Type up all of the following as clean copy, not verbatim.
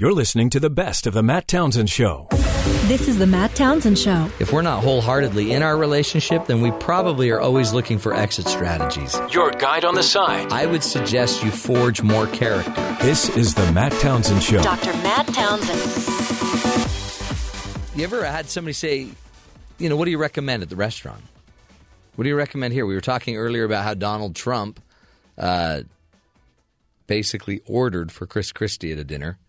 You're listening to the best of The Matt Townsend Show. This is The Matt Townsend Show. If we're not wholeheartedly in our relationship, then we probably are always looking for exit strategies. Your guide on the side. I would suggest you forge more character. This is The Matt Townsend Show. Dr. Matt Townsend. You ever had somebody say, you know, what do you recommend at the restaurant? What do you recommend here? We were talking earlier about how Donald Trump basically ordered for Chris Christie at a dinner.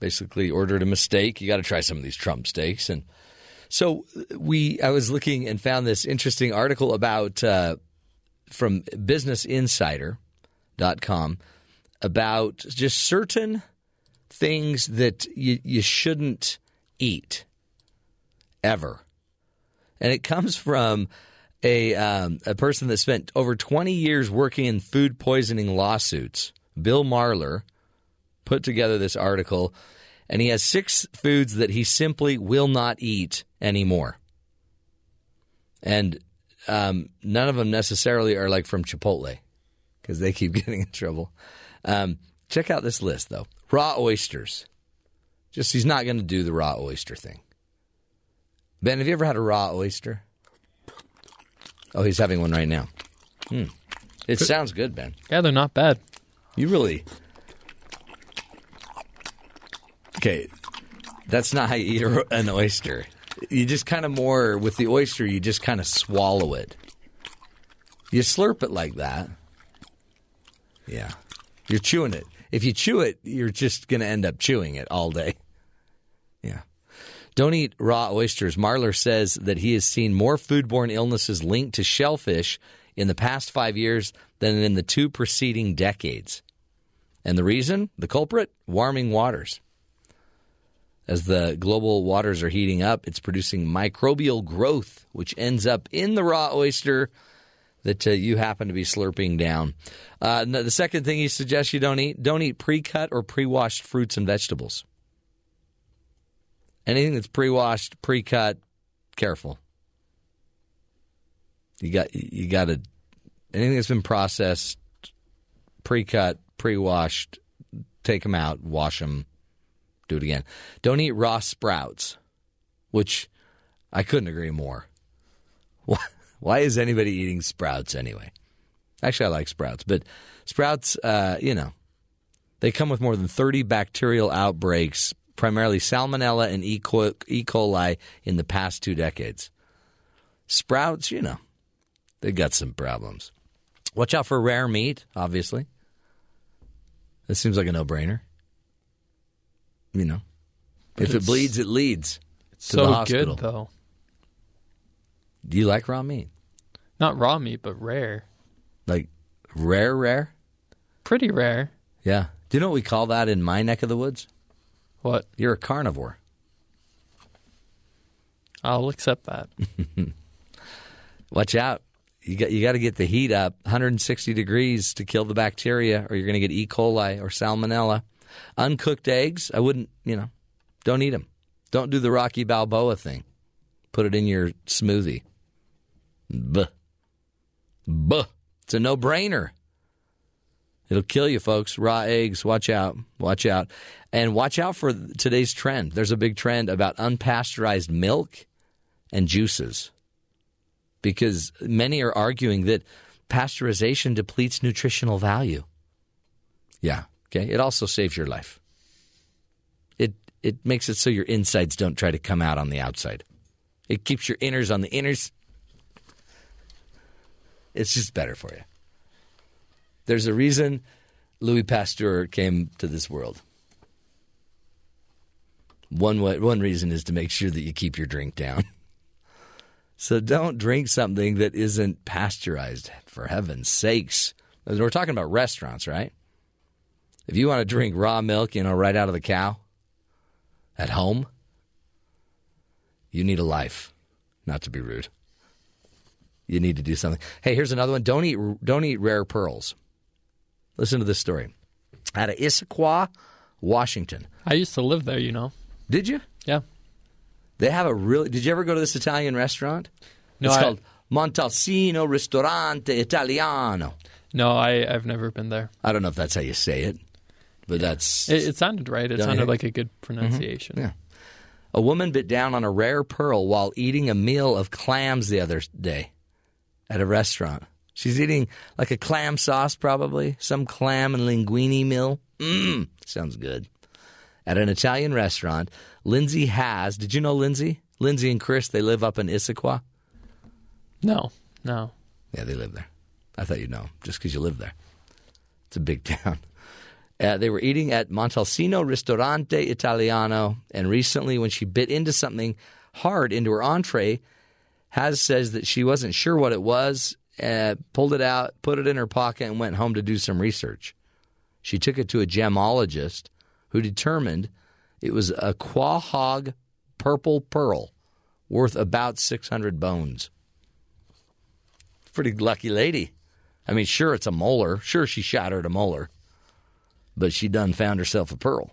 Basically ordered a mistake. You got to try some of these Trump steaks. And so I was looking and found this interesting article about from businessinsider.com about just certain things that you shouldn't eat ever. And it comes from a person that spent over 20 years working in food poisoning lawsuits, Bill Marler. Put together this article, and he has 6 foods that he simply will not eat anymore. And none of them necessarily are like from Chipotle because they keep getting in trouble. Check out this list, though. Raw oysters. Just he's not going to do the raw oyster thing. Ben, have you ever had a raw oyster? Oh, he's having one right now. It sounds good, Ben. Yeah, they're not bad. You really... Okay, that's not how you eat an oyster. You just kind of more, with the oyster, you just kind of swallow it. You slurp it like that. Yeah. You're chewing it. If you chew it, you're just going to end up chewing it all day. Yeah. Don't eat raw oysters. Marler says that he has seen more foodborne illnesses linked to shellfish in the past 5 years than in the 2 preceding decades. And the reason? The culprit? Warming waters. As the global waters are heating up, it's producing microbial growth, which ends up in the raw oyster that you happen to be slurping down. The second thing he suggests you don't eat pre-cut or pre-washed fruits and vegetables. Anything that's pre-washed, pre-cut, careful. You got to – anything that's been processed, pre-cut, pre-washed, take them out, wash them. Do it again. Don't eat raw sprouts, which I couldn't agree more. Why is anybody eating sprouts anyway? Actually, I like sprouts, but sprouts, they come with more than 30 bacterial outbreaks, primarily salmonella and E. coli in the past 2 decades. Sprouts, they got some problems. Watch out for rare meat, obviously. This seems like a no-brainer. If it bleeds, it leads to the hospital. It's so good, though. Do you like raw meat? Not raw meat, but rare. Like rare? Pretty rare. Yeah. Do you know what we call that in my neck of the woods? What? You're a carnivore. I'll accept that. Watch out. You got to get the heat up, 160 degrees to kill the bacteria, or you're going to get E. coli or salmonella. Uncooked eggs, I wouldn't, don't eat them. Don't do the Rocky Balboa thing. Put it in your smoothie. Buh. It's a no-brainer. It'll kill you, folks. Raw eggs, watch out. And watch out for today's trend. There's a big trend about unpasteurized milk and juices because many are arguing that pasteurization depletes nutritional value. Yeah. Okay, it also saves your life. It makes it so your insides don't try to come out on the outside. It keeps your inners on the inners. It's just better for you. There's a reason Louis Pasteur came to this world. One reason is to make sure that you keep your drink down. So don't drink something that isn't pasteurized, for heaven's sakes. We're talking about restaurants, right? If you want to drink raw milk, right out of the cow at home, you need a life, not to be rude. You need to do something. Hey, here's another one. Don't eat rare pearls. Listen to this story. Out of Issaquah, Washington. I used to live there, Did you? Yeah. They have did you ever go to this Italian restaurant? No, it's called Montalcino Ristorante Italiano. No, I've never been there. I don't know if that's how you say it. But that's... It sounded right. It sounded like a good pronunciation. Mm-hmm. Yeah. A woman bit down on a rare pearl while eating a meal of clams the other day at a restaurant. She's eating like a clam sauce, probably. Some clam and linguine meal. Mmm. Sounds good. At an Italian restaurant, Lindsay has... Did you know Lindsay? Lindsay and Chris, they live up in Issaquah. No. Yeah, they live there. I thought you'd know, just because you live there. It's a big town. They were eating at Montalcino Ristorante Italiano, and recently when she bit into something hard into her entree, Haz says that she wasn't sure what it was, pulled it out, put it in her pocket, and went home to do some research. She took it to a gemologist who determined it was a quahog purple pearl worth about 600 bones. Pretty lucky lady. I mean, sure, it's a molar. Sure, she shattered a molar. But she done found herself a pearl.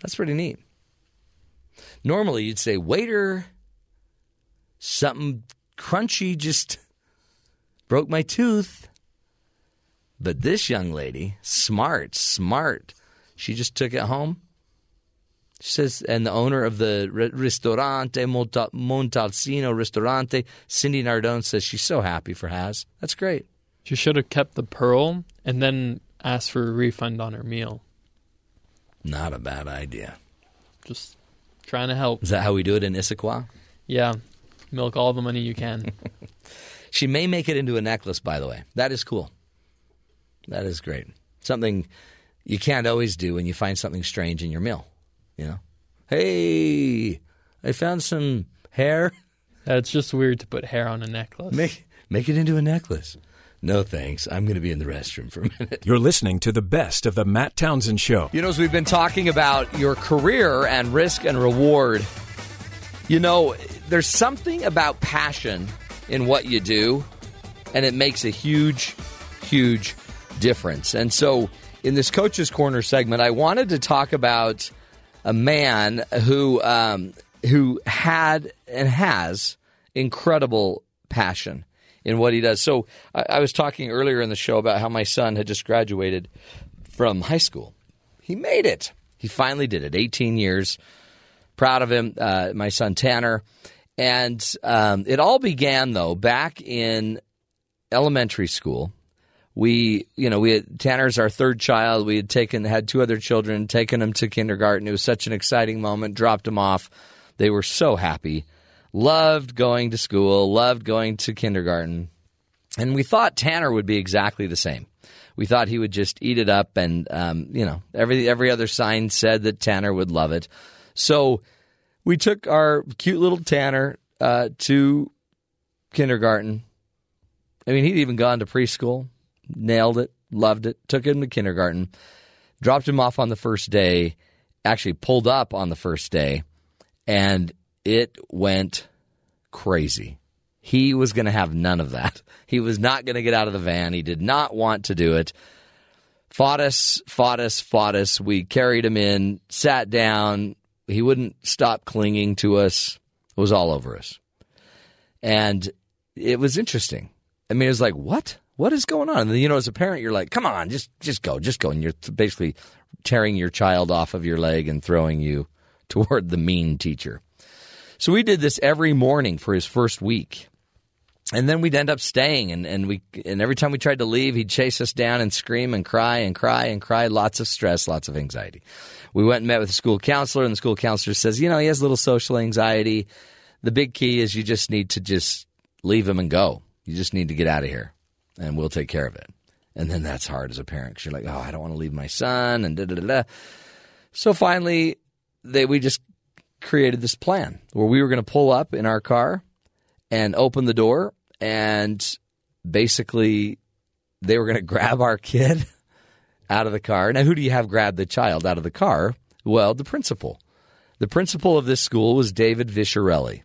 That's pretty neat. Normally, you'd say, waiter, something crunchy just broke my tooth. But this young lady, smart, she just took it home. She says, and the owner of the Ristorante Montalcino Ristorante, Cindy Nardone, says she's so happy for Haz. That's great. She should have kept the pearl and then asked for a refund on her meal. Not a bad idea. Just trying to help. Is that how we do it in Issaquah? Yeah. Milk all the money you can. She may make it into a necklace, by the way. That is cool. That is great. Something you can't always do when you find something strange in your meal. You know, hey, I found some hair. It's just weird to put hair on a necklace. Make it into a necklace. No thanks. I'm going to be in the restroom for a minute. You're listening to the best of the Matt Townsend Show. You know, as we've been talking about your career and risk and reward, you know, there's something about passion in what you do, and it makes a huge, huge difference. And so in this Coach's Corner segment, I wanted to talk about a man who had and has incredible passion in what he does. So I was talking earlier in the show about how my son had just graduated from high school. He made it. He finally did it. 18 years. Proud of him, my son Tanner. And it all began, though, back in elementary school. Tanner's our third child. We had two other children, taken them to kindergarten. It was such an exciting moment, dropped them off. They were so happy, loved going to school, loved going to kindergarten. And we thought Tanner would be exactly the same. We thought he would just eat it up and, every other sign said that Tanner would love it. So we took our cute little Tanner to kindergarten. I mean, he'd even gone to preschool. Nailed it, loved it, took him to kindergarten, dropped him off on the first day, actually pulled up on the first day, and it went crazy. He was going to have none of that. He was not going to get out of the van. He did not want to do it. Fought us. We carried him in, sat down. He wouldn't stop clinging to us. It was all over us. And it was interesting. I mean, it was like, what? What is going on? And, you know, as a parent, you're like, come on, just go. And you're basically tearing your child off of your leg and throwing you toward the mean teacher. So we did this every morning for his first week. And then we'd end up staying. And every time we tried to leave, he'd chase us down and scream and cry. Lots of stress, lots of anxiety. We went and met with the school counselor. And the school counselor says, you know, he has a little social anxiety. The big key is you just need to just leave him and go. You just need to get out of here. And we'll take care of it. And then that's hard as a parent because you're like, oh, I don't want to leave my son and da-da-da-da. So finally, we just created this plan where we were going to pull up in our car and open the door. And basically, they were going to grab our kid out of the car. Now, who do you have grab the child out of the car? Well, the principal. The principal of this school was David Visciarelli.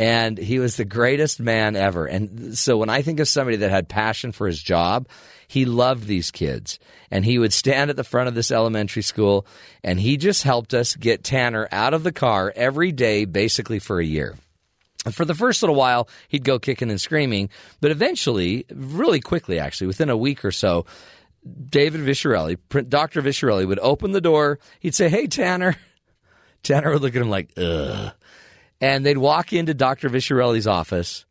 And he was the greatest man ever. And so when I think of somebody that had passion for his job, he loved these kids. And he would stand at the front of this elementary school, and he just helped us get Tanner out of the car every day basically for a year. And for the first little while, he'd go kicking and screaming. But eventually, really quickly actually, within a week or so, David Visciarelli, Dr. Visciarelli, would open the door. He'd say, "Hey, Tanner." Tanner would look at him like, "Ugh." And they'd walk into Dr. Visciarelli's office.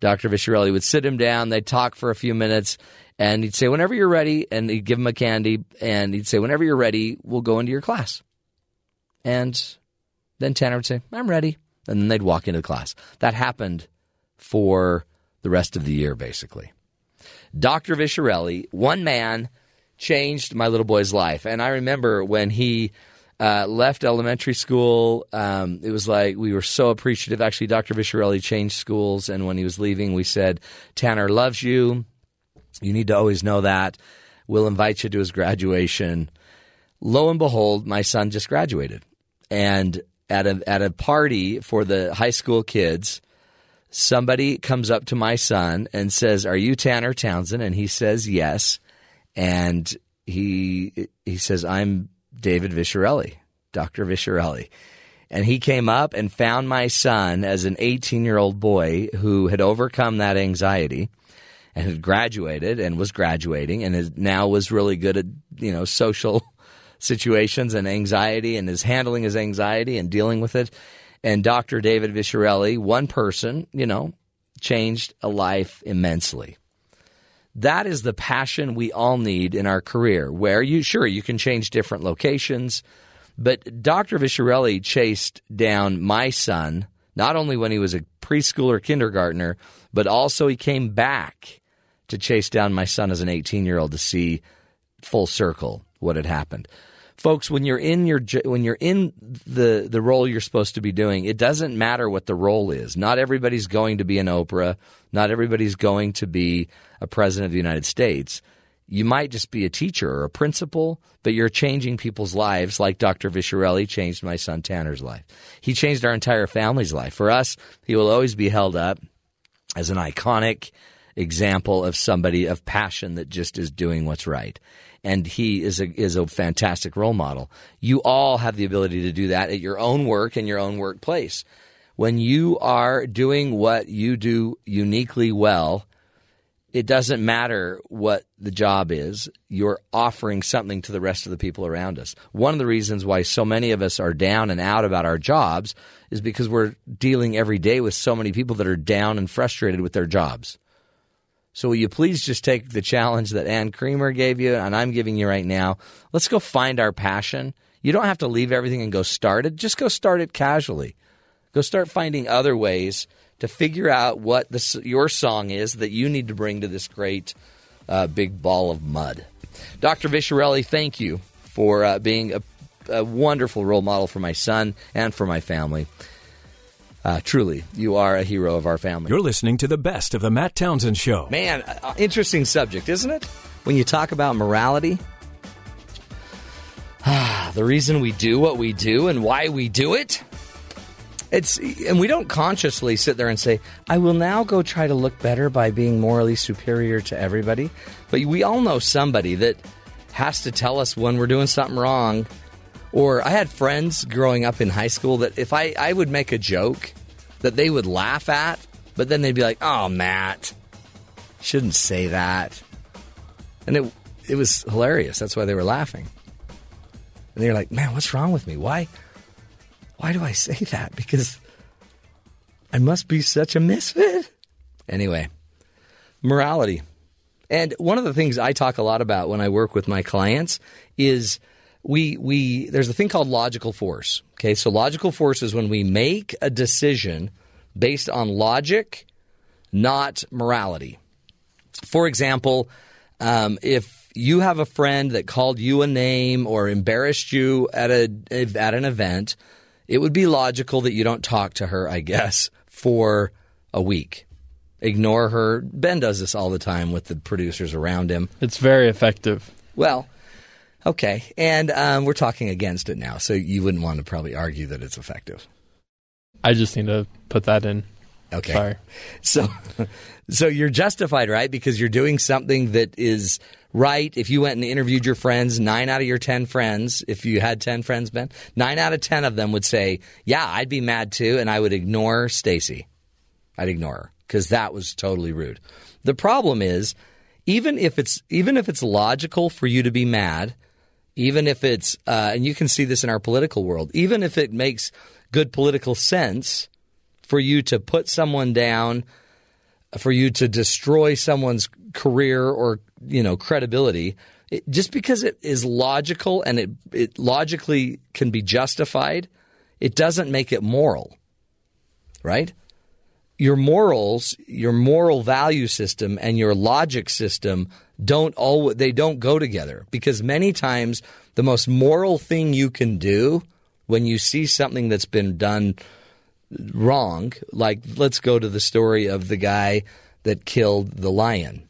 Dr. Visciarelli would sit him down. They'd talk for a few minutes. And he'd say, "Whenever you're ready," and he'd give him a candy. And he'd say, "Whenever you're ready, we'll go into your class." And then Tanner would say, "I'm ready." And then they'd walk into the class. That happened for the rest of the year, basically. Dr. Visciarelli, one man, changed my little boy's life. And I remember when he left elementary school, it was like we were so appreciative. Actually, Dr. Visciarelli changed schools, and when he was leaving, we said, "Tanner loves you. You need to always know that. We'll invite you to his graduation." Lo and behold, my son just graduated. And at a party for the high school kids, somebody comes up to my son and says, "Are you Tanner Townsend?" And he says, "Yes." And he says, "I'm David Visciarelli, Dr. Visciarelli." And he came up and found my son as an 18-year-old boy who had overcome that anxiety and had graduated and was graduating and now was really good at, social situations and anxiety, and is handling his anxiety and dealing with it. And Dr. David Visciarelli, one person, changed a life immensely. That is the passion we all need in our career, where you can change different locations, but Dr. Visciarelli chased down my son, not only when he was a preschooler, kindergartner, but also he came back to chase down my son as an 18-year-old to see full circle what had happened. Folks, when you're in the role you're supposed to be doing, it doesn't matter what the role is. Not everybody's going to be an Oprah. Not everybody's going to be a president of the United States. You might just be a teacher or a principal, but you're changing people's lives like Dr. Visciarelli changed my son Tanner's life. He changed our entire family's life. For us, he will always be held up as an iconic example of somebody of passion that just is doing what's right. And he is a fantastic role model. You all have the ability to do that at your own work and your own workplace. When you are doing what you do uniquely well, it doesn't matter what the job is. You're offering something to the rest of the people around us. One of the reasons why so many of us are down and out about our jobs is because we're dealing every day with so many people that are down and frustrated with their jobs. So will you please just take the challenge that Ann Creamer gave you and I'm giving you right now? Let's go find our passion. You don't have to leave everything and go start it. Just go start it casually. Go start finding other ways to figure out what your song is that you need to bring to this great big ball of mud. Dr. Visciarelli, thank you for being a wonderful role model for my son and for my family. Truly, you are a hero of our family. You're listening to the best of the Matt Townsend Show. Man, interesting subject, isn't it? When you talk about morality, the reason we do what we do and why we do it, and we don't consciously sit there and say, "I will now go try to look better by being morally superior to everybody." But we all know somebody that has to tell us when we're doing something wrong. Or I had friends growing up in high school that if I would make a joke that they would laugh at, but then they'd be like, "Oh, Matt, shouldn't say that." And it was hilarious. That's why they were laughing. And they were like, "Man, what's wrong with me? Why do I say that? Because I must be such a misfit." Anyway, morality. And one of the things I talk a lot about when I work with my clients is we there's a thing called logical force. Okay, so logical force is when we make a decision based on logic, not morality. For example, if you have a friend that called you a name or embarrassed you at an event, it would be logical that you don't talk to her, I guess, for a week. Ignore her. Ben does this all the time with the producers around him. It's very effective. Well, okay, and we're talking against it now, so you wouldn't want to probably argue that it's effective. I just need to put that in. Okay. Sorry. So you're justified, right? Because you're doing something that is right. If you went and interviewed your friends, 9 out of your 10 friends, if you had 10 friends, Ben, 9 out of 10 of them would say, "Yeah, I'd be mad too, and I would ignore Stacy. I'd ignore her because that was totally rude." The problem is, even if it's logical for you to be mad, even if it's and you can see this in our political world, even if it makes good political sense for you to put someone down, for you to destroy someone's career or, you know, credibility, it, just because it is logical and it logically can be justified, it doesn't make it moral, right? Your morals, your moral value system and your logic system don't go together, because many times the most moral thing you can do when you see something that's been done wrong, like let's go to the story of the guy that killed the lion.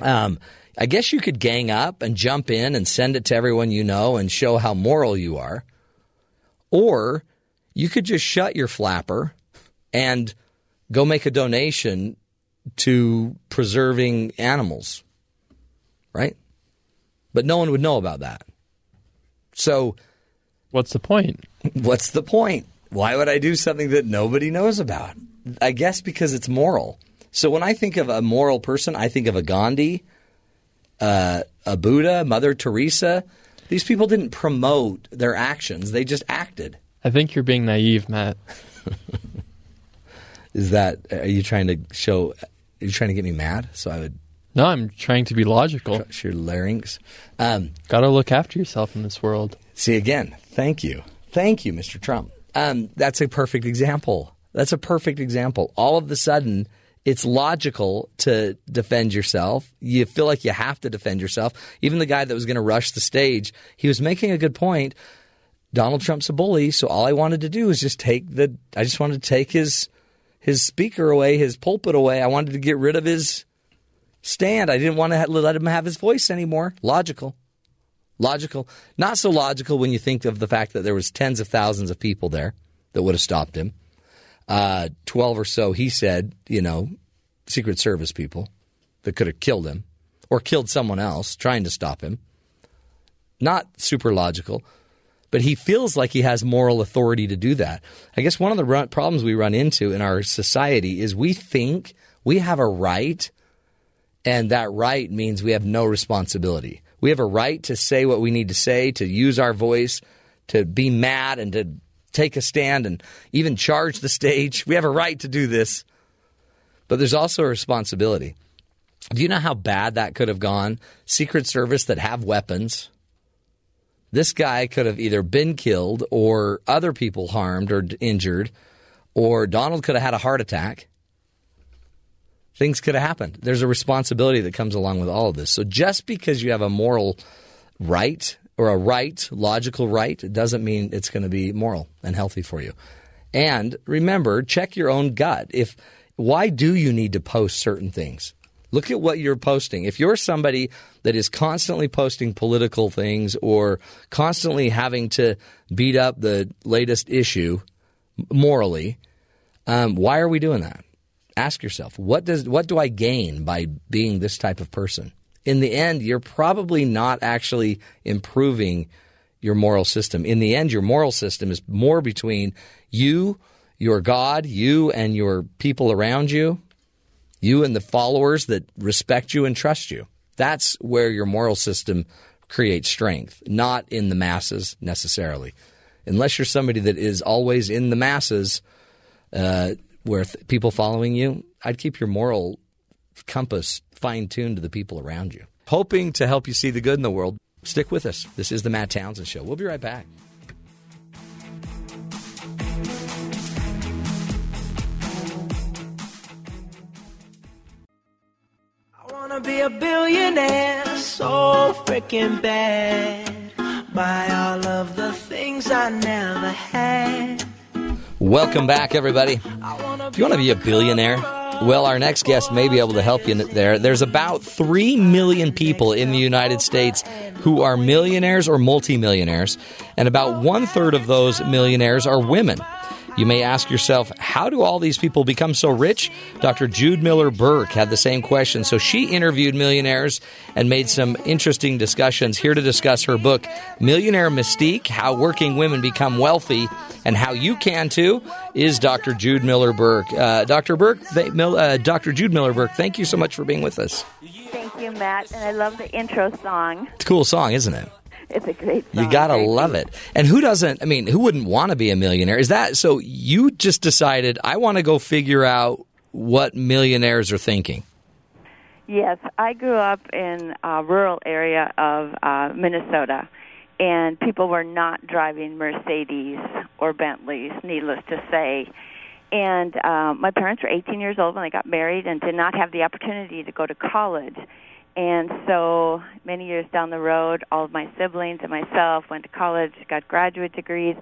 I guess you could gang up and jump in and send it to everyone you know and show how moral you are, or you could just shut your flapper and go make a donation to preserving animals, right? But no one would know about that. So what's the point? What's the point? Why would I do something that nobody knows about? I guess because it's moral. So when I think of a moral person, I think of a Gandhi, a Buddha, Mother Teresa. These people didn't promote their actions. They just acted. I think you're being naive, Matt. Are you trying to get me mad? So I would. No, I'm trying to be logical. Trust your larynx. Gotta look after yourself in this world. See, again, thank you, Mr. Trump. That's a perfect example. All of a sudden, it's logical to defend yourself. You feel like you have to defend yourself. Even the guy that was going to rush the stage, he was making a good point. Donald Trump's a bully, so all I wanted to do was just take his speaker away, his pulpit away. I wanted to get rid of his stand. I didn't want to let him have his voice anymore. Logical. Not so logical when you think of the fact that there was tens of thousands of people there that would have stopped him. 12 or so, he said, Secret Service people that could have killed him or killed someone else trying to stop him. Not super logical. But he feels like he has moral authority to do that. I guess one of the problems we run into in our society is we think we have a right, and that right means we have no responsibility. We have a right to say what we need to say, to use our voice, to be mad and to take a stand and even charge the stage. We have a right to do this. But there's also a responsibility. Do you know how bad that could have gone? Secret Service that have weapons. This guy could have either been killed or other people harmed or injured, or Donald could have had a heart attack. Things could have happened. There's a responsibility that comes along with all of this. So just because you have a moral right or a right, logical right, it doesn't mean it's going to be moral and healthy for you. And remember, check your own gut. Why do you need to post certain things? Look at what you're posting. If you're somebody that is constantly posting political things or constantly having to beat up the latest issue morally, why are we doing that? Ask yourself, what do I gain by being this type of person? In the end, you're probably not actually improving your moral system. In the end, your moral system is more between you, your God, you and your people around you. You and the followers that respect you and trust you. That's where your moral system creates strength, not in the masses necessarily. Unless you're somebody that is always in the masses where people following you, I'd keep your moral compass fine-tuned to the people around you. Hoping to help you see the good in the world. Stick with us. This is the Matt Townsend Show. We'll be right back. Be a billionaire so freaking bad. Buy all of the things I never had. Welcome back, everybody. Do you want to be a billionaire? Well, our next guest may be able to help you there. There's about 3 million people in the United States who are millionaires or multimillionaires, and about one-third of those millionaires are women. You may ask yourself, how do all these people become so rich? Dr. Jude Miller Burke had the same question. So she interviewed millionaires and made some interesting discussions. Here to discuss her book, Millionaire Mystique, How Working Women Become Wealthy and How You Can Too, is Dr. Jude Miller Burke. Dr. Jude Miller Burke, thank you so much for being with us. Thank you, Matt, and I love the intro song. It's a cool song, isn't it? It's a great song. You gotta love it. And who doesn't? I mean, who wouldn't want to be a millionaire? Is that so? You just decided I want to go figure out what millionaires are thinking. Yes, I grew up in a rural area of Minnesota, and people were not driving Mercedes or Bentleys, needless to say. And my parents were 18 years old when they got married and did not have the opportunity to go to college. And so many years down the road, all of my siblings and myself went to college, got graduate degrees,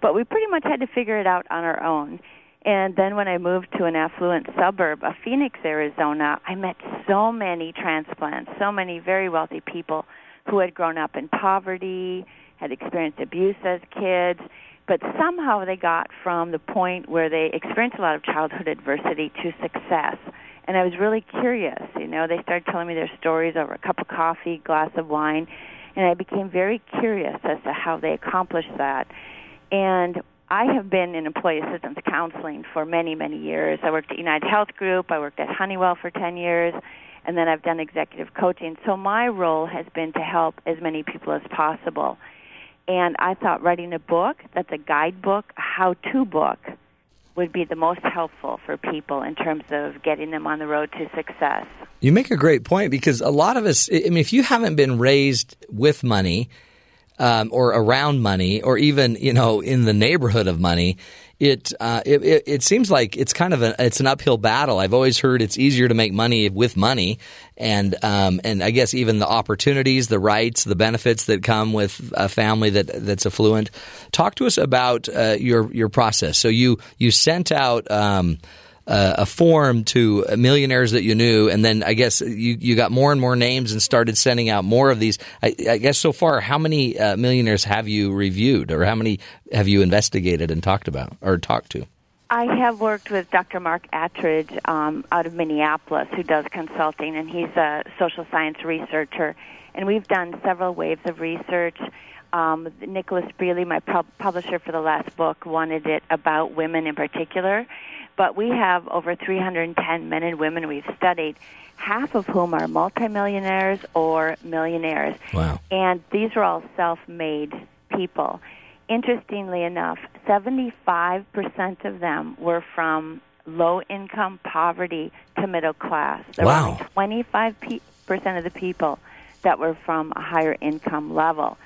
but we pretty much had to figure it out on our own. And then when I moved to an affluent suburb of Phoenix, Arizona, I met so many transplants, so many very wealthy people who had grown up in poverty, had experienced abuse as kids, but somehow they got from the point where they experienced a lot of childhood adversity to success. And I was really curious. You know, they started telling me their stories over a cup of coffee, glass of wine, and I became very curious as to how they accomplished that. And I have been in employee assistance counseling for many, many years. I worked at United Health Group. I worked at Honeywell for 10 years. And then I've done executive coaching. So my role has been to help as many people as possible. And I thought writing a book that's a guidebook, a how-to book, would be the most helpful for people in terms of getting them on the road to success. You make a great point, because a lot of us, I mean, if you haven't been raised with money, or around money, or even, you know, in the neighborhood of money, it seems like it's kind of it's an uphill battle. I've always heard it's easier to make money with money, and I guess even the opportunities, the rights, the benefits that come with a family that's affluent. Talk to us about your process. So you sent out a form to millionaires that you knew, and then I guess you got more and more names and started sending out more of these. I guess so far, how many millionaires have you reviewed, or how many have you investigated and talked about or talked to? I have worked with Dr. Mark Attridge out of Minneapolis, who does consulting, and he's a social science researcher. And we've done several waves of research. Nicholas Breeley, my publisher for the last book, wanted it about women in particular. But we have over 310 men and women we've studied, half of whom are multimillionaires or millionaires. Wow. And these are all self-made people. Interestingly enough, 75% of them were from low-income poverty to middle class. There wow. were only 25% of the people that were from a higher income level.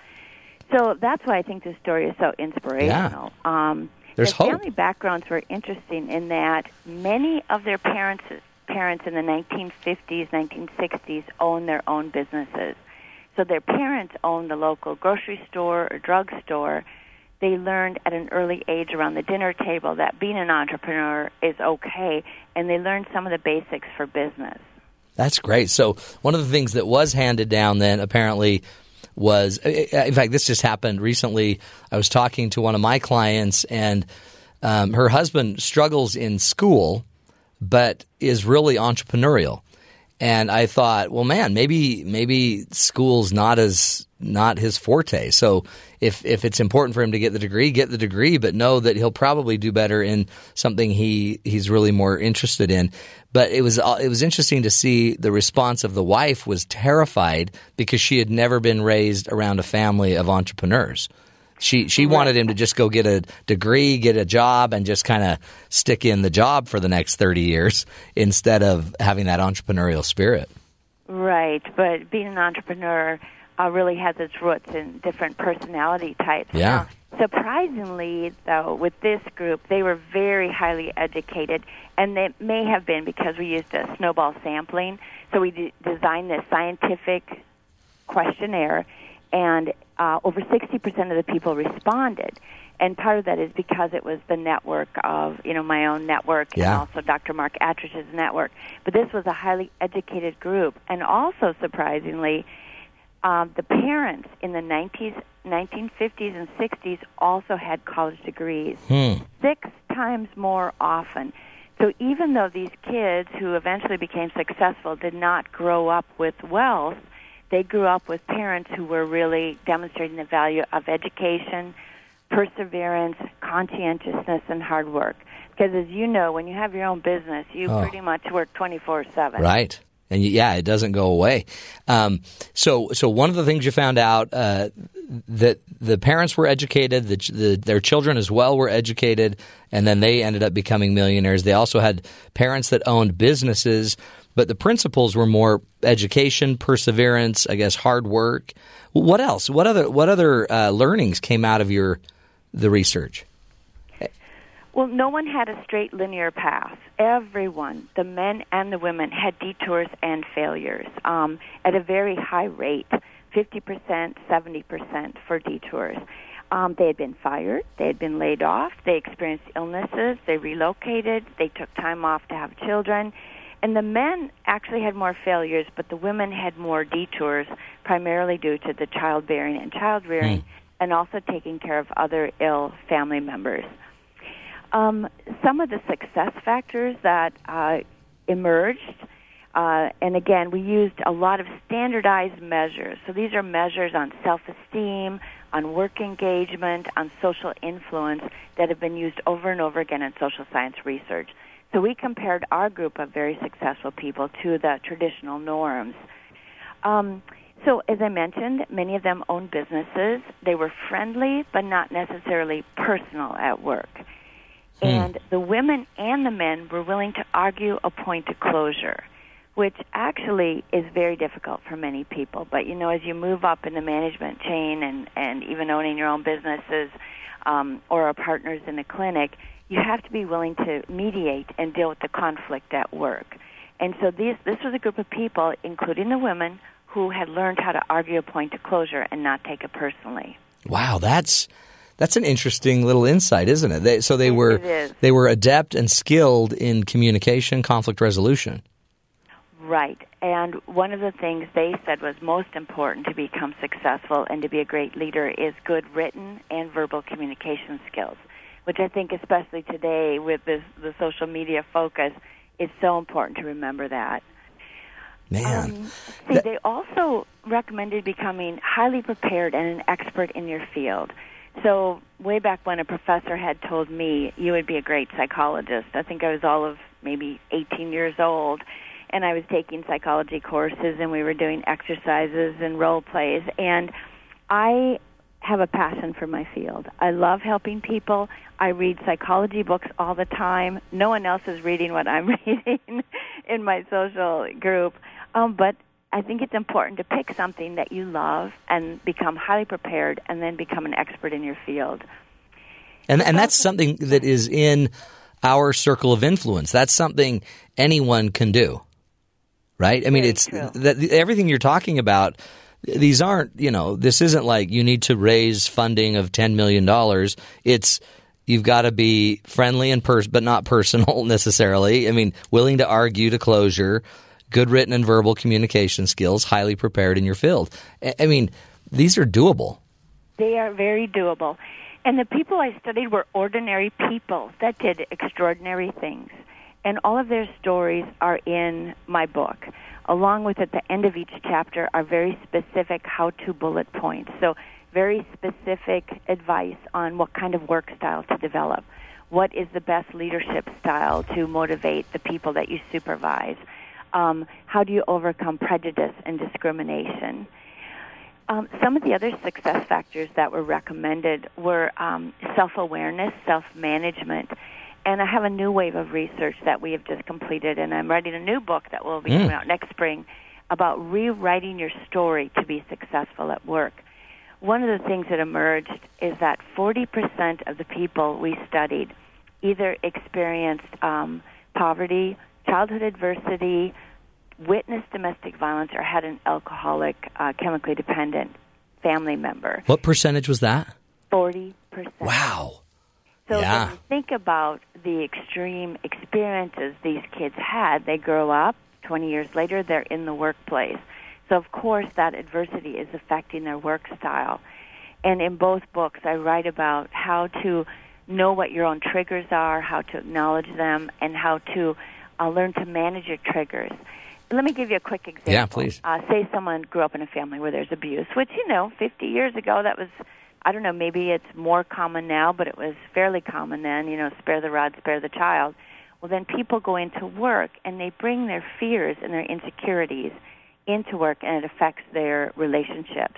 So that's why I think this story is so inspirational. Yeah. There's their family hope. Backgrounds were interesting in that many of their parents in the 1950s, 1960s owned their own businesses. So their parents owned the local grocery store or drugstore. They learned at an early age around the dinner table that being an entrepreneur is okay, and they learned some of the basics for business. That's great. So one of the things that was handed down then apparently was, in fact, this just happened recently. I was talking to one of my clients, and her husband struggles in school but is really entrepreneurial. And I thought, well, man, maybe school's not his forte. So if it's important for him to get the degree, but know that he'll probably do better in something he's really more interested in. But it was interesting to see the response of the wife was terrified because she had never been raised around a family of entrepreneurs. She wanted him to just go get a degree, get a job, and just kind of stick in the job for the next 30 years instead of having that entrepreneurial spirit. Right, but being an entrepreneur really has its roots in different personality types. Yeah. Now, surprisingly, though, with this group, they were very highly educated, and it may have been because we used a snowball sampling. So we designed this scientific questionnaire, and over 60% of the people responded, and part of that is because it was the network of, you know, my own network yeah. and also Dr. Mark Attridge's network. But this was a highly educated group, and also surprisingly, the parents in the 1950s and 60s also had college degrees 6 times more often. So even though these kids who eventually became successful did not grow up with wealth, they grew up with parents who were really demonstrating the value of education, perseverance, conscientiousness, and hard work. Because as you know, when you have your own business, you pretty much work 24/7. Right. And yeah, it doesn't go away. So one of the things you found out that the parents were educated, their children as well were educated, and then they ended up becoming millionaires. They also had parents that owned businesses, but the principles were more education, perseverance, I guess, hard work. What else? What other learnings came out of the research? Well, no one had a straight linear path. Everyone, the men and the women, had detours and failures at a very high rate, 50%, 70% for detours. They had been fired. They had been laid off. They experienced illnesses. They relocated. They took time off to have children. And the men actually had more failures, but the women had more detours, primarily due to the childbearing and child-rearing and also taking care of other ill family members. Some of the success factors that emerged, and again, we used a lot of standardized measures. So these are measures on self-esteem, on work engagement, on social influence that have been used over and over again in social science research. So we compared our group of very successful people to the traditional norms. So as I mentioned, many of them owned businesses. They were friendly, but not necessarily personal at work. And the women and the men were willing to argue a point of closure, which actually is very difficult for many people. But, you know, as you move up in the management chain and even owning your own businesses or are partners in a clinic, you have to be willing to mediate and deal with the conflict at work. And so this was a group of people, including the women, who had learned how to argue a point of closure and not take it personally. Wow, that's an interesting little insight, isn't it? They were adept and skilled in communication, conflict resolution. Right. And one of the things they said was most important to become successful and to be a great leader is good written and verbal communication skills, which I think especially today with the social media focus is so important to remember that. Man. They also recommended becoming highly prepared and an expert in your field. So way back when, a professor had told me you would be a great psychologist. I think I was all of maybe 18 years old, and I was taking psychology courses, and we were doing exercises and role plays. And I have a passion for my field. I love helping people. I read psychology books all the time. No one else is reading what I'm reading in my social group. But I think it's important to pick something that you love and become highly prepared and then become an expert in your field. And that's something that is in our circle of influence. That's something anyone can do, right? I mean, it's everything you're talking about. These aren't, you know, this isn't like you need to raise funding of $10 million. It's you've got to be friendly and but not personal necessarily. I mean, willing to argue to closure. Good written and verbal communication skills, highly prepared in your field. I mean, these are doable. They are very doable. And the people I studied were ordinary people that did extraordinary things. And all of their stories are in my book. Along with at the end of each chapter are very specific how-to bullet points. So very specific advice on what kind of work style to develop. What is the best leadership style to motivate the people that you supervise? How do you overcome prejudice and discrimination? Some of the other success factors that were recommended were self-awareness, self-management, and I have a new wave of research that we have just completed, and I'm writing a new book that will be coming out next spring about rewriting your story to be successful at work. One of the things that emerged is that 40% of the people we studied either experienced poverty, childhood adversity, witnessed domestic violence, or had an alcoholic, chemically dependent family member. What percentage was that? 40%. Wow. So when you think about the extreme experiences these kids had, they grow up, 20 years later, they're in the workplace. So, of course, that adversity is affecting their work style. And in both books, I write about how to know what your own triggers are, how to acknowledge them, and how to learn to manage your triggers. Let me give you a quick example. Yeah, please. Say someone grew up in a family where there's abuse, which, you know, 50 years ago, that was, I don't know, maybe it's more common now, but it was fairly common then, you know, spare the rod, spare the child, Well, then people go into work and they bring their fears and their insecurities into work, and it affects their relationships.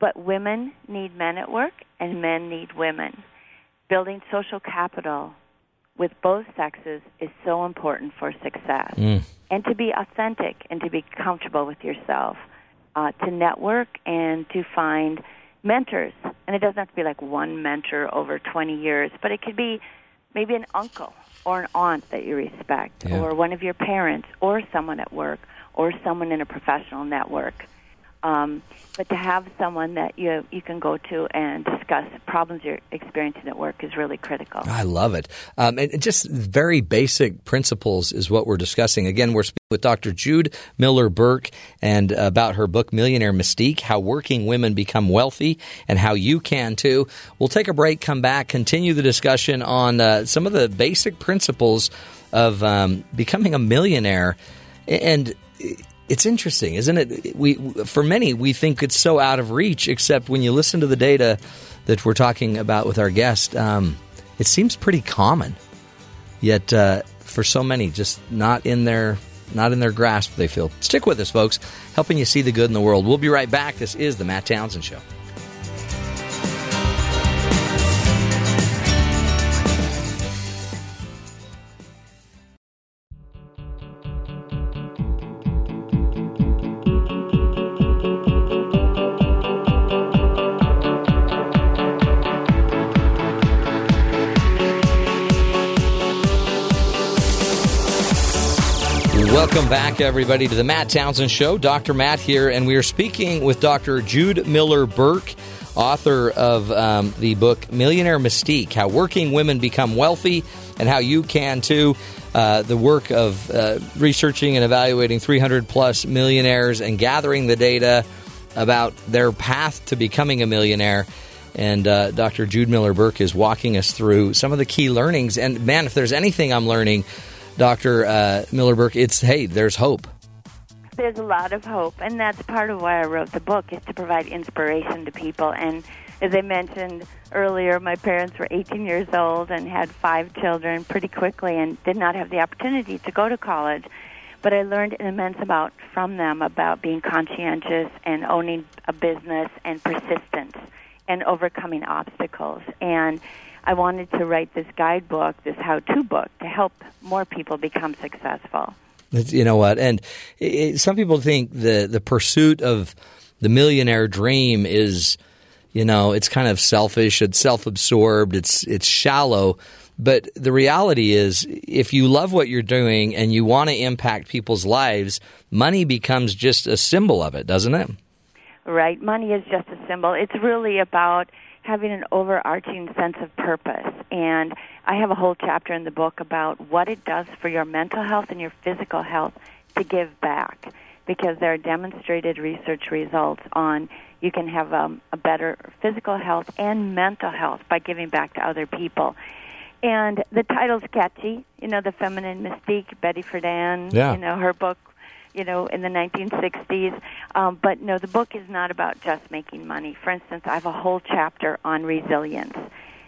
But women need men at work, and men need women. Building social capital with both sexes is so important for success. And to be authentic and to be comfortable with yourself, to network and to find mentors. And it doesn't have to be like one mentor over 20 years, but it could be maybe an uncle or an aunt that you respect, or one of your parents, or someone at work, or someone in a professional network. But to have someone that you can go to and discuss problems you're experiencing at work is really critical. I love it. And just very basic principles is what we're discussing. Again, we're speaking with Dr. Jude Miller Burke and about her book, Millionaire Mystique, How Working Women Become Wealthy and How You Can Too. We'll take a break, come back, continue the discussion on some of the basic principles of becoming a millionaire. And it's interesting, isn't it? For many, we think it's so out of reach, except when you listen to the data that we're talking about with our guest, it seems pretty common. Yet for so many, just not in their grasp, they feel. Stick with us, folks, helping you see the good in the world. We'll be right back. This is The Matt Townsend Show. Welcome back, everybody, to the Matt Townsend Show. Dr. Matt here, and we are speaking with Dr. Jude Miller Burke, author of the book Millionaire Mystique, How Working Women Become Wealthy and How You Can Too, the work of researching and evaluating 300-plus millionaires and gathering the data about their path to becoming a millionaire. And Dr. Jude Miller Burke is walking us through some of the key learnings. And, man, if there's anything I'm learning, Dr. Miller Burke, it's, hey, there's hope. There's a lot of hope, and that's part of why I wrote the book, is to provide inspiration to people. And as I mentioned earlier, my parents were 18 years old and had 5 children pretty quickly and did not have the opportunity to go to college. But I learned an immense amount from them about being conscientious and owning a business and persistence and overcoming obstacles. And I wanted to write this guidebook, this how-to book, to help more people become successful. You know what? And some people think the pursuit of the millionaire dream is, you know, it's kind of selfish, it's self-absorbed, it's shallow. But the reality is, if you love what you're doing and you want to impact people's lives, money becomes just a symbol of it, doesn't it? Right. Money is just a symbol. It's really about having an overarching sense of purpose. And I have a whole chapter in the book about what it does for your mental health and your physical health to give back, because there are demonstrated research results on you can have a better physical health and mental health by giving back to other people. And the title's catchy, you know, The Feminine Mystique, Betty Friedan, you know, her book, you know, in the 1960s. But no, the book is not about just making money. For instance, I have a whole chapter on resilience,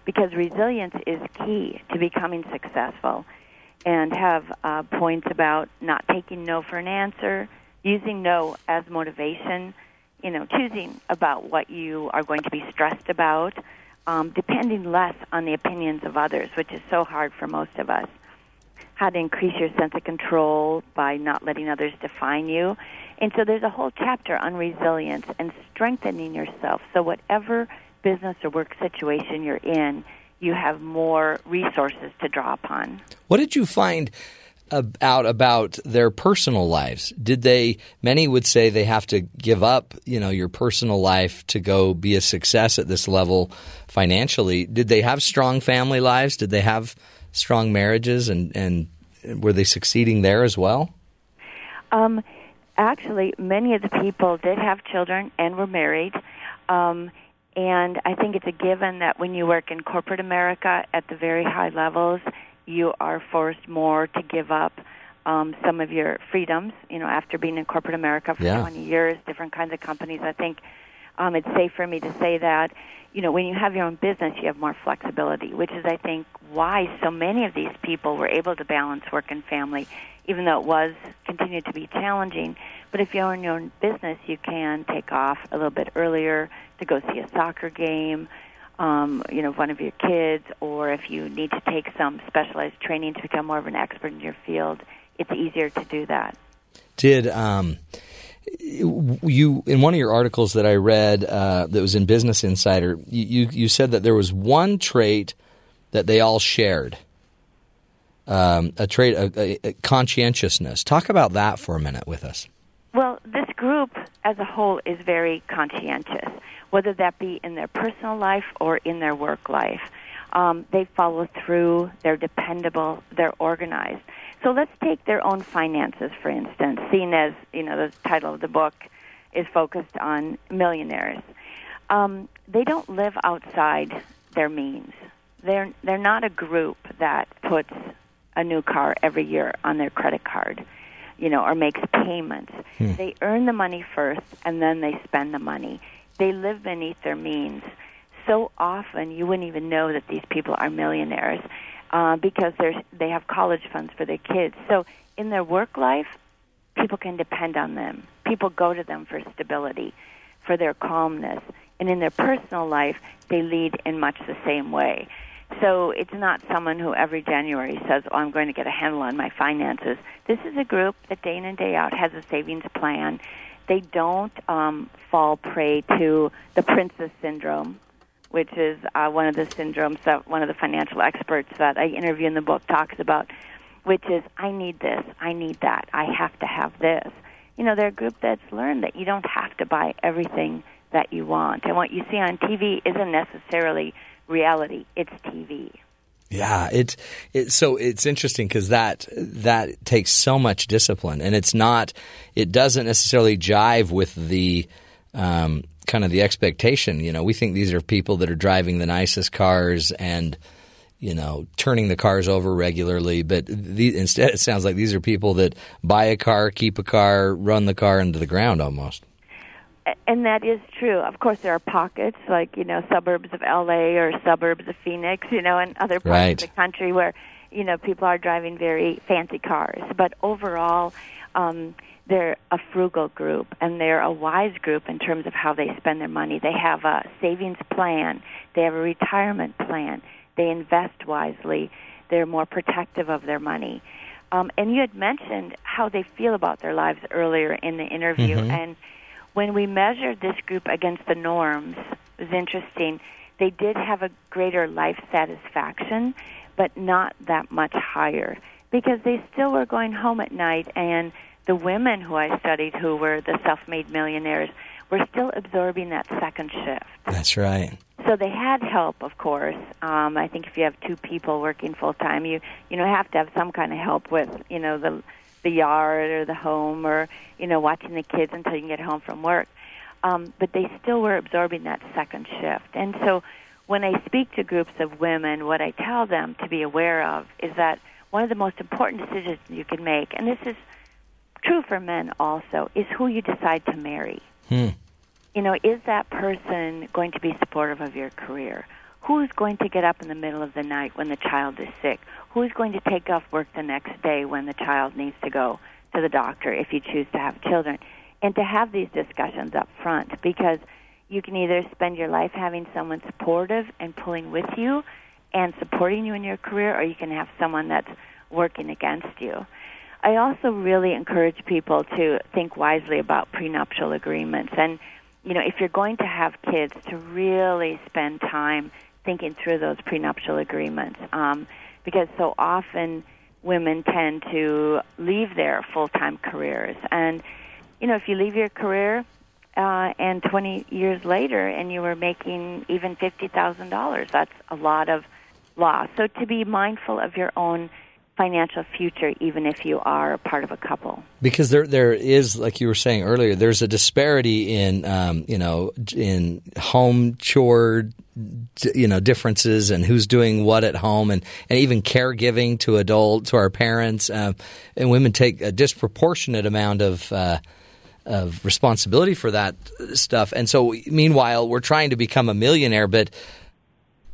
because resilience is key to becoming successful, and have points about not taking no for an answer, using no as motivation, you know, choosing about what you are going to be stressed about, depending less on the opinions of others, which is so hard for most of us. How to increase your sense of control by not letting others define you. And so there's a whole chapter on resilience and strengthening yourself, so whatever business or work situation you're in, you have more resources to draw upon. What did you find out about their personal lives? Did they – many would say they have to give up, you know, your personal life to go be a success at this level financially. Did they have strong family lives? Did they have – strong marriages, and were they succeeding there as well? Actually, many of the people did have children and were married. And I think it's a given that when you work in corporate America at the very high levels, you are forced more to give up some of your freedoms. You know, after being in corporate America for 20 years, different kinds of companies, I think It's safe for me to say that. You know, when you have your own business, you have more flexibility, which is, I think, why so many of these people were able to balance work and family, even though it continued to be challenging. But if you own your own business, you can take off a little bit earlier to go see a soccer game, one of your kids, or if you need to take some specialized training to become more of an expert in your field, it's easier to do that. Did you, in one of your articles that I read that was in Business Insider, you said that there was one trait that they all shared, a trait of conscientiousness. Talk about that for a minute with us. Well, this group as a whole is very conscientious, whether that be in their personal life or in their work life. They follow through, they're dependable, they're organized. So let's take their own finances, for instance, seen as, the title of the book is focused on millionaires. They don't live outside their means. They're not a group that puts a new car every year on their credit card, or makes payments. They earn the money first, and then they spend the money. They live beneath their means. So often you wouldn't even know that these people are millionaires because they have college funds for their kids. So in their work life, people can depend on them. People go to them for stability, for their calmness. And in their personal life, they lead in much the same way. So it's not someone who every January says, I'm going to get a handle on my finances. This is a group that day in and day out has a savings plan. They don't fall prey to the princess syndrome, which is one of the syndromes that one of the financial experts that I interview in the book talks about, which is, I need this, I need that, I have to have this. They're a group that's learned that you don't have to buy everything that you want. And what you see on TV isn't necessarily reality, it's TV. Yeah, so it's interesting because that takes so much discipline, and it doesn't necessarily jive with the kind of the expectation. We think these are people that are driving the nicest cars and turning the cars over regularly, but instead it sounds like these are people that buy a car, keep a car, run the car into the ground almost. And that is true. Of course, there are pockets like, suburbs of L.A. or suburbs of Phoenix, and other parts of the country where, people are driving very fancy cars. But overall, they're a frugal group, and they're a wise group in terms of how they spend their money. They have a savings plan. They have a retirement plan. They invest wisely. They're more protective of their money. And you had mentioned how they feel about their lives earlier in the interview, and when we measured this group against the norms, it was interesting. They did have a greater life satisfaction, but not that much higher, because they still were going home at night, and the women who I studied who were the self-made millionaires were still absorbing that second shift. That's right. So they had help, of course. I think if you have two people working full-time, you have to have some kind of help with, the yard or the home or, watching the kids until you can get home from work. But they still were absorbing that second shift. And so when I speak to groups of women, what I tell them to be aware of is that one of the most important decisions you can make, and this is true for men also, is who you decide to marry. Is that person going to be supportive of your career? Who's going to get up in the middle of the night when the child is sick? Who's going to take off work the next day when the child needs to go to the doctor if you choose to have children? And to have these discussions up front, because you can either spend your life having someone supportive and pulling with you and supporting you in your career, or you can have someone that's working against you. I also really encourage people to think wisely about prenuptial agreements. And, if you're going to have kids, to really spend time thinking through those prenuptial agreements, because so often women tend to leave their full-time careers. And, if you leave your career and 20 years later and you were making even $50,000, that's a lot of loss. So to be mindful of your own financial future, even if you are part of a couple. Because there is, like you were saying earlier, there's a disparity in, in home chore, differences and who's doing what at home and even caregiving to adults, to our parents. And women take a disproportionate amount of of responsibility for that stuff. And so meanwhile, we're trying to become a millionaire, but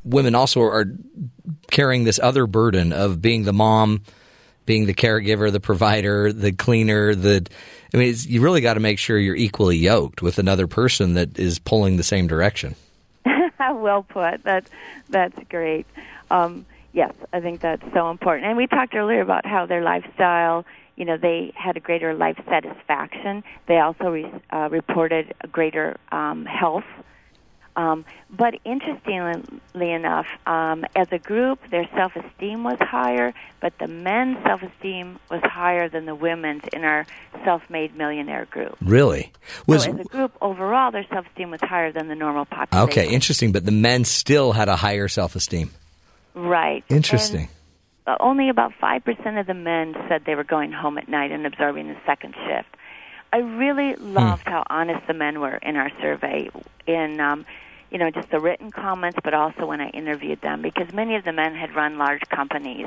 women also are carrying this other burden of being the mom, being the caregiver, the provider, the cleaner. You really got to make sure you're equally yoked with another person that is pulling the same direction. Well put. That's great. Yes, I think that's so important. And we talked earlier about how their lifestyle, they had a greater life satisfaction. They also reported a greater health. But interestingly enough, as a group, their self-esteem was higher, but the men's self-esteem was higher than the women's in our self-made millionaire group. Really? So as a group, overall, their self-esteem was higher than the normal population. Okay, interesting, but the men still had a higher self-esteem. Right. Interesting. And only about 5% of the men said they were going home at night and observing the second shift. I really loved how honest the men were in our survey, in just the written comments, but also when I interviewed them, because many of the men had run large companies,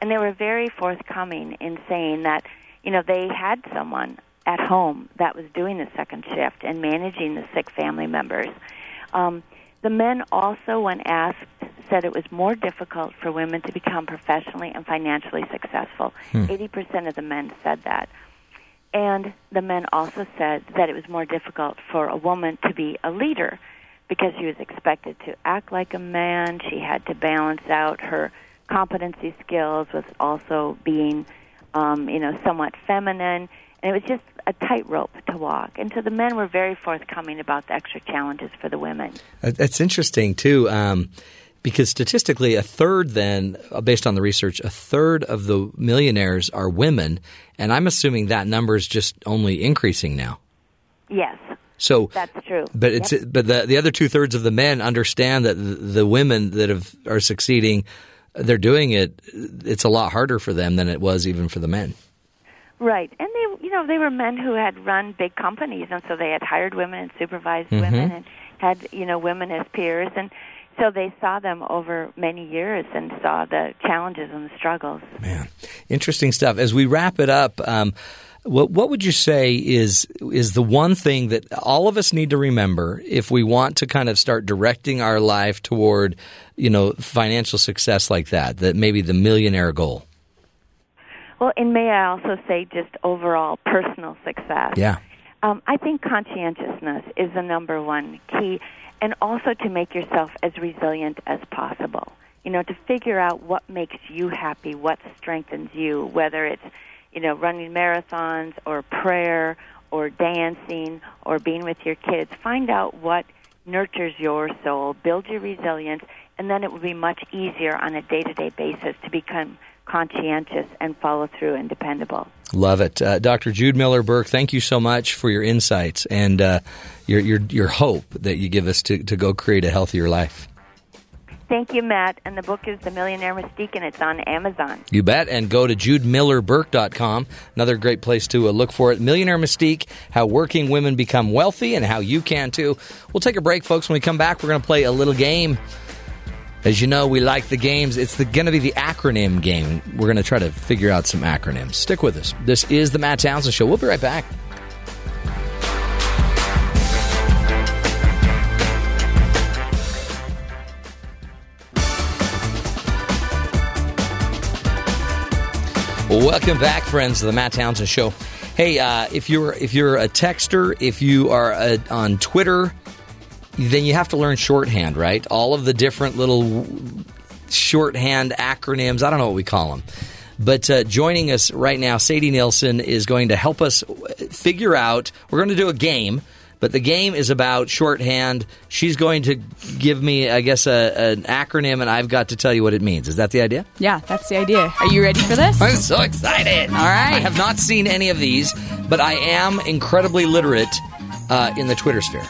and they were very forthcoming in saying that, they had someone at home that was doing the second shift and managing the sick family members. The men also, when asked, said it was more difficult for women to become professionally and financially successful. 80% of the men said that. And the men also said that it was more difficult for a woman to be a leader because she was expected to act like a man. She had to balance out her competency skills with also being, somewhat feminine. And it was just a tightrope to walk. And so the men were very forthcoming about the extra challenges for the women. That's interesting, too, because statistically, a third then, based on the research, a third of the millionaires are women, and I'm assuming that number is just only increasing now. Yes, so that's true. But the other two-thirds of the men understand that the women that are succeeding, they're doing it. It's a lot harder for them than it was even for the men. Right, and they were men who had run big companies, and so they had hired women and supervised women and had women as peers. And so they saw them over many years and saw the challenges and the struggles. Man, interesting stuff. As we wrap it up, what would you say is the one thing that all of us need to remember if we want to kind of start directing our life toward, financial success like that maybe the millionaire goal? Well, and may I also say just overall personal success? Yeah. I think conscientiousness is the number one key. And also to make yourself as resilient as possible, to figure out what makes you happy, what strengthens you, whether it's, running marathons or prayer or dancing or being with your kids. Find out what nurtures your soul, build your resilience, and then it will be much easier on a day-to-day basis to become conscientious and follow through and dependable. Love it. Dr. Jude Miller Burke, thank you so much for your insights and your hope that you give us to go create a healthier life. Thank you, Matt. And the book is The Millionaire Mystique, and it's on Amazon. You bet. And go to judemillerburke.com, another great place to look for it. Millionaire Mystique, How Working Women Become Wealthy and How You Can Too. We'll take a break, folks. When we come back, we're going to play a little game. As you know, we like the games. It's going to be the acronym game. We're going to try to figure out some acronyms. Stick with us. This is The Matt Townsend Show. We'll be right back. Welcome back, friends, to The Matt Townsend Show. Hey, if you're a texter, if you are on Twitter, then you have to learn shorthand, right? All of the different little shorthand acronyms. I don't know what we call them. But joining us right now, Sadie Nielsen is going to help us figure out. We're going to do a game, but the game is about shorthand. She's going to give me, I guess, an acronym, and I've got to tell you what it means. Is that the idea? Yeah, that's the idea. Are you ready for this? I'm so excited. All right. I have not seen any of these, but I am incredibly literate in the Twitter sphere.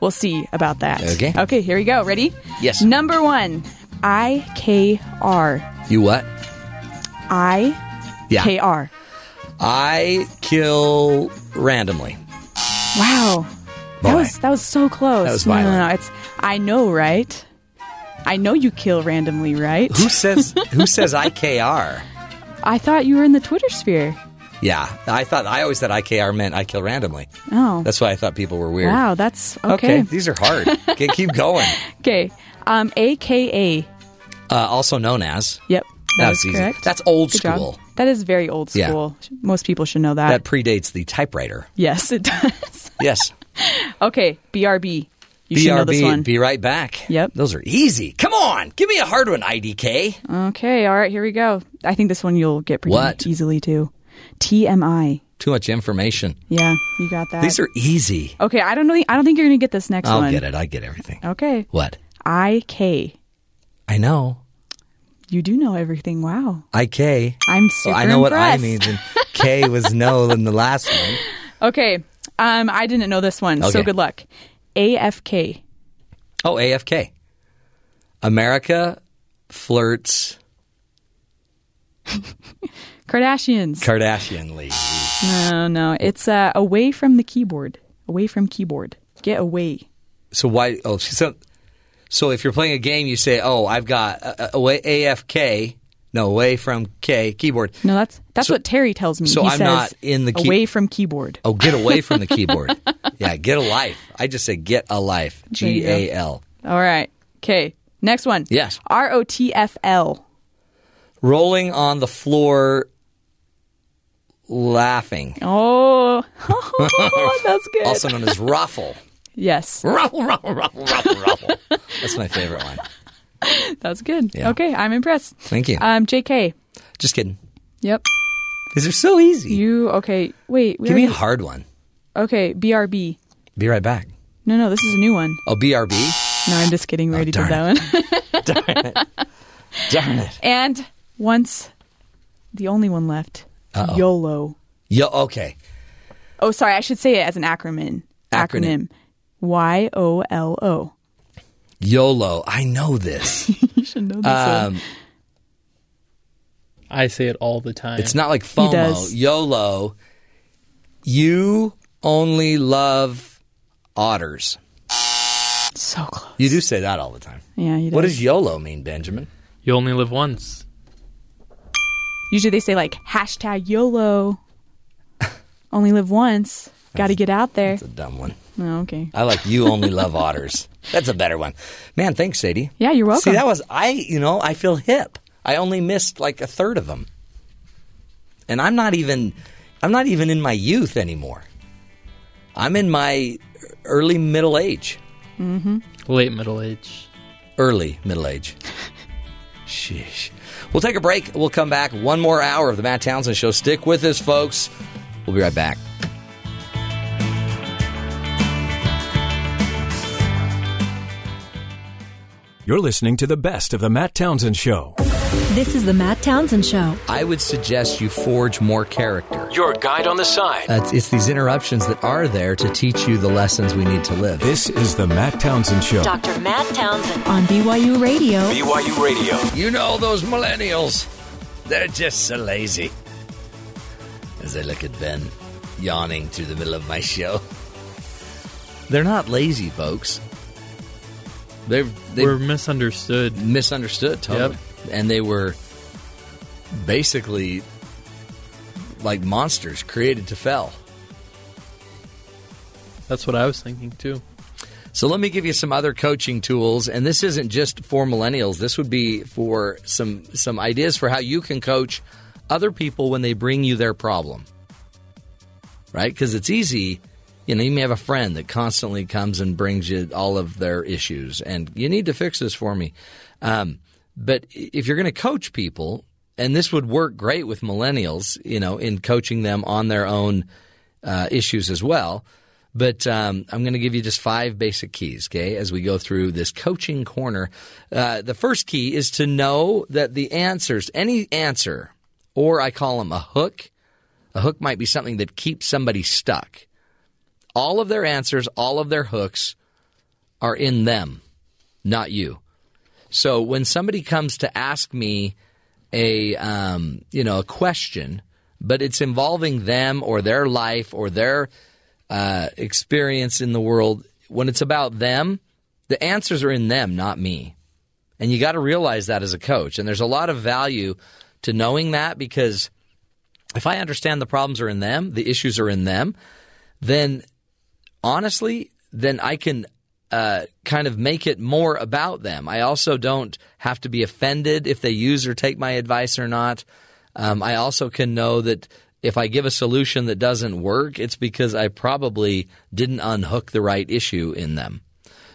We'll see about that. Okay. Okay, here we go. Ready? Yes. Number one, I-K-R. You what? I-K-R. Yeah. I kill randomly. Wow. Boy. That was so close. That was violent. No, it's I know, right? I know you kill randomly, right? Who says I-K-R? I thought you were in the Twitter sphere. Yeah. I always thought IKR meant I kill randomly. Oh. That's why I thought people were weird. Wow, that's okay. Okay, these are hard. Okay, keep going. Okay. AKA. Also known as. Yep. That's easy. Correct. That's old school. Job. That is very old school. Yeah. Most people should know that. That predates the typewriter. Yes, it does. Yes. Okay, BRB. You should know this one. Be right back. Yep. Those are easy. Come on. Give me a hard one, IDK. Okay, all right, here we go. I think this one you'll get pretty easily, too. TMI. Too much information. Yeah, you got that. These are easy. Okay, I don't think you're going to get this next one. I'll get it. I get everything. Okay. What? IK. I know. You do know everything. Wow. IK. I'm super impressed. I know what I means. And K was no in the last one. Okay. I didn't know this one, so good luck. AFK. Oh, AFK. America flirts. Kardashians. Kardashian ladies. No. It's away from the keyboard. Away from keyboard. Get away. So why? Oh, so if you're playing a game, you say, "Oh, I've got away AFK." No, away from keyboard. No, that's what Terry tells me. So he says, not in the away from keyboard. Oh, get away from the keyboard. Yeah, get a life. I just say get a life. GAL. All right. Okay. Next one. Yes. ROTFL. Rolling on the floor, laughing. Oh, that's good. Also known as raffle. Yes. Raffle. That's my favorite one. That's good. Yeah. Okay, I'm impressed. Thank you. JK. Just kidding. Yep. These are so easy. Wait. Give me a hard one. Okay, BRB. Be right back. No, this is a new one. Oh, BRB? No, I'm just kidding. We already did that one. Darn it. And once, the only one left, YOLO. Okay. Oh, sorry. I should say it as an acronym. Acronym. YOLO. YOLO. I know this. You should know this one. I say it all the time. It's not like FOMO. YOLO. You only love otters. So close. You do say that all the time. Yeah, you do. What does YOLO mean, Benjamin? You only live once. Usually they say like hashtag YOLO. Only live once. Got to get out there. That's a dumb one. Oh, okay. I like you only love otters. That's a better one. Man, thanks, Sadie. Yeah, you're welcome. See, that was, I feel hip. I only missed like a third of them. And I'm not even in my youth anymore. I'm in my early middle age. Mm-hmm. Late middle age. Early middle age. Sheesh. We'll take a break. We'll come back. One more hour of the Matt Townsend Show. Stick with us, folks. We'll be right back. You're listening to the best of The Matt Townsend Show. This is The Matt Townsend Show. I would suggest you forge more character. Your guide on the side. It's these interruptions that are there to teach you the lessons we need to live. This is The Matt Townsend Show. Dr. Matt Townsend on BYU Radio. BYU Radio. You know those millennials. They're just so lazy. As I look at Ben, yawning through the middle of my show. They're not lazy, folks. They were misunderstood. Misunderstood, totally. Yep. And they were basically like monsters created to fell. That's what I was thinking, too. So let me give you some other coaching tools. And this isn't just for millennials. This would be for some ideas for how you can coach other people when they bring you their problem. Right? Because it's easy. You may have a friend that constantly comes and brings you all of their issues, and you need to fix this for me. But if you're going to coach people, and this would work great with millennials, in coaching them on their own issues as well. But I'm going to give you just 5 basic keys, okay, as we go through this coaching corner. The first key is to know that the answers, any answer, or I call them a hook. A hook might be something that keeps somebody stuck. All of their answers, all of their hooks are in them, not you. So when somebody comes to ask me a question, but it's involving them or their life or their experience in the world, when it's about them, the answers are in them, not me. And you got to realize that as a coach. And there's a lot of value to knowing that because if I understand the problems are in them, the issues are in them, then honestly, then I can kind of make it more about them. I also don't have to be offended if they use or take my advice or not. I also can know that if I give a solution that doesn't work, it's because I probably didn't unhook the right issue in them.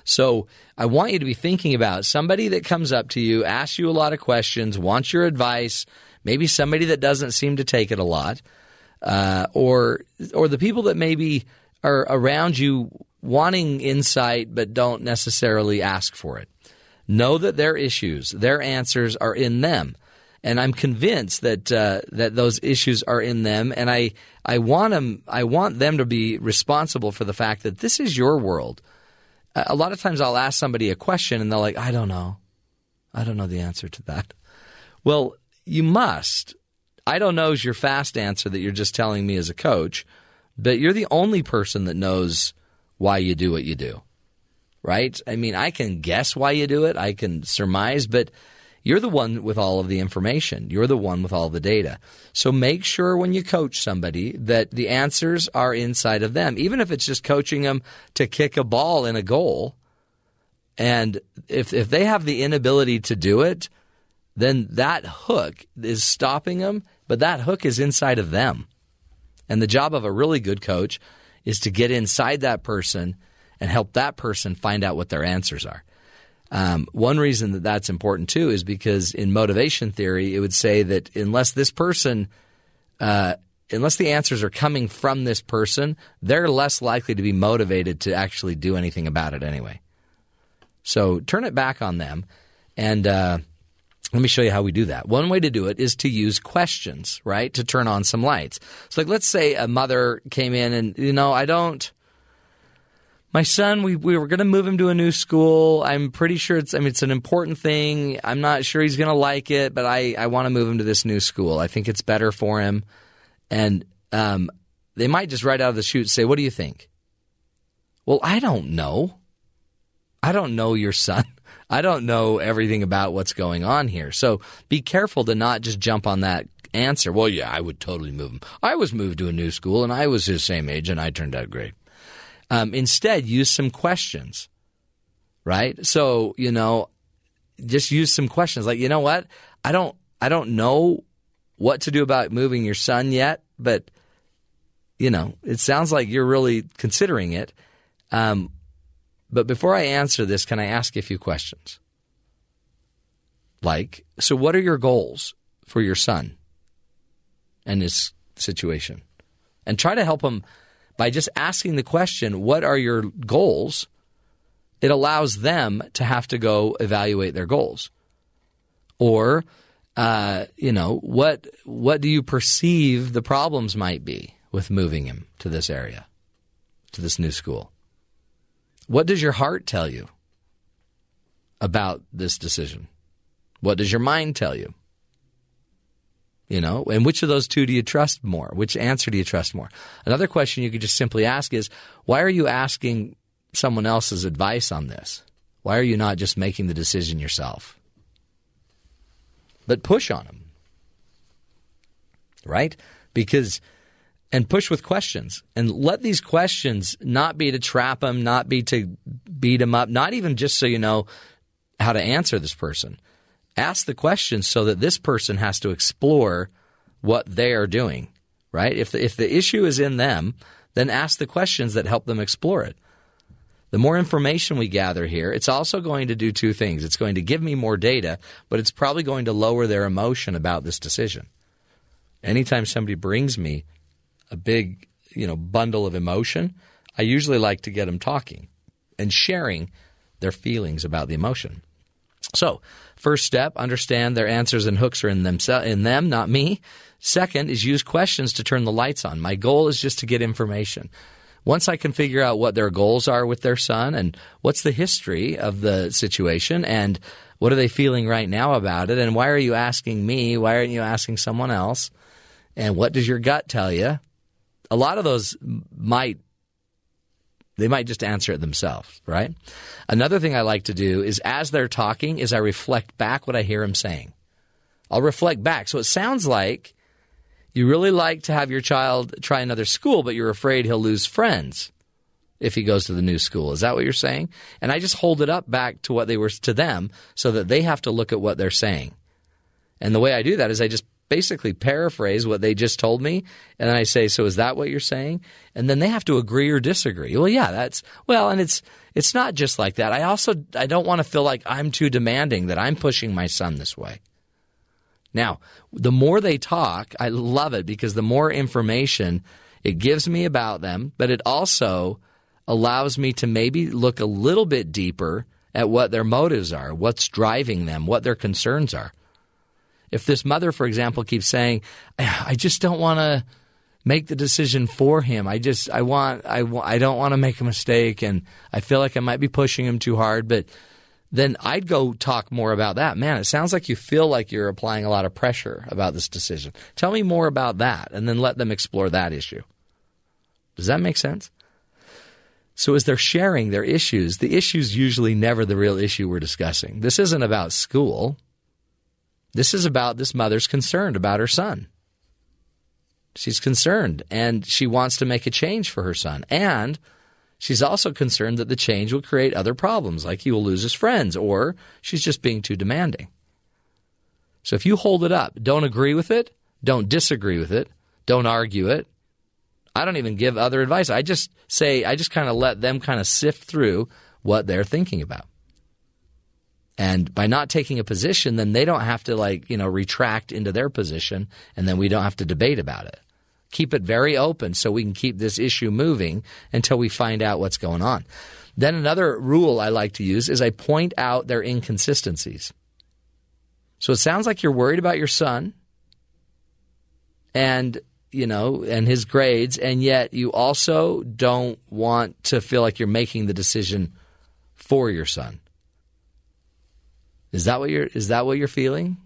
So I want you to be thinking about somebody that comes up to you, asks you a lot of questions, wants your advice, maybe somebody that doesn't seem to take it a lot, or the people that maybe are around you wanting insight but don't necessarily ask for it. Know that their issues, their answers are in them. And I'm convinced that that those issues are in them, and I want them to be responsible for the fact that this is your world. A lot of times I'll ask somebody a question, and they're like, I don't know the answer to that. Well, you must. I don't know is your fast answer that you're just telling me as a coach, but you're the only person that knows why you do what you do, right? I mean, I can guess why you do it. I can surmise, but you're the one with all of the information. You're the one with all the data. So make sure when you coach somebody that the answers are inside of them, even if it's just coaching them to kick a ball in a goal. And if they have the inability to do it, then that hook is stopping them, but that hook is inside of them. And the job of a really good coach is to get inside that person and help that person find out what their answers are. One reason that that's important, too, is because in motivation theory, it would say that unless the answers are coming from this person, they're less likely to be motivated to actually do anything about it anyway. So turn it back on them. And let me show you how we do that. One way to do it is to use questions, right, to turn on some lights. So like, let's say a mother came in and, my son, we were going to move him to a new school. I'm pretty sure it's an important thing. I'm not sure he's going to like it, but I want to move him to this new school. I think it's better for him. And they might just right out of the chute say, what do you think? Well, I don't know. I don't know your son. I don't know everything about what's going on here. So be careful to not just jump on that answer. Well, yeah, I would totally move him. I was moved to a new school, and I was his same age, and I turned out great. Instead, use some questions, right? So, just use some questions like, you know what? I don't know what to do about moving your son yet, but, it sounds like you're really considering it. But before I answer this, can I ask you a few questions? Like, so what are your goals for your son and his situation? And try to help him. By just asking the question, what are your goals, it allows them to have to go evaluate their goals. Or, what do you perceive the problems might be with moving him to this area, to this new school? What does your heart tell you about this decision? What does your mind tell you? And which of those two do you trust more? Which answer do you trust more? Another question you could just simply ask is, why are you asking someone else's advice on this? Why are you not just making the decision yourself? But push on them, right? And push with questions, and let these questions not be to trap them, not be to beat them up, not even just so you know how to answer this person. Ask the question so that this person has to explore what they are doing, right? If the issue is in them, then ask the questions that help them explore it. The more information we gather here, it's also going to do two things. It's going to give me more data, but it's probably going to lower their emotion about this decision. Anytime somebody brings me a big, bundle of emotion, I usually like to get them talking and sharing their feelings about the emotion. So first step, understand their answers and hooks are in them, not me. Second is use questions to turn the lights on. My goal is just to get information. Once I can figure out what their goals are with their son and what's the history of the situation and what are they feeling right now about it and why are you asking me, why aren't you asking someone else, and what does your gut tell you, a lot of those they might just answer it themselves, right? Another thing I like to do is as they're talking is I reflect back what I hear them saying. I'll reflect back. So it sounds like You really like to have your child try another school, but you're afraid he'll lose friends if he goes to the new school. Is that what you're saying? And I just hold it up back to what they were to them so that they have to look at what they're saying. And the way I do that is I just basically paraphrase what they just told me. And then I say, so is that what you're saying? And then they have to agree or disagree. Well, yeah, that's – well, and it's not just like that. I don't want to feel like I'm too demanding, that I'm pushing my son this way. Now, the more they talk, I love it because the more information it gives me about them, but it also allows me to maybe look a little bit deeper at what their motives are, what's driving them, what their concerns are. If this mother, for example, keeps saying, I just don't want to make the decision for him. I don't want to make a mistake, and I feel like I might be pushing him too hard, but then I'd go talk more about that. Man, it sounds like you feel like you're applying a lot of pressure about this decision. Tell me more about that, and then let them explore that issue. Does that make sense? So as they're sharing their issues, the issue's usually never the real issue we're discussing. This isn't about school. This is about this mother's concerned about her son. She's concerned, and she wants to make a change for her son, and she's also concerned that the change will create other problems, like he will lose his friends, or she's just being too demanding. So if you hold it up, don't agree with it, don't disagree with it, don't argue it. I don't even give other advice. I just kind of let them kind of sift through what they're thinking about. And by not taking a position, then they don't have to retract into their position, and then we don't have to debate about it. Keep it very open so we can keep this issue moving until we find out what's going on. Then another rule I like to use is I point out their inconsistencies. So it sounds like you're worried about your son and his grades, and yet you also don't want to feel like you're making the decision for your son. Is that what you're feeling?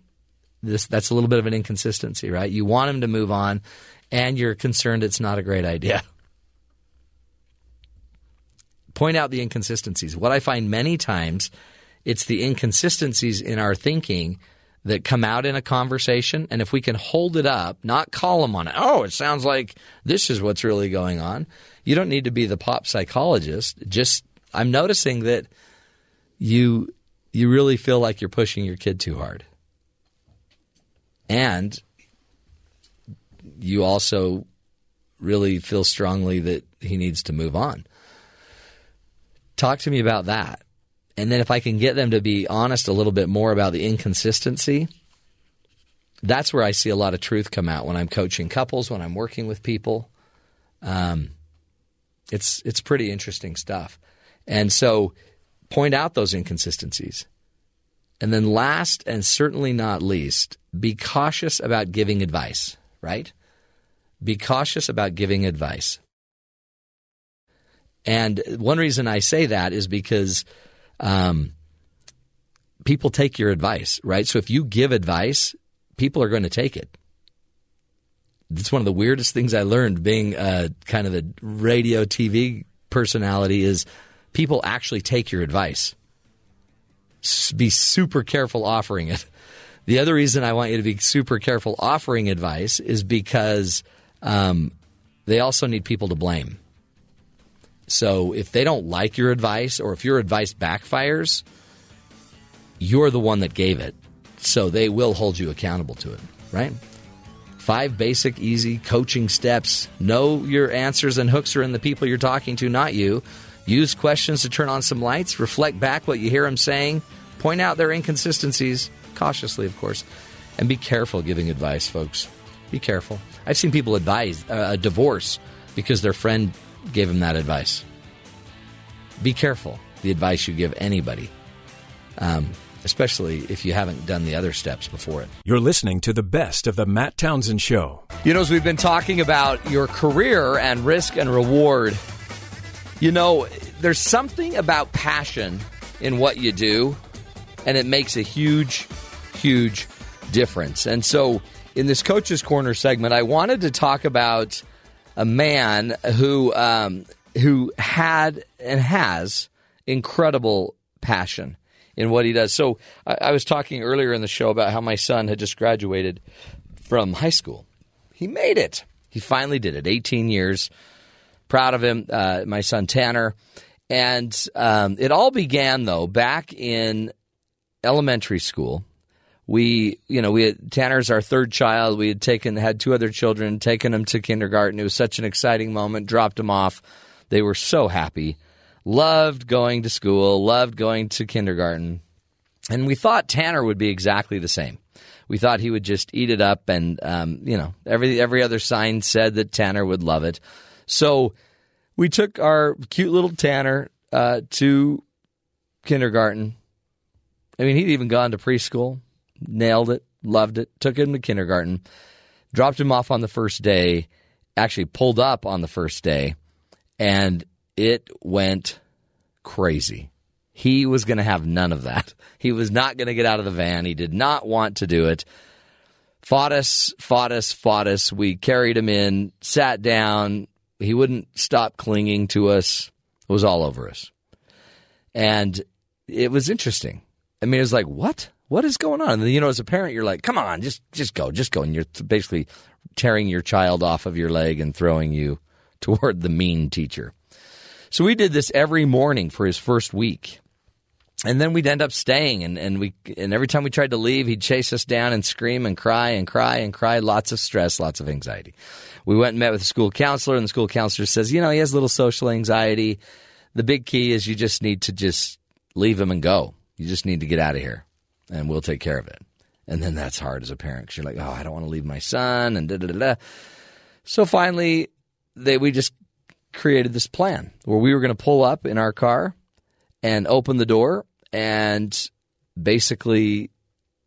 That's a little bit of an inconsistency, right? You want him to move on, and you're concerned it's not a great idea. Point out the inconsistencies. What I find many times, it's the inconsistencies in our thinking that come out in a conversation. And if we can hold it up, not call them on it. Oh, it sounds like this is what's really going on. You don't need to be the pop psychologist. Just, I'm noticing that you really feel like you're pushing your kid too hard. And you also really feel strongly that he needs to move on. Talk to me about that. And then if I can get them to be honest a little bit more about the inconsistency, that's where I see a lot of truth come out when I'm coaching couples, when I'm working with people. It's pretty interesting stuff. And so point out those inconsistencies. And then last and certainly not least, be cautious about giving advice, right? Be cautious about giving advice. And one reason I say that is because people take your advice, right? So if you give advice, people are going to take it. It's one of the weirdest things I learned being kind of a radio TV personality is people actually take your advice. Be super careful offering it. The other reason I want you to be super careful offering advice is because they also need people to blame. So if they don't like your advice or if your advice backfires, you're the one that gave it. So they will hold you accountable to it, right? 5 basic, easy coaching steps. Know your answers and hooks are in the people you're talking to, not you. Use questions to turn on some lights. Reflect back what you hear them saying. Point out their inconsistencies. Cautiously, of course, and be careful giving advice, folks. Be careful. I've seen people divorce because their friend gave them that advice. Be careful the advice you give anybody, especially if you haven't done the other steps before it. You're listening to the best of the Matt Townsend Show. You know, as we've been talking about your career and risk and reward, there's something about passion in what you do, and it makes a huge, huge difference. And so in this Coach's Corner segment, I wanted to talk about a man who had and has incredible passion in what he does. So I was talking earlier in the show about how my son had just graduated from high school. He made it. He finally did it. 18 years. Proud of him. My son Tanner. And it all began, though, back in elementary school. We had Tanner's our third child. We had two other children, taken them to kindergarten. It was such an exciting moment. Dropped them off. They were so happy. Loved going to school. Loved going to kindergarten. And we thought Tanner would be exactly the same. We thought he would just eat it up, and every other sign said that Tanner would love it. So we took our cute little Tanner to kindergarten. I mean, he'd even gone to preschool. Nailed it, loved it, took him to kindergarten, dropped him off on the first day, actually pulled up on the first day, and it went crazy. He was going to have none of that. He was not going to get out of the van. He did not want to do it. Fought us. We carried him in, sat down. He wouldn't stop clinging to us. It was all over us. And it was interesting. I mean, it was like, what? What is going on? And, as a parent, you're like, come on, just go. And you're basically tearing your child off of your leg and throwing you toward the mean teacher. So we did this every morning for his first week. And then we'd end up staying. And every time we tried to leave, he'd chase us down and scream and cry. Lots of stress, lots of anxiety. We went and met with the school counselor, and the school counselor says, he has a little social anxiety. The big key is you just need to just leave him and go. You just need to get out of here. And we'll take care of it. And then that's hard as a parent because you're like, oh, I don't want to leave my son, and da-da-da-da. So finally, we just created this plan where we were going to pull up in our car and open the door, and basically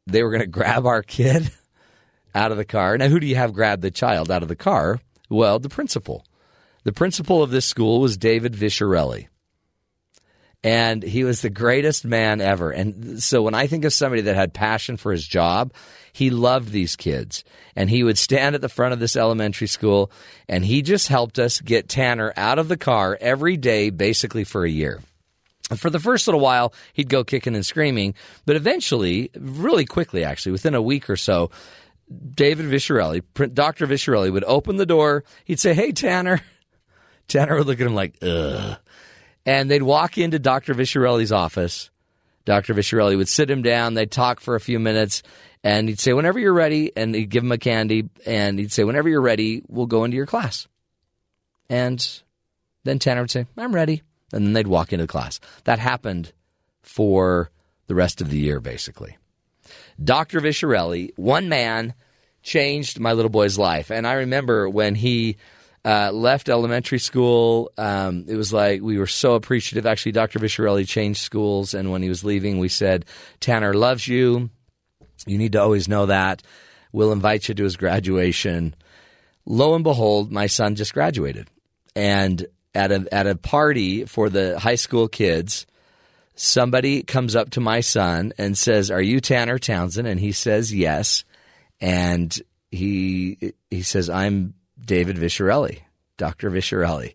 they were going to grab our kid out of the car. Now, who do you have grab the child out of the car? Well, the principal. The principal of this school was David Visciarelli. And he was the greatest man ever. And so when I think of somebody that had passion for his job, he loved these kids. And he would stand at the front of this elementary school, and he just helped us get Tanner out of the car every day, basically for a year. And for the first little while, he'd go kicking and screaming. But eventually, really quickly actually, within a week or so, David Visciarelli, Dr. Visciarelli, would open the door. He'd say, hey, Tanner. Tanner would look at him like, ugh. And they'd walk into Dr. Visciarelli's office. Dr. Visciarelli would sit him down. They'd talk for a few minutes. And he'd say, whenever you're ready, and he'd give him a candy. And he'd say, whenever you're ready, we'll go into your class. And then Tanner would say, I'm ready. And then they'd walk into the class. That happened for the rest of the year, basically. Dr. Visciarelli, one man, changed my little boy's life. And I remember when he... left elementary school. It was like we were so appreciative. Actually, Dr. Visciarelli changed schools, and when he was leaving, we said, Tanner loves you. You need to always know that. We'll invite you to his graduation. Lo and behold, my son just graduated. And at a party for the high school kids, somebody comes up to my son and says, are you Tanner Townsend? And he says, yes. And he says, I'm David Visciarelli, Dr. Visciarelli.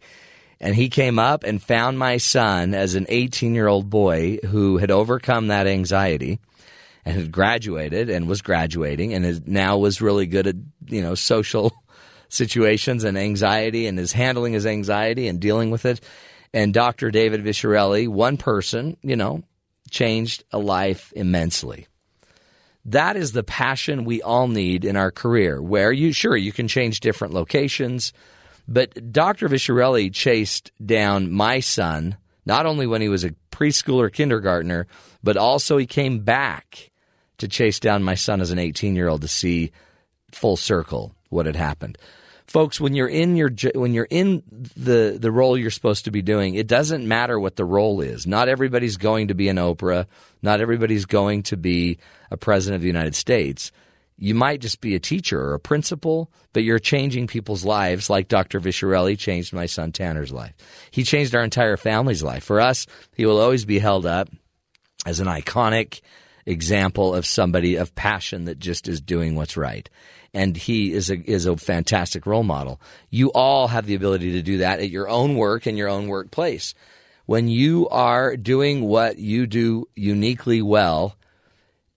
And he came up and found my son as an 18-year-old boy who had overcome that anxiety and had graduated and was graduating and now was really good at, social situations and anxiety and is handling his anxiety and dealing with it. And Dr. David Visciarelli, one person, changed a life immensely. That is the passion we all need in our career, where you can change different locations, but Dr. Visciarelli chased down my son, not only when he was a preschooler kindergartner, but also he came back to chase down my son as an 18-year-old to see full circle what had happened. Folks, when you're in the role you're supposed to be doing, it doesn't matter what the role is. Not everybody's going to be an Oprah. Not everybody's going to be a president of the United States. You might just be a teacher or a principal, but you're changing people's lives like Dr. Visciarelli changed my son Tanner's life. He changed our entire family's life. For us, he will always be held up as an iconic example of somebody of passion that just is doing what's right. And he is a fantastic role model. You all have the ability to do that at your own work and your own workplace. When you are doing what you do uniquely well,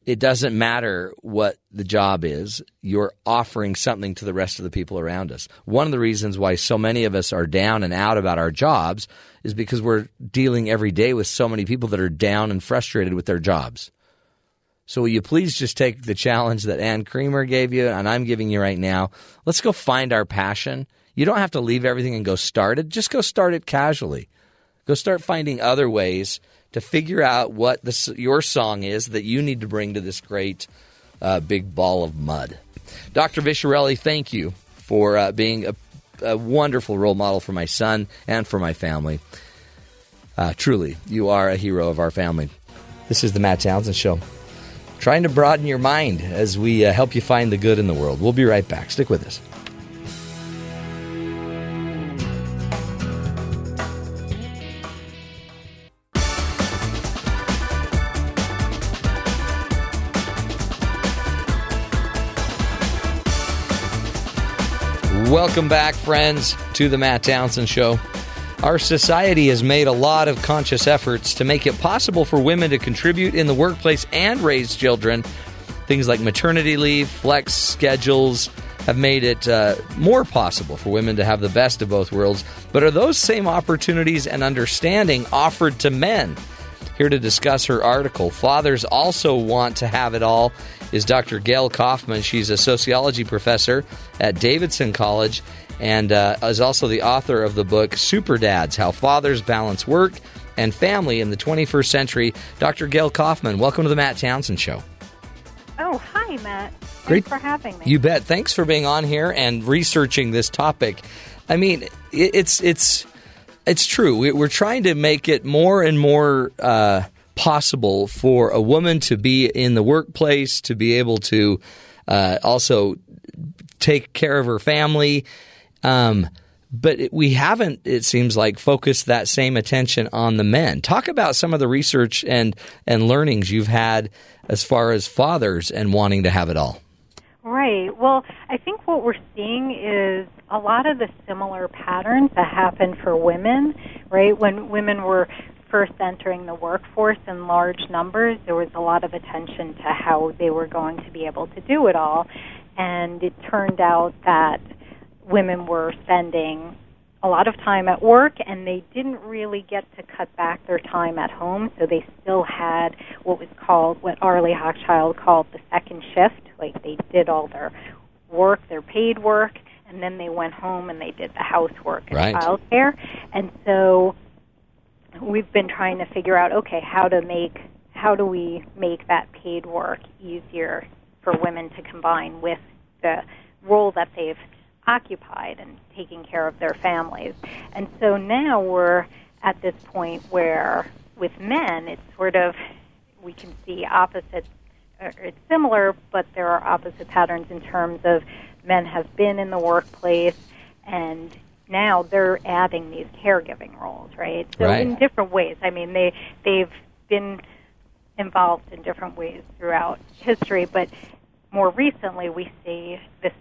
It doesn't matter what the job is. You're offering something to the rest of the people around us. One of the reasons why so many of us are down and out about our jobs is because we're dealing every day with so many people that are down and frustrated with their jobs. So will you please just take the challenge that Ann Creamer gave you and I'm giving you right now. Let's go find our passion. You don't have to leave everything and go start it. Just go start it casually. Go start finding other ways to figure out what your song is that you need to bring to this great big ball of mud. Dr. Visciarelli, thank you for being a wonderful role model for my son and for my family. Truly, you are a hero of our family. This is the Matt Townsend Show. Trying to broaden your mind as we help you find the good in the world. We'll be right back. Stick with us. Welcome back, friends, to the Matt Townsend Show. Our society has made a lot of conscious efforts to make it possible for women to contribute in the workplace and raise children. Things like maternity leave, flex schedules have made it more possible for women to have the best of both worlds. But are those same opportunities and understanding offered to men? Here to discuss her article, Fathers Also Want to Have It All, is Dr. Gayle Kaufman. She's a sociology professor at Davidson College and is also the author of the book Super Dads, How Fathers Balance Work and Family in the 21st Century. Dr. Gayle Kaufman, welcome to the Matt Townsend Show. Oh, hi, Matt. Great. Thanks for having me. You bet. Thanks for being on here and researching this topic. I mean, It's true. We're trying to make it more and more possible for a woman to be in the workplace, to be able to also take care of her family. But we haven't, it seems like, focused that same attention on the men. Talk about some of the research and learnings you've had as far as fathers and wanting to have it all. Right. Well, I think what we're seeing is a lot of the similar patterns that happen for women, right? When women were first entering the workforce in large numbers, there was a lot of attention to how they were going to be able to do it all. And it turned out that women were spending a lot of time at work, and they didn't really get to cut back their time at home, so they still had what Arlie Hochschild called the second shift. Like, they did all their work, their paid work, and then they went home and they did the housework and childcare. And so we've been trying to figure out, okay, how do we make that paid work easier for women to combine with the role that they've occupied and taking care of their families. And so now we're at this point where with men, it's sort of, we can see opposites. It's similar, but there are opposite patterns in terms of men have been in the workplace, and now they're adding these caregiving roles, right? So in different ways. I mean, they've been involved in different ways throughout history, but more recently we see this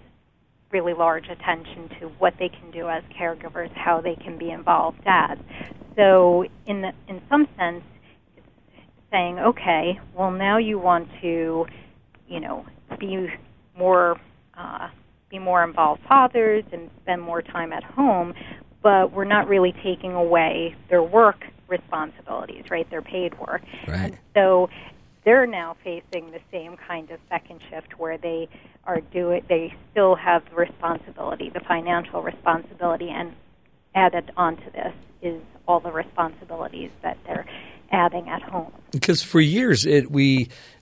really large attention to what they can do as caregivers, how they can be involved dads. So in some sense, it's saying, okay, well, now you want to, be more involved fathers and spend more time at home, but we're not really taking away their work responsibilities, right? Their paid work. Right. And so they're now facing the same kind of second shift where they still have the responsibility, the financial responsibility, and added onto this is all the responsibilities that they're adding at home. Because for years,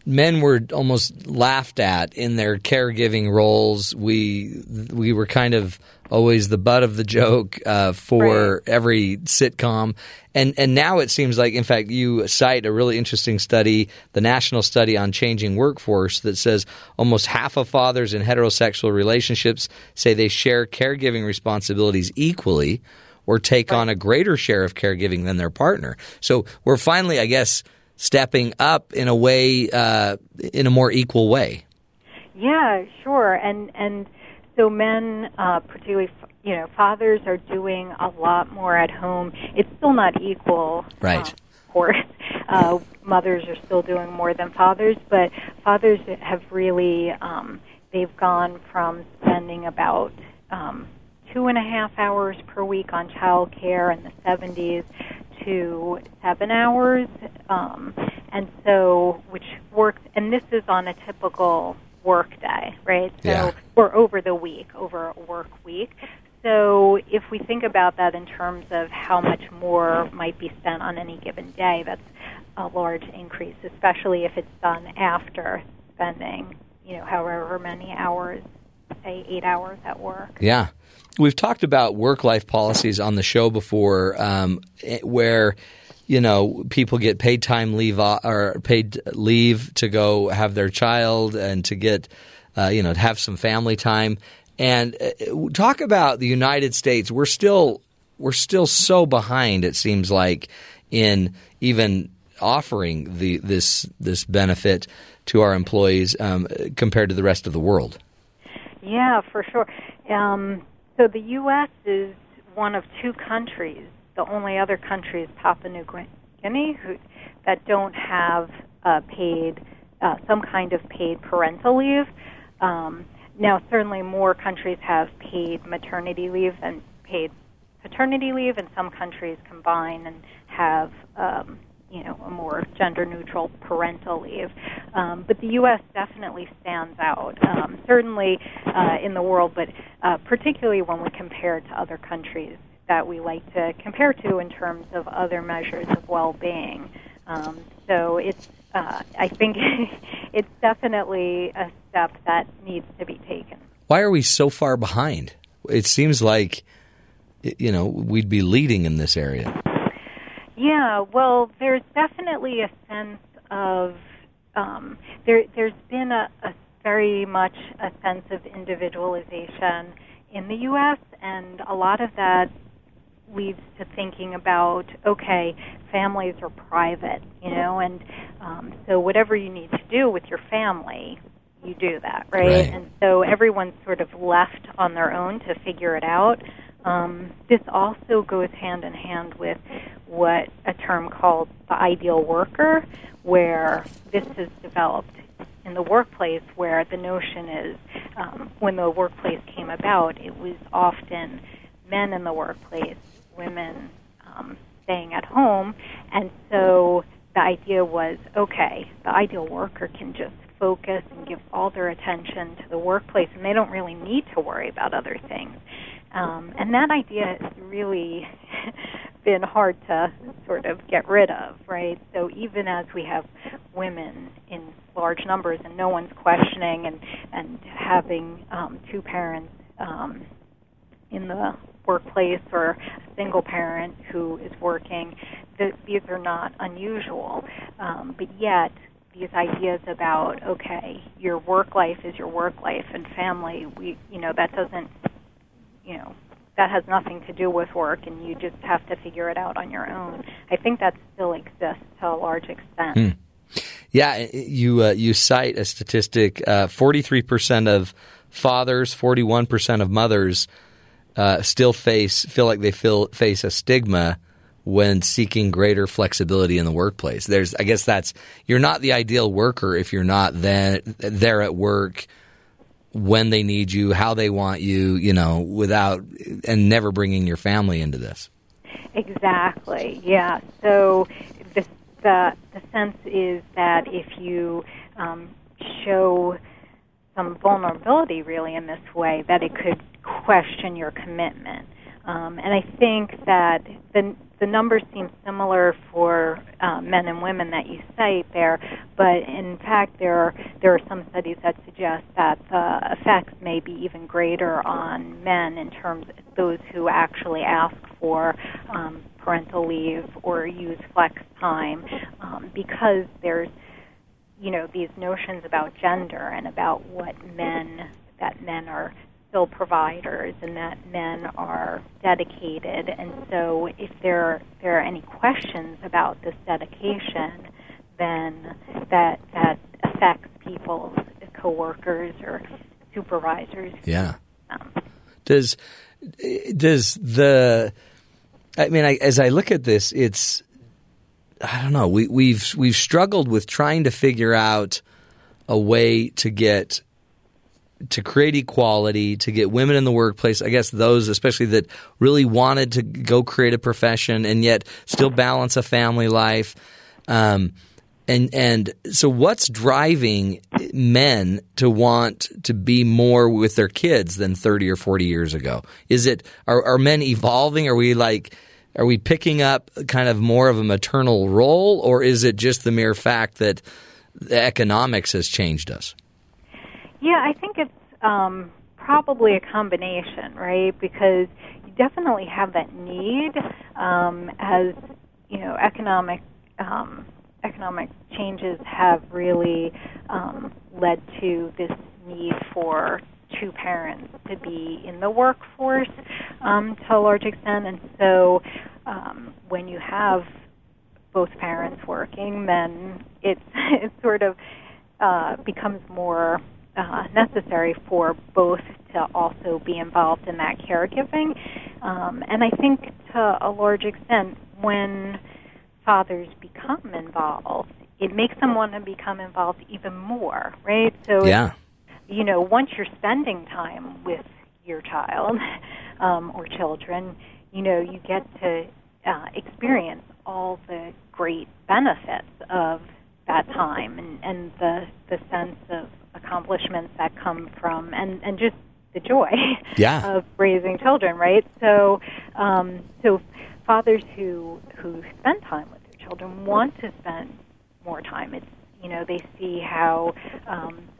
men were almost laughed at in their caregiving roles. We were kind of always the butt of the joke for every sitcom. And now it seems like, in fact, you cite a really interesting study, the National Study on Changing Workforce, that says almost half of fathers in heterosexual relationships say they share caregiving responsibilities equally or take on a greater share of caregiving than their partner. So we're finally, I guess, stepping up in a way, in a more equal way. Yeah, sure. And so men, particularly, fathers are doing a lot more at home. It's still not equal. Right. course. Mothers are still doing more than fathers, but fathers have really, they've gone from spending about 2.5 hours per week on child care in the 70s to 7 hours, and so, which works, and this is on a typical work day, right? So, yeah. Or over the week, over a work week. So if we think about that in terms of how much more might be spent on any given day, that's a large increase, especially if it's done after spending, you know, however many hours, say 8 hours at work. Yeah. We've talked about work-life policies on the show before, where, you know, people get paid time leave or paid leave to go have their child and to get, you know, to have some family time. And talk about the United States. We're still so behind, it seems like, in even offering this benefit to our employees compared to the rest of the world. Yeah, for sure. So the U.S. is one of two countries. The only other country is Papua New Guinea, that don't have some kind of paid parental leave. Now, certainly more countries have paid maternity leave than paid paternity leave, and some countries combine and have, you know, a more gender-neutral parental leave. But the U.S. definitely stands out, certainly in the world, but particularly when we compare it to other countries that we like to compare to in terms of other measures of well-being. So it's, I think it's definitely a step that needs to be taken. Why are we so far behind? It seems like, you know, we'd be leading in this area. Yeah, well, there's definitely a sense of there's been a very much a sense of individualization in the U.S., and a lot of that leads to thinking about, okay, families are private, you know, and so whatever you need to do with your family, you do that, right? And so everyone's sort of left on their own to figure it out. This also goes hand in hand with what a term called the ideal worker, where this is developed in the workplace, where the notion is when the workplace came about, it was often men in the workplace, women staying at home. And so the idea was, okay, the ideal worker can just focus and give all their attention to the workplace, and they don't really need to worry about other things. And that idea has really been hard to sort of get rid of, right? So even as we have women in large numbers and no one's questioning and having two parents in the workplace or a single parent who is working, these are not unusual. But yet these ideas about, okay, your work life is your work life, and family, that has nothing to do with work, and you just have to figure it out on your own. I think that still exists to a large extent. Mm. Yeah, you cite a statistic, 43% of fathers, 41% of mothers still face a stigma when seeking greater flexibility in the workplace. I guess that's, you're not the ideal worker if you're not there at work when they need you, how they want you, you know, without, and never bringing your family into this. Exactly, yeah. So the sense is that if you show some vulnerability really in this way, that it could question your commitment. And I think that the numbers seem similar for men and women that you cite there, but in fact there are some studies that suggest that the effects may be even greater on men in terms of those who actually ask for parental leave or use flex time, because there's, you know, these notions about gender and about what men are still providers and that men are dedicated, and so if there are any questions about this dedication, then that affects people's coworkers or supervisors. Yeah. Does the? I mean, as I look at this, it's I don't know. We've struggled with trying to figure out a way to get to create equality, to get women in the workplace. I guess those, especially that really wanted to go create a profession and yet still balance a family life. And so what's driving men to want to be more with their kids than 30 or 40 years ago? Is it are men evolving? Are we picking up kind of more of a maternal role, or is it just the mere fact that the economics has changed us? Yeah, I think it's probably a combination, right? Because you definitely have that need as, you know, economic changes have really led to this need for two parents to be in the workforce to a large extent. And so when you have both parents working, then it sort of becomes more necessary for both to also be involved in that caregiving. And I think to a large extent, when fathers become involved, it makes them want to become involved even more, right? So, yeah. You know, once you're spending time with your child or children, you know, you get to experience all the great benefits of that time and the sense of accomplishments that come from and just the joy of raising children, right? So, so fathers who spend time with their children want to spend more time. It's, you know, they see how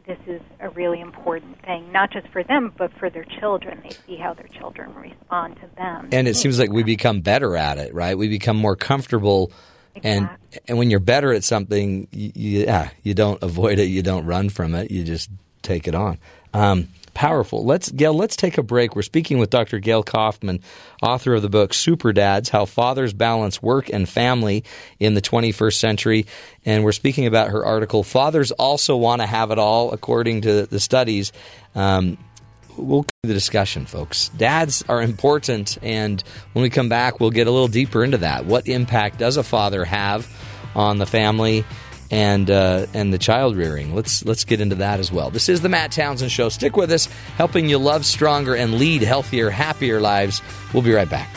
this is a really important thing, not just for them, but for their children. They see how their children respond to them. And it seems like we become better at it, right? We become more comfortable. Exactly. And when you're better at something, you don't avoid it. You don't run from it. You just take it on. Powerful. Gayle, let's take a break. We're speaking with Dr. Gayle Kaufman, author of the book Super Dads, How Fathers Balance Work and Family in the 21st Century. And we're speaking about her article, Fathers Also Want to Have It All, according to the studies. We'll continue the discussion, folks. Dads are important, and when we come back, we'll get a little deeper into that. What impact does a father have on the family and the child rearing? Let's get into that as well. This is the Matt Townsend Show. Stick with us, helping you love stronger and lead healthier, happier lives. We'll be right back.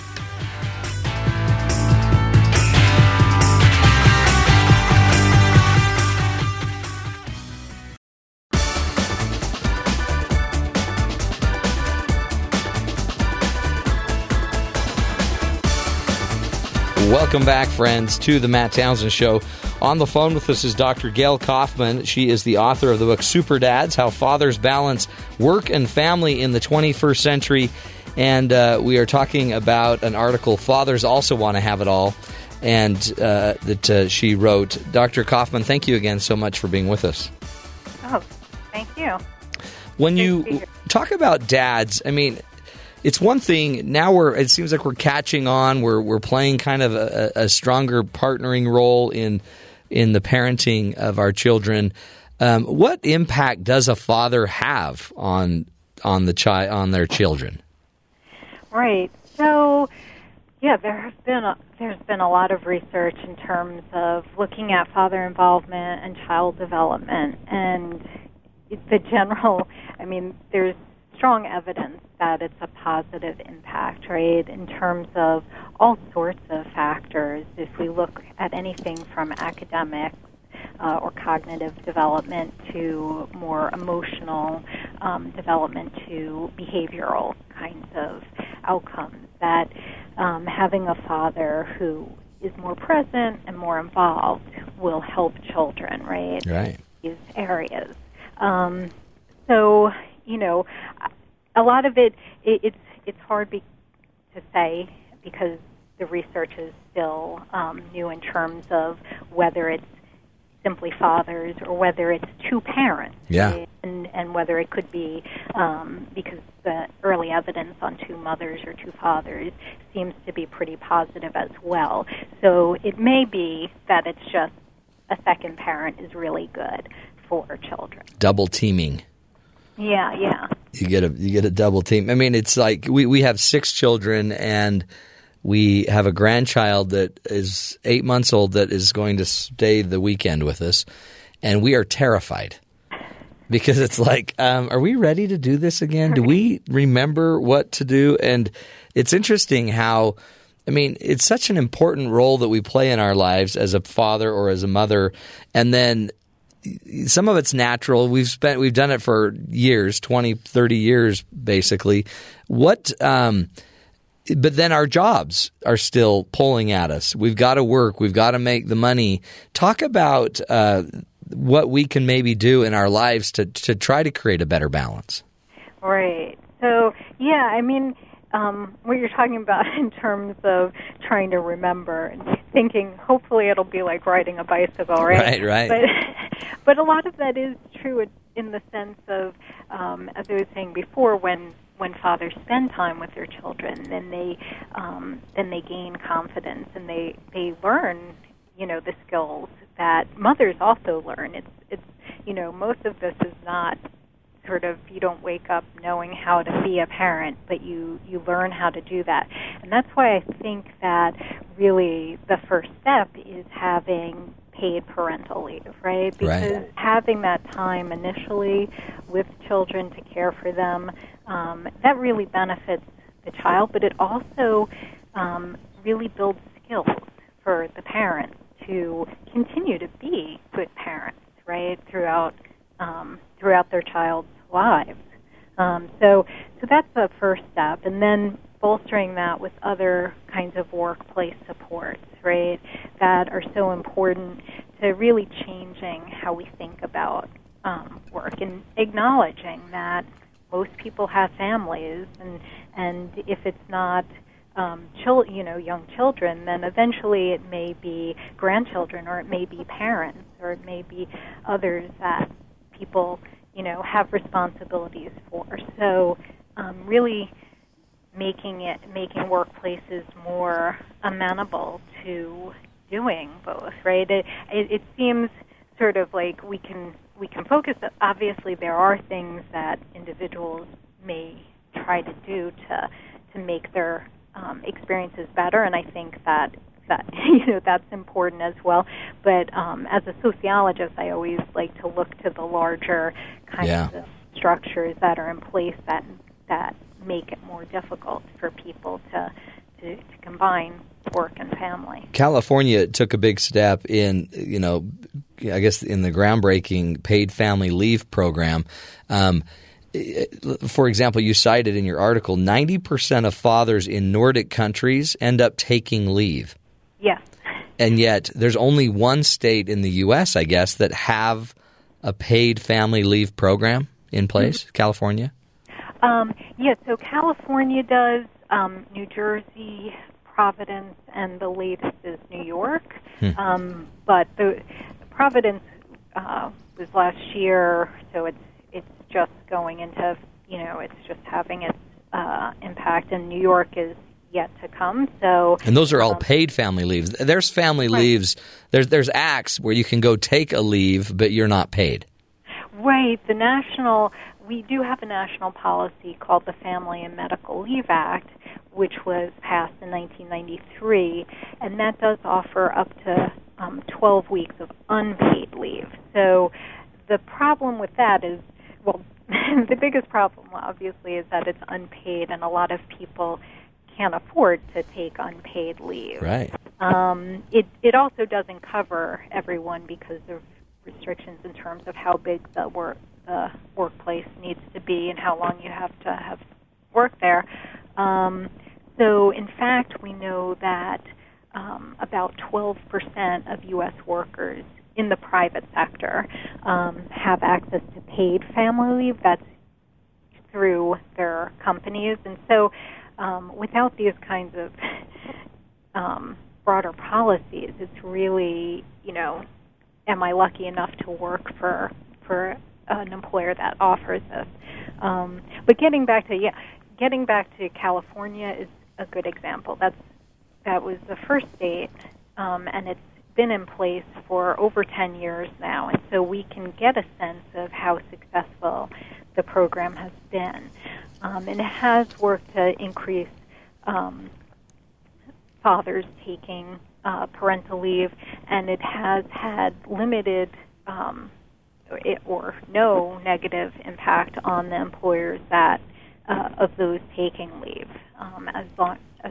Welcome back, friends, to the Matt Townsend Show. On the phone with us is Dr. Gayle Kaufman. She is the author of the book Super Dads, How Fathers Balance Work and Family in the 21st Century. And we are talking about an article, Fathers Also Want to Have It All, and that she wrote. Dr. Kaufman, thank you again so much for being with us. Oh, thank you. When you talk about dads, I mean, it's one thing now. It seems like we're catching on. We're playing kind of a stronger partnering role in the parenting of our children. What impact does a father have on their children? Right. So, yeah, there's been a lot of research in terms of looking at father involvement and child development, and the general. I mean, there's strong evidence that it's a positive impact, right, in terms of all sorts of factors. If we look at anything from academic or cognitive development to more emotional development to behavioral kinds of outcomes, that having a father who is more present and more involved will help children, right? Right. These areas. So, you know, a lot of it's hard to say because the research is still new in terms of whether it's simply fathers or whether it's two parents, yeah, and whether it could be because the early evidence on two mothers or two fathers seems to be pretty positive as well. So it may be that it's just a second parent is really good for children. Double teaming. Yeah, yeah. You get a double team. I mean, it's like we have six children, and We have a grandchild that is 8 months old that is going to stay the weekend with us, and we are terrified because it's like, are we ready to do this again? Do we remember what to do? And it's interesting how, I mean, it's such an important role that we play in our lives as a father or as a mother, and then some of it's natural. We've done it for years, 20, 30 years basically. But then our jobs are still pulling at us. We've got to work. We've got to make the money. Talk about what we can maybe do in our lives to try to create a better balance. Right. So, yeah, I mean, what you're talking about in terms of trying to remember and thinking, hopefully it'll be like riding a bicycle, right? Right, right. But a lot of that is true in the sense of, as I was saying before, when fathers spend time with their children, then they gain confidence and they learn, you know, the skills that mothers also learn. It's you know, most of this is not sort of, you don't wake up knowing how to be a parent, but you learn how to do that. And that's why I think that really the first step is having paid parental leave, right? Because having that time initially with children to care for them, that really benefits the child, but it also really builds skills for the parent to continue to be good parents, right, throughout their child's lives. So that's the first step, and then bolstering that with other kinds of workplace supports, right, that are so important to really changing how we think about work and acknowledging that most people have families, and if it's not young children, then eventually it may be grandchildren, or it may be parents, or it may be others that people, you know, have responsibilities for. So really making workplaces more amenable to doing both, right? It seems sort of like we can focus. Obviously, there are things that individuals may try to do to make their experiences better, and I think that you know, that's important as well. But as a sociologist, I always like to look to the larger kinds of structures that are in place that make it more difficult for people to combine work and family. California took a big step in, you know, I guess in the groundbreaking paid family leave program. For example, you cited in your article, 90% of fathers in Nordic countries end up taking leave. Yes. And yet there's only one state in the U.S., I guess, that have a paid family leave program in place, mm-hmm. California. So California does, New Jersey, Providence, and the latest is New York. But the Providence was last year, so it's just going into, you know, it's just having its impact, and New York is yet to come. So, and those are all paid family leaves. There's family leaves. There's acts where you can go take a leave, but you're not paid. Right. We do have a national policy called the Family and Medical Leave Act, which was passed in 1993, and that does offer up to 12 weeks of unpaid leave. So the problem with that is, well, the biggest problem, obviously, is that it's unpaid, and a lot of people can't afford to take unpaid leave. Right. It also doesn't cover everyone because of restrictions in terms of how big the workplace needs to be and how long you have to have worked there. So, in fact, we know that about 12% of U.S. workers in the private sector have access to paid family leave. That's through their companies. And so without these kinds of broader policies, it's really, you know, am I lucky enough to work for an employer that offers this? But getting back to California is a good example. That was the first state, and it's been in place for over 10 years now, and so we can get a sense of how successful the program has been. And it has worked to increase fathers taking parental leave, and it has had limited or no negative impact on the employers that of those taking leave, as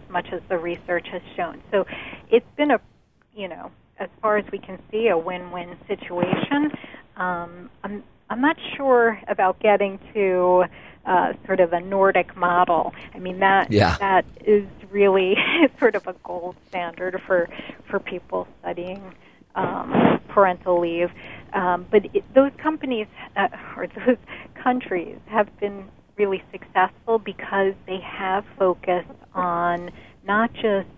much as the research has shown. So it's been a, as far as we can see, a win-win situation. I'm not sure about getting to sort of a Nordic model. I mean, that is really sort of a gold standard for people studying parental leave. But those companies or those countries have been really successful because they have focused on not just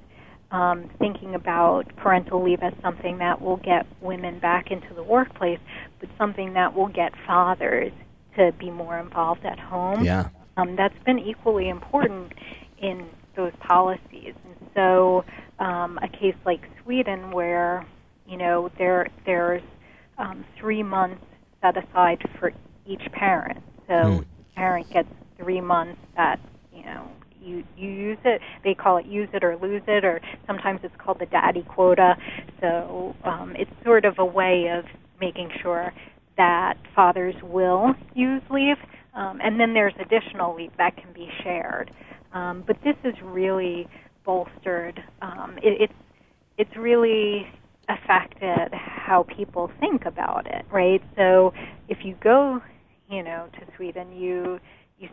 thinking about parental leave as something that will get women back into the workplace, but something that will get fathers to be more involved at home. Yeah. That's been equally important in those policies. And so a case like Sweden, where there's 3 months set aside for each parent, so each parent gets 3 months that you use it. They call it use it or lose it, or sometimes it's called the daddy quota. So it's sort of a way of making sure that fathers will use leave. And then there's additional leave that can be shared. But this is really bolstered. It's really affected how people think about it, right? So if you go, to Sweden, you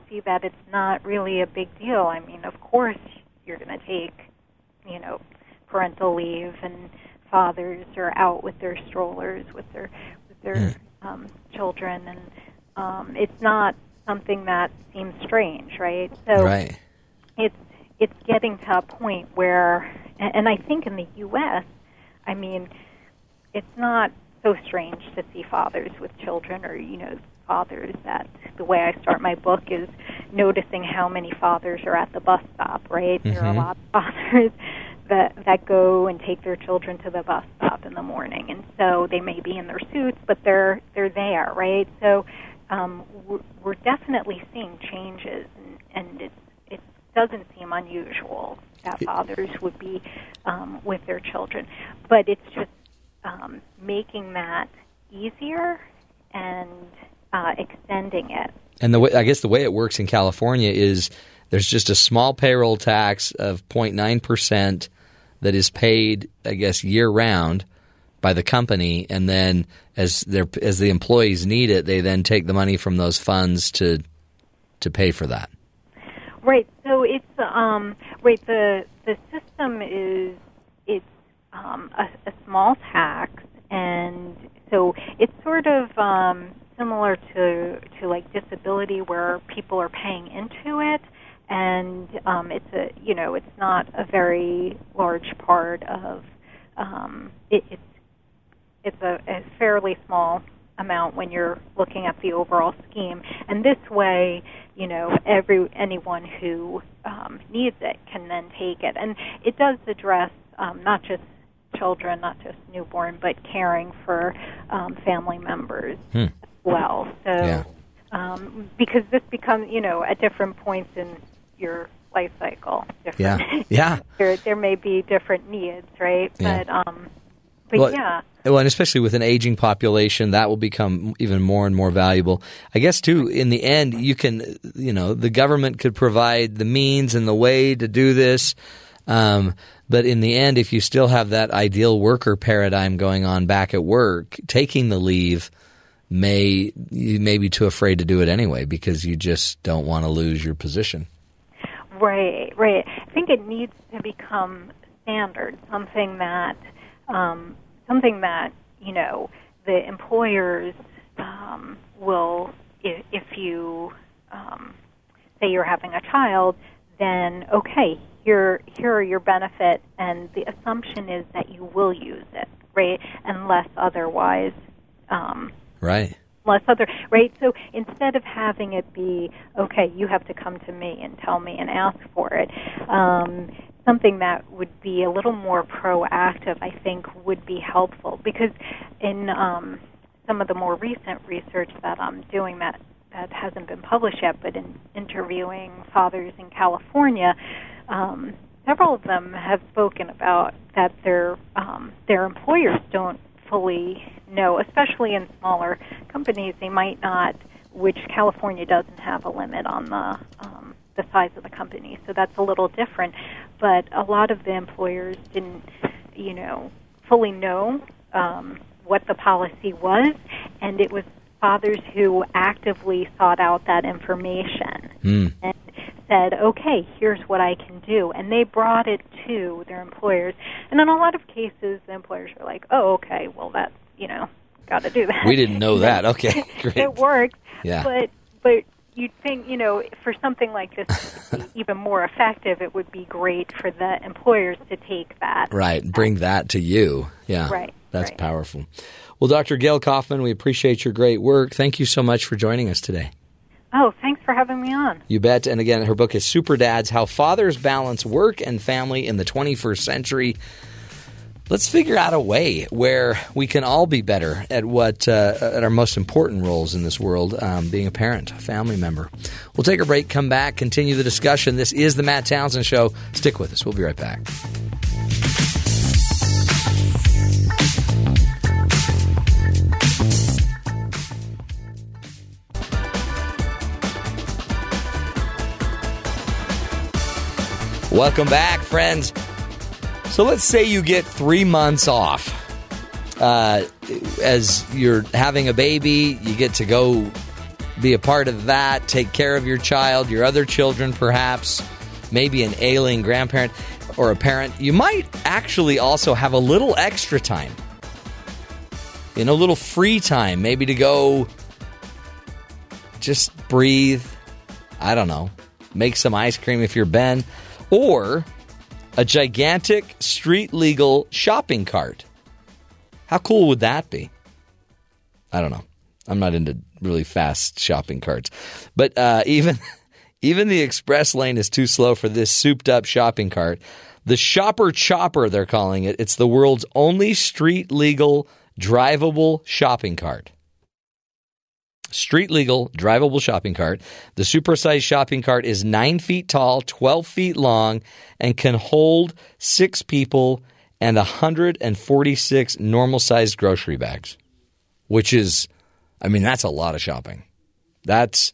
see that it's not really a big deal. I mean, of course you're going to take, parental leave, and fathers are out with their strollers, with their children, and it's not something that seems strange, right? So right. It's getting to a point where, and I think in the U.S., I mean, it's not so strange to see fathers with children, or, fathers. That the way I start my book is noticing how many fathers are at the bus stop, right? Mm-hmm. There are a lot of fathers that go and take their children to the bus stop in the morning, and so they may be in their suits, but they're there, right? So we're definitely seeing changes, and it doesn't seem unusual that fathers would be with their children, but it's just making that easier and extending it. And the way it works in California is there's just a small payroll tax of 0.9% that is paid, I guess, year-round by the company, and then as the employees need it, they then take the money from those funds to pay for that. Right. So it's right. The system is a small tax, and so it's sort of similar to like disability, where people are paying into it, and it's not a very large part of it's a fairly small amount when you're looking at the overall scheme. And this way, anyone who needs it can then take it, and it does address not just children, not just newborn, but caring for family members. Well, so yeah. Because this becomes, at different points in your life cycle, yeah, there may be different needs, right? Yeah. Well, and especially with an aging population, that will become even more and more valuable. I guess too, in the end, you can, the government could provide the means and the way to do this. But in the end, if you still have that ideal worker paradigm going on back at work, taking the leave, you may be too afraid to do it anyway because you just don't want to lose your position. Right. I think it needs to become standard, something that the employers will. If you say you're having a child, then okay, here are your benefits, and the assumption is that you will use it, right? Unless otherwise. Right. So instead of having it be, okay, you have to come to me and tell me and ask for it, something that would be a little more proactive, I think, would be helpful. Because in some of the more recent research that I'm doing that hasn't been published yet, but in interviewing fathers in California, several of them have spoken about that their employers don't fully know, especially in smaller companies. They might not, which California doesn't have a limit on the size of the company, so that's a little different. But a lot of the employers didn't, you know, fully know what the policy was, and it was fathers who actively sought out that information and said, okay, here's what I can do, and they brought it to their employers. And in a lot of cases, the employers were like, oh, okay, well, that, you know, got to do that. We didn't know that. Okay, great. It works, yeah. But you'd think, you know, for something like this to be even more effective, it would be great for the employers to take that. Right, bring that to you. Yeah, right. That's right. Powerful. Well, Dr. Gayle Kaufman, we appreciate your great work. Thank you so much for joining us today. Oh, thanks for having me on. You bet. And again, her book is Super Dads, How Fathers Balance Work and Family in the 21st Century. Let's figure out a way where we can all be better at what at our most important roles in this world, being a parent, a family member. We'll take a break, come back, continue the discussion. This is The Matt Townsend Show. Stick with us. We'll be right back. Welcome back, friends. So let's say you get 3 months off as you're having a baby. You get to go be a part of that, take care of your child, your other children perhaps, maybe an ailing grandparent or a parent. You might actually also have a little extra time, you know, a little free time, maybe to go just breathe, I don't know, make some ice cream if you're Ben, or a gigantic street-legal shopping cart. How cool would that be? I don't know. I'm not into really fast shopping carts. But even the express lane is too slow for this souped-up shopping cart. The Shopper Chopper, they're calling it. It's the world's only street-legal, drivable shopping cart. Street-legal, drivable shopping cart. The supersized shopping cart is 9 feet tall, 12 feet long, and can hold 6 people and 146 normal-sized grocery bags, which is, I mean, that's a lot of shopping. That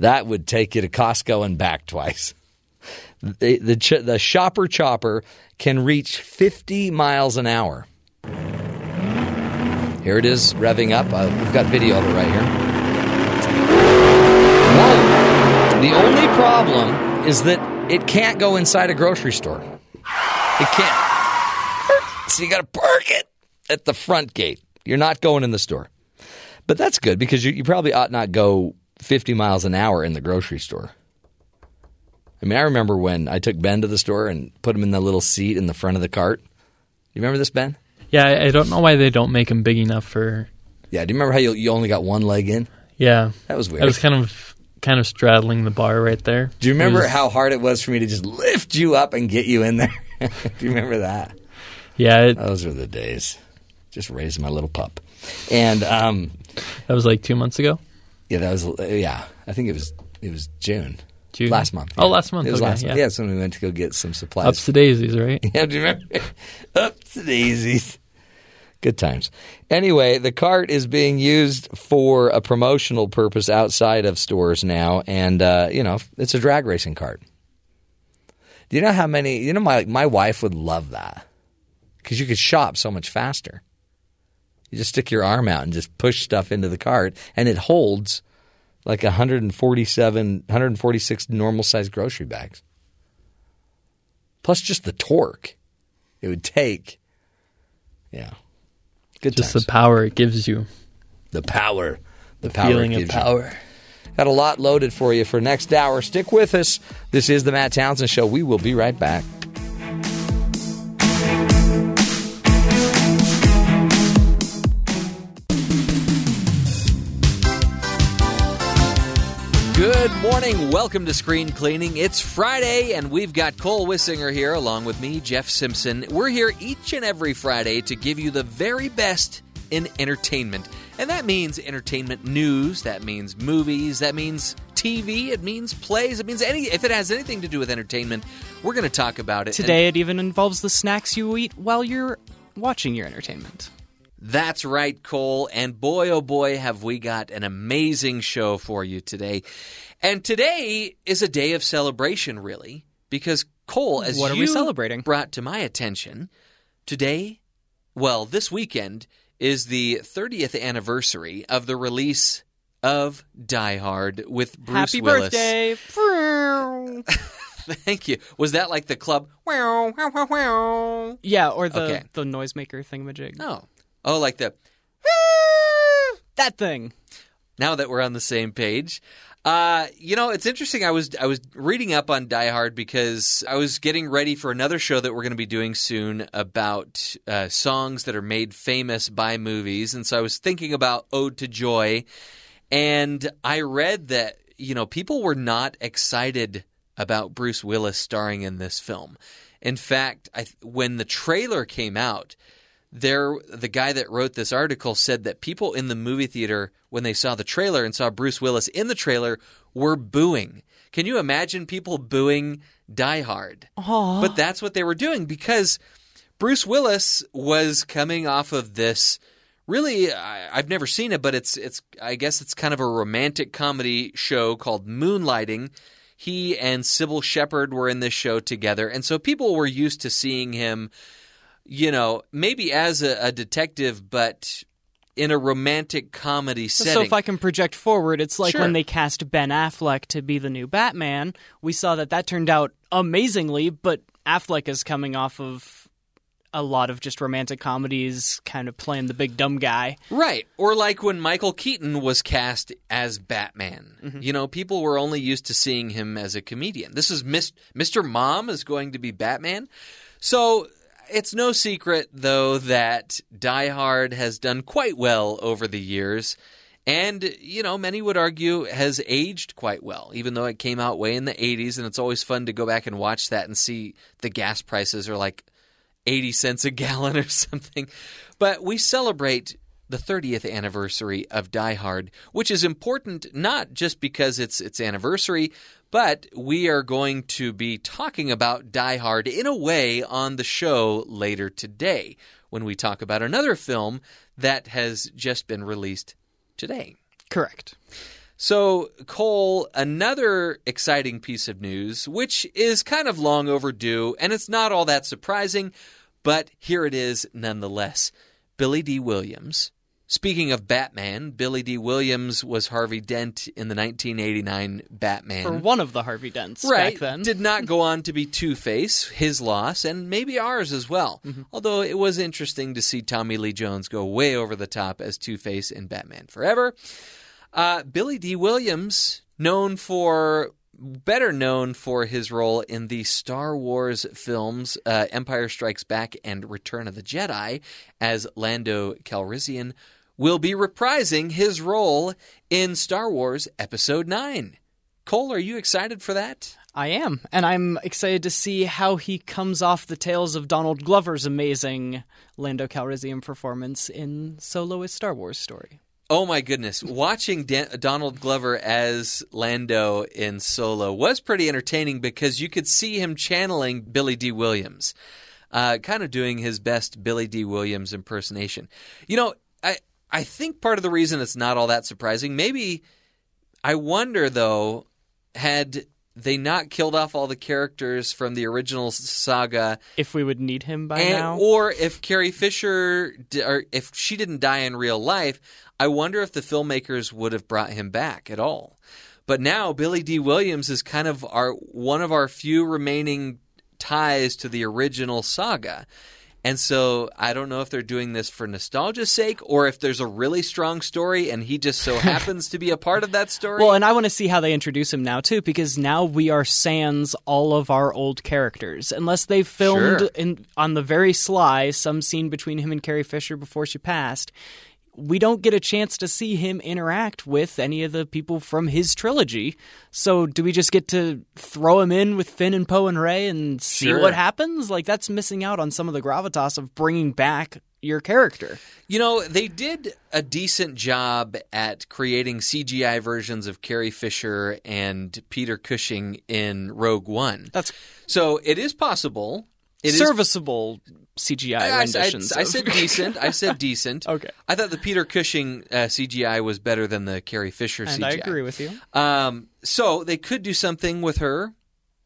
would take you to Costco and back twice. The Shopper Chopper can reach 50 miles an hour. Here it is revving up. We've got video of it right here. The only problem is that it can't go inside a grocery store. It can't. So you got to park it at the front gate. You're not going in the store. But that's good because you probably ought not go 50 miles an hour in the grocery store. I mean, I remember when I took Ben to the store and put him in the little seat in the front of the cart. You remember this, Ben? Yeah, I don't know why they don't make him big enough for... Yeah, do you remember how you only got one leg in? Yeah. That was weird. That was kind of straddling the bar right there. Do you remember how hard it was for me to just lift you up and get you in there? Do you remember that? Yeah. Those were the days. Just raised my little pup. And that was like 2 months ago? Yeah, that was I think it was June. Last month. Yeah. Oh, last month. It was last month. Yeah, so we went to go get some supplies. Ups to daisies, right? Yeah, do you remember? Ups to daisies. Good times. Anyway, the cart is being used for a promotional purpose outside of stores now, and it's a drag racing cart. Do you know how many? You know, my wife would love that because you could shop so much faster. You just stick your arm out and just push stuff into the cart, and it holds like 146 normal sized grocery bags. Plus, just the torque it would take. Yeah. Good times. Just the power it gives you. The power feeling of power. Got a lot loaded for you for next hour. Stick with us. This is The Matt Townsend Show. We will be right back. Good morning. Welcome to Screen Cleaning. It's Friday, and we've got Cole Wissinger here along with me, Jeff Simpson. We're here each and every Friday to give you the very best in entertainment. And that means entertainment news, that means movies, that means TV, it means plays, it means any. If it has anything to do with entertainment, we're going to talk about it. Today it even involves the snacks you eat while you're watching your entertainment. That's right, Cole. And boy, oh boy, have we got an amazing show for you today. And today is a day of celebration, really, because Cole, as what are you we celebrating? Brought to my attention, today, well, this weekend is the 30th anniversary of the release of Die Hard with Bruce Willis. Happy birthday! Thank you. Was that like the club? Yeah, or the noisemaker thingamajig. Oh, like the... that thing. Now that we're on the same page. You know, it's interesting. I was reading up on Die Hard because I was getting ready for another show that we're going to be doing soon about songs that are made famous by movies. And so I was thinking about Ode to Joy. And I read that, you know, people were not excited about Bruce Willis starring in this film. In fact, when the trailer came out, the guy that wrote this article said that people in the movie theater, when they saw the trailer and saw Bruce Willis in the trailer, were booing. Can you imagine people booing Die Hard? Aww. But that's what they were doing, because Bruce Willis was coming off of this really, I've never seen it, but it's I guess it's kind of a romantic comedy show called Moonlighting. He and Sybil Shepherd were in this show together, and so people were used to seeing him, you know, maybe as a detective, but in a romantic comedy setting. So if I can project forward, it's like when they cast Ben Affleck to be the new Batman. We saw that turned out amazingly, but Affleck is coming off of a lot of just romantic comedies, kind of playing the big dumb guy. Right. Or like when Michael Keaton was cast as Batman. Mm-hmm. You know, people were only used to seeing him as a comedian. This is Mr. Mom is going to be Batman. So... it's no secret, though, that Die Hard has done quite well over the years and, you know, many would argue has aged quite well, even though it came out way in the 80s, and it's always fun to go back and watch that and see the gas prices are like 80 cents a gallon or something. But we celebrate the 30th anniversary of Die Hard, which is important not just because it's its anniversary, but we are going to be talking about Die Hard in a way on the show later today when we talk about another film that has just been released today. Correct. So, Cole, another exciting piece of news, which is kind of long overdue, and it's not all that surprising, but here it is nonetheless. Billy D. Williams. Speaking of Batman, Billy D. Williams was Harvey Dent in the 1989 Batman. Or one of the Harvey Dents back then. Did not go on to be Two-Face, his loss, and maybe ours as well. Mm-hmm. Although it was interesting to see Tommy Lee Jones go way over the top as Two-Face in Batman Forever. Billy D. Williams, better known for his role in the Star Wars films Empire Strikes Back and Return of the Jedi as Lando Calrissian, will be reprising his role in Star Wars Episode 9. Cole, are you excited for that? I am, and I'm excited to see how he comes off the tails of Donald Glover's amazing Lando Calrissian performance in Solo: A Star Wars Story. Oh, my goodness. Watching Donald Glover as Lando in Solo was pretty entertaining because you could see him channeling Billy D. Williams, kind of doing his best Billy D. Williams impersonation. You know, I think part of the reason it's not all that surprising, maybe I wonder, though, had they not killed off all the characters from the original saga, if we would need him by now. Or if Carrie Fisher, or if she didn't die in real life, I wonder if the filmmakers would have brought him back at all. But now Billy D. Williams is kind of one of our few remaining ties to the original saga. And so I don't know if they're doing this for nostalgia's sake or if there's a really strong story and he just so happens to be a part of that story. Well, and I want to see how they introduce him now, too, because now we are sans all of our old characters. Unless they filmed on the very sly some scene between him and Carrie Fisher before she passed, we don't get a chance to see him interact with any of the people from his trilogy. So do we just get to throw him in with Finn and Poe and Rey and see what happens? Like, that's missing out on some of the gravitas of bringing back your character. You know, they did a decent job at creating CGI versions of Carrie Fisher and Peter Cushing in Rogue One. So it is possible. It serviceable is, CGI renditions. I said decent. I said decent. Okay. I thought the Peter Cushing CGI was better than the Carrie Fisher CGI. And I agree with you. So they could do something with her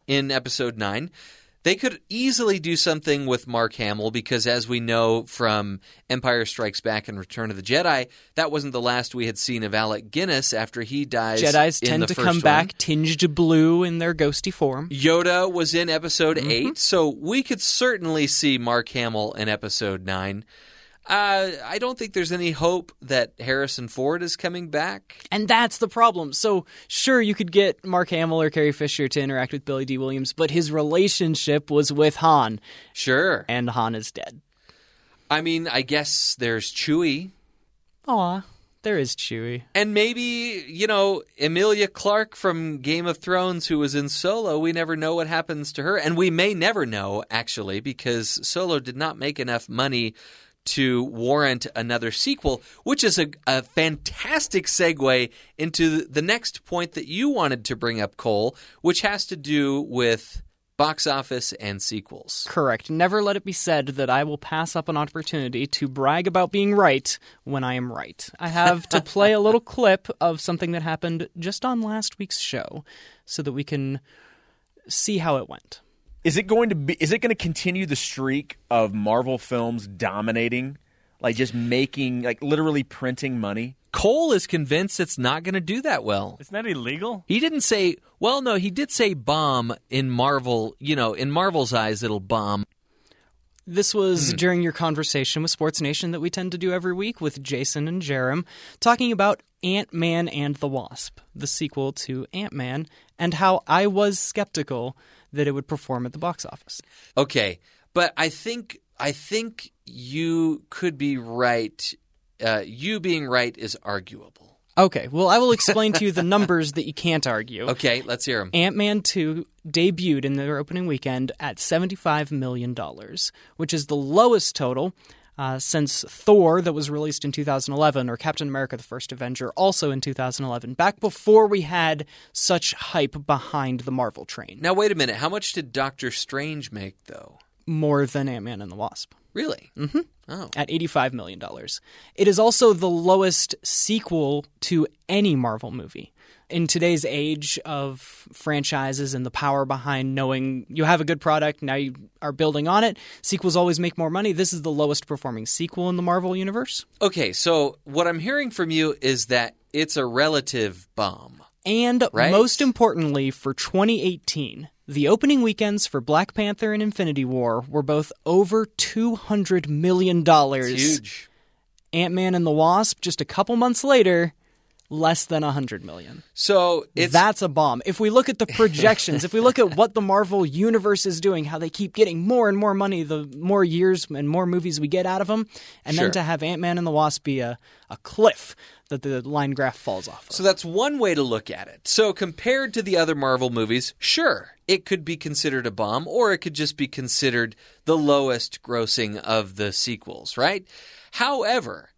in Episode 9. They could easily do something with Mark Hamill because, as we know from Empire Strikes Back and Return of the Jedi, that wasn't the last we had seen of Alec Guinness after he dies. Jedis tend to come back tinged blue in their ghosty form. Yoda was in Episode 8, so we could certainly see Mark Hamill in Episode 9. I don't think there's any hope that Harrison Ford is coming back. And that's the problem. So, sure, you could get Mark Hamill or Carrie Fisher to interact with Billy D. Williams, but his relationship was with Han. Sure. And Han is dead. I mean, I guess there's Chewie. Aw, there is Chewie. And maybe, you know, Emilia Clarke from Game of Thrones, who was in Solo, we never know what happens to her. And we may never know, actually, because Solo did not make enough money to warrant another sequel, which is a fantastic segue into the next point that you wanted to bring up, Cole, which has to do with box office and sequels. Correct. Never let it be said that I will pass up an opportunity to brag about being right when I am right. I have to play a little clip of something that happened just on last week's show so that we can see how it went. Is it going to continue the streak of Marvel films dominating, like just making, like literally printing money? Cole is convinced it's not going to do that well. Isn't that illegal? He didn't say, well, no, he did say bomb in Marvel, you know, in Marvel's eyes, it'll bomb. This was during your conversation with Sports Nation that we tend to do every week with Jason and Jerem, talking about Ant-Man and the Wasp, the sequel to Ant-Man, and how I was skeptical that it would perform at the box office. Okay, but I think you could be right. You being right is arguable. Okay, well, I will explain to you the numbers that you can't argue. Okay, let's hear them. Ant-Man 2 debuted in their opening weekend at $75 million, which is the lowest total since Thor, that was released in 2011, or Captain America, the First Avenger, also in 2011, back before we had such hype behind the Marvel train. Now, wait a minute. How much did Doctor Strange make, though? More than Ant-Man and the Wasp. Really? Mm-hmm. Oh. At $85 million. It is also the lowest sequel to any Marvel movie. In today's age of franchises and the power behind knowing you have a good product, now you are building on it, sequels always make more money. This is the lowest performing sequel in the Marvel universe. Okay, so what I'm hearing from you is that it's a relative bomb. And right? Most importantly, for 2018, the opening weekends for Black Panther and Infinity War were both over $200 million. That's huge. Ant-Man and the Wasp, just a couple months later, less than $100 million. So that's a bomb. If we look at the projections, if we look at what the Marvel Universe is doing, how they keep getting more and more money the more years and more movies we get out of them, and then to have Ant-Man and the Wasp be a cliff that the line graph falls off of. So that's one way to look at it. So compared to the other Marvel movies, sure, it could be considered a bomb, or it could just be considered the lowest grossing of the sequels, right? However,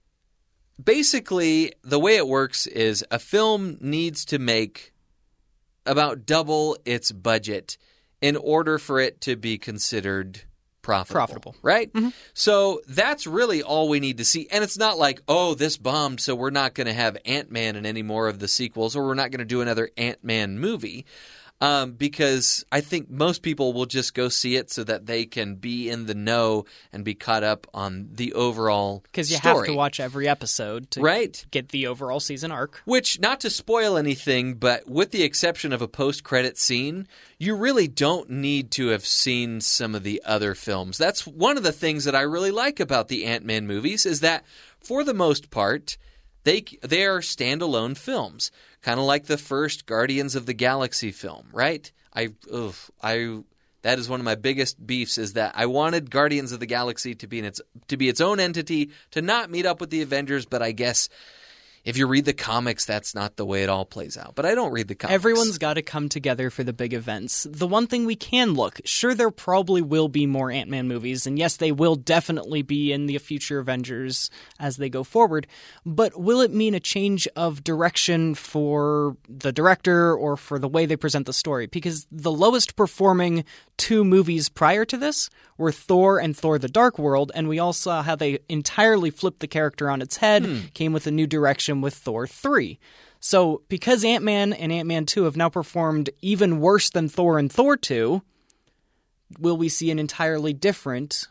basically, the way it works is a film needs to make about double its budget in order for it to be considered profitable. Right? Mm-hmm. So that's really all we need to see. And it's not like, oh, this bombed, so we're not going to have Ant-Man in any more of the sequels, or we're not going to do another Ant-Man movie. Because I think most people will just go see it so that they can be in the know and be caught up on the overall story. Because you have to watch every episode to get the overall season arc. Which, not to spoil anything, but with the exception of a post-credit scene, you really don't need to have seen some of the other films. That's one of the things that I really like about the Ant-Man movies is that, for the most part, they are standalone films, kind of like the first Guardians of the Galaxy film, right? That is one of my biggest beefs, is that I wanted Guardians of the Galaxy to be its own entity, to not meet up with the Avengers, but I guess If you read the comics, that's not the way it all plays out. But I don't read the comics. Everyone's got to come together for the big events. The one thing we can look, sure, there probably will be more Ant-Man movies. And yes, they will definitely be in the future Avengers as they go forward. But will it mean a change of direction for the director or for the way they present the story? Because the lowest performing two movies prior to this were Thor and Thor the Dark World. And we all saw how they entirely flipped the character on its head, came with a new direction with Thor 3. So because Ant-Man and Ant-Man 2 have now performed even worse than Thor and Thor 2, will we see an entirely different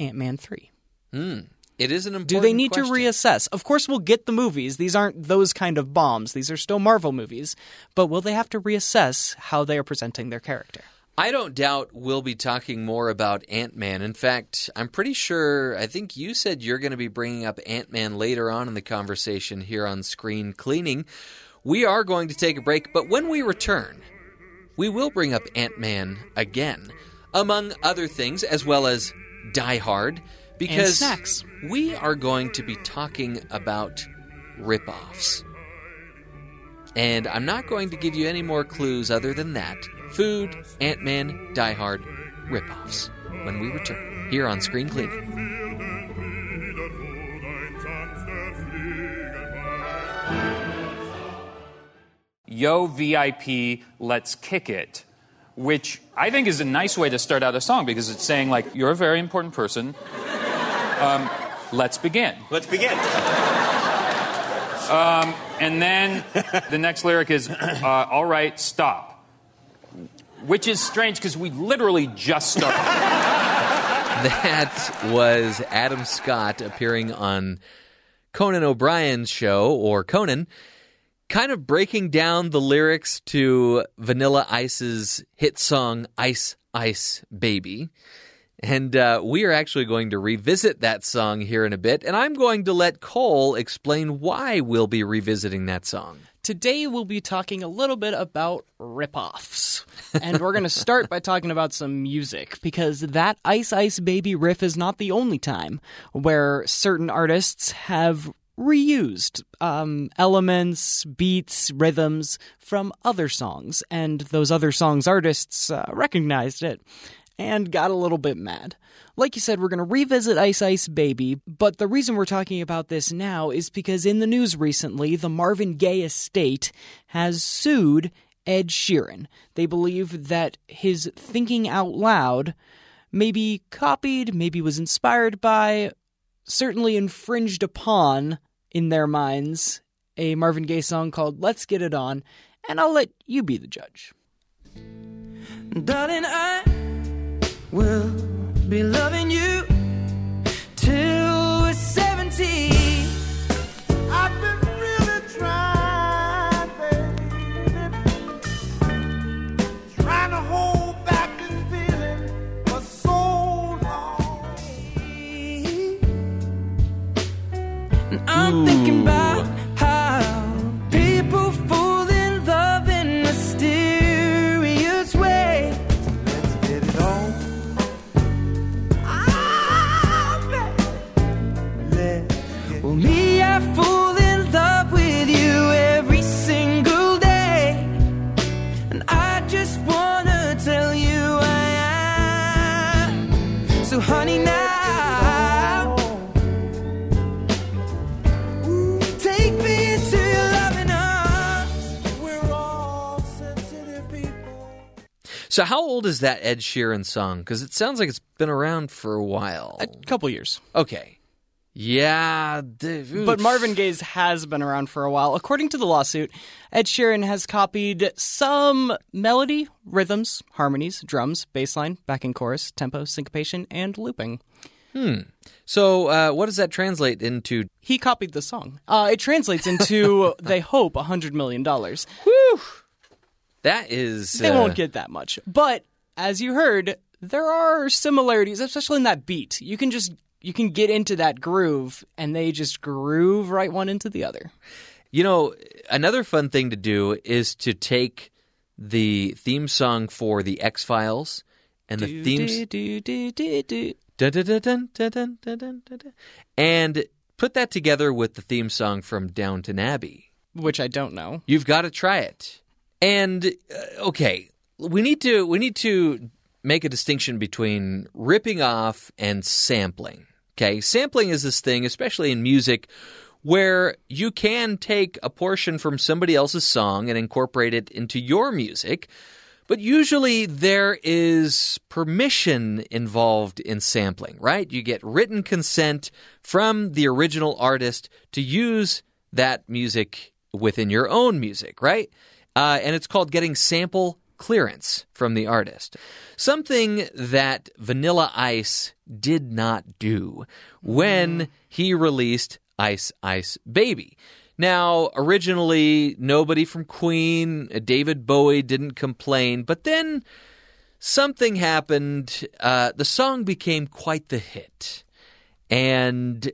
Ant-Man 3? It is an important question. Do they need to reassess? Of course we'll get the movies. These aren't those kind of bombs. These are still Marvel movies. But will they have to reassess how they are presenting their character? I don't doubt we'll be talking more about Ant-Man. In fact, I'm pretty sure – I think you said you're going to be bringing up Ant-Man later on in the conversation here on Screen Cleaning. We are going to take a break, but when we return, we will bring up Ant-Man again, among other things, as well as Die Hard, because we are going to be talking about ripoffs. And I'm not going to give you any more clues other than that. Food, Ant-Man, Die Hard, ripoffs. When we return, here on Screen Cleaning. Yo, VIP, let's kick it. Which I think is a nice way to start out a song, because it's saying, like, you're a very important person. Let's begin. Let's begin. And then the next lyric is, all right, stop. Which is strange, because we literally just started. That was Adam Scott appearing on Conan O'Brien's show, or Conan, kind of breaking down the lyrics to Vanilla Ice's hit song, Ice, Ice, Baby. And we are actually going to revisit that song here in a bit, and I'm going to let Cole explain why we'll be revisiting that song. Today we'll be talking a little bit about ripoffs, and we're going to start by talking about some music, because that Ice Ice Baby riff is not the only time where certain artists have reused elements, beats, rhythms from other songs, and those other songs' artists recognized it and got a little bit mad. Like you said, we're going to revisit Ice Ice Baby, but the reason we're talking about this now is because in the news recently, the Marvin Gaye estate has sued Ed Sheeran. They believe that his thinking out loud may be copied, maybe was inspired by, certainly infringed upon, in their minds, a Marvin Gaye song called Let's Get It On, and I'll let you be the judge. Darling, we'll be loving you till we're 70. I've been really trying, baby, trying to hold back this feeling for so long. And I'm thinking about how people fall in love in mysterious ways. Let's get it on. Me, I fall in love with you every single day, and I just wanna tell you I am. So honey, now take me to your loving arms. We're all sensitive people. So how old is that Ed Sheeran song? Because it sounds like it's been around for a while. A couple years. Okay. Yeah. But Marvin Gaye's has been around for a while. According to the lawsuit, Ed Sheeran has copied some melody, rhythms, harmonies, drums, bass line, backing chorus, tempo, syncopation, and looping. So what does that translate into? He copied the song. It translates into, they hope, $100 million. Whew! That is... They won't get that much. But, as you heard, there are similarities, especially in that beat. You can get into that groove, and they just groove right one into the other. You know, another fun thing to do is to take the theme song for The X-Files and the themes, and Put that together with the theme song from Downton Abbey. Which I don't know. You've got to try it. And, okay, we need to make a distinction between ripping off and sampling, okay? Sampling is this thing, especially in music, where you can take a portion from somebody else's song and incorporate it into your music, but usually there is permission involved in sampling, right? You get written consent from the original artist to use that music within your own music, right? And it's called getting sample clearance from the artist. Something that Vanilla Ice did not do when he released Ice Ice Baby. Now, originally, nobody from Queen, David Bowie didn't complain, but then something happened. The song became quite the hit. And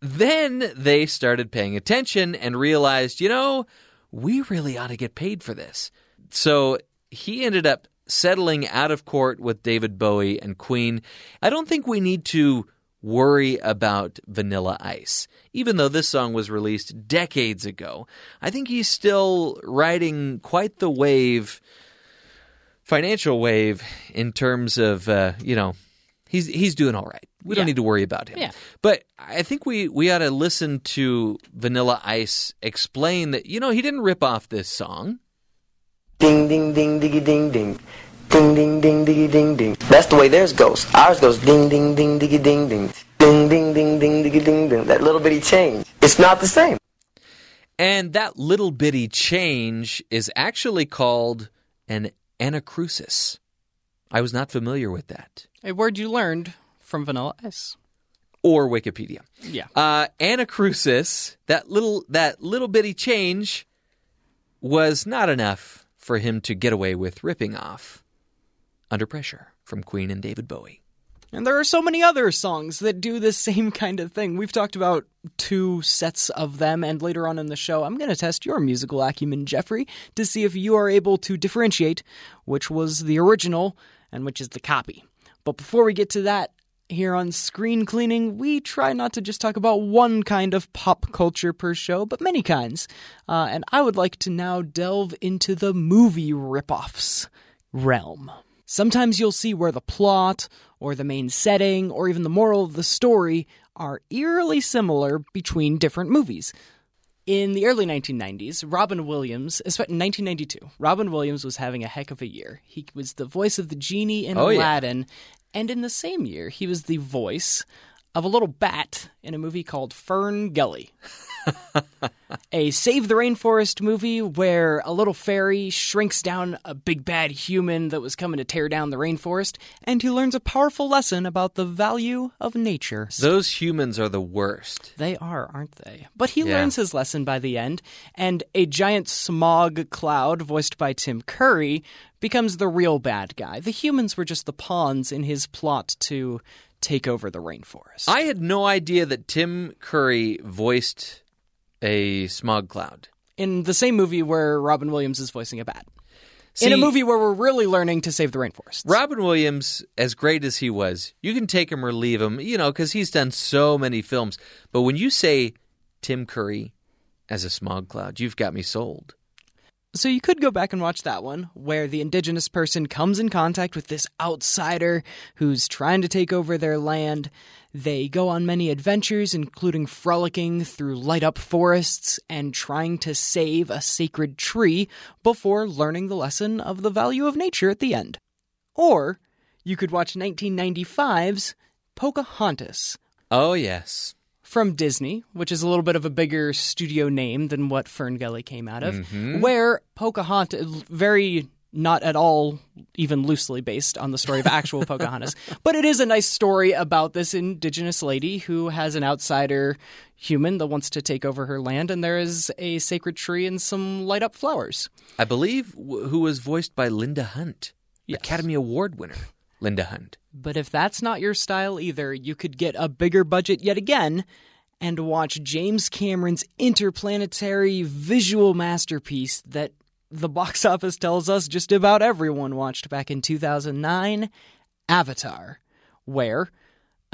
then they started paying attention and realized, you know, we really ought to get paid for this. So he ended up settling out of court with David Bowie and Queen. I don't think we need to worry about Vanilla Ice. Even though this song was released decades ago, I think he's still riding quite the wave, financial wave, in terms of, he's doing all right. We don't need to worry about him. Yeah. But I think we ought to listen to Vanilla Ice explain that, you know, he didn't rip off this song. Ding, ding, ding, diggy, ding, ding. Ding, ding, ding, diggy, ding, ding. That's the way theirs goes. Ours goes ding, ding, ding, diggy, ding, ding. Ding, ding, ding, ding, diggy, ding, ding. That little bitty change. It's not the same. And that little bitty change is actually called an anacrusis. I was not familiar with that. A word you learned from Vanilla Ice. Or Wikipedia. Yeah. Anacrusis, that little bitty change, was not enough for him to get away with ripping off Under Pressure from Queen and David Bowie. And there are so many other songs that do the same kind of thing. We've talked about two sets of them, and later on in the show, I'm going to test your musical acumen, Jeffrey, to see if you are able to differentiate which was the original and which is the copy. But before we get to that, here on Screen Cleaning, we try not to just talk about one kind of pop culture per show, but many kinds. And I would like to now delve into the movie ripoffs realm. Sometimes you'll see where the plot or the main setting or even the moral of the story are eerily similar between different movies. In the early 1990s, Robin Williams, especially in 1992, Robin Williams was having a heck of a year. He was the voice of the genie in Aladdin. And in the same year, he was the voice of a little bat in a movie called Fern Gully, a Save the Rainforest movie where a little fairy shrinks down a big bad human that was coming to tear down the rainforest, and he learns a powerful lesson about the value of nature. Those humans are the worst. They are, aren't they? But he learns his lesson by the end, and a giant smog cloud, voiced by Tim Curry, becomes the real bad guy. The humans were just the pawns in his plot to take over the rainforest. I had no idea that Tim Curry voiced a smog cloud. In the same movie where Robin Williams is voicing a bat. In a movie where we're really learning to save the rainforest. Robin Williams, as great as he was, you can take him or leave him, you know, because he's done so many films. But when you say Tim Curry as a smog cloud, you've got me sold. So you could go back and watch that one where the indigenous person comes in contact with this outsider who's trying to take over their land. They go on many adventures, including frolicking through light-up forests and trying to save a sacred tree before learning the lesson of the value of nature at the end. Or you could watch 1995's Pocahontas. Oh, yes. From Disney, which is a little bit of a bigger studio name than what Fern Gully came out of, where Pocahontas, very not at all even loosely based on the story of actual Pocahontas, but it is a nice story about this indigenous lady who has an outsider human that wants to take over her land, and there is a sacred tree and some light-up flowers. I believe who was voiced by Linda Hunt, Academy Award winner. Linda Hunt. But if that's not your style either, you could get a bigger budget yet again and watch James Cameron's interplanetary visual masterpiece that the box office tells us just about everyone watched back in 2009, Avatar, where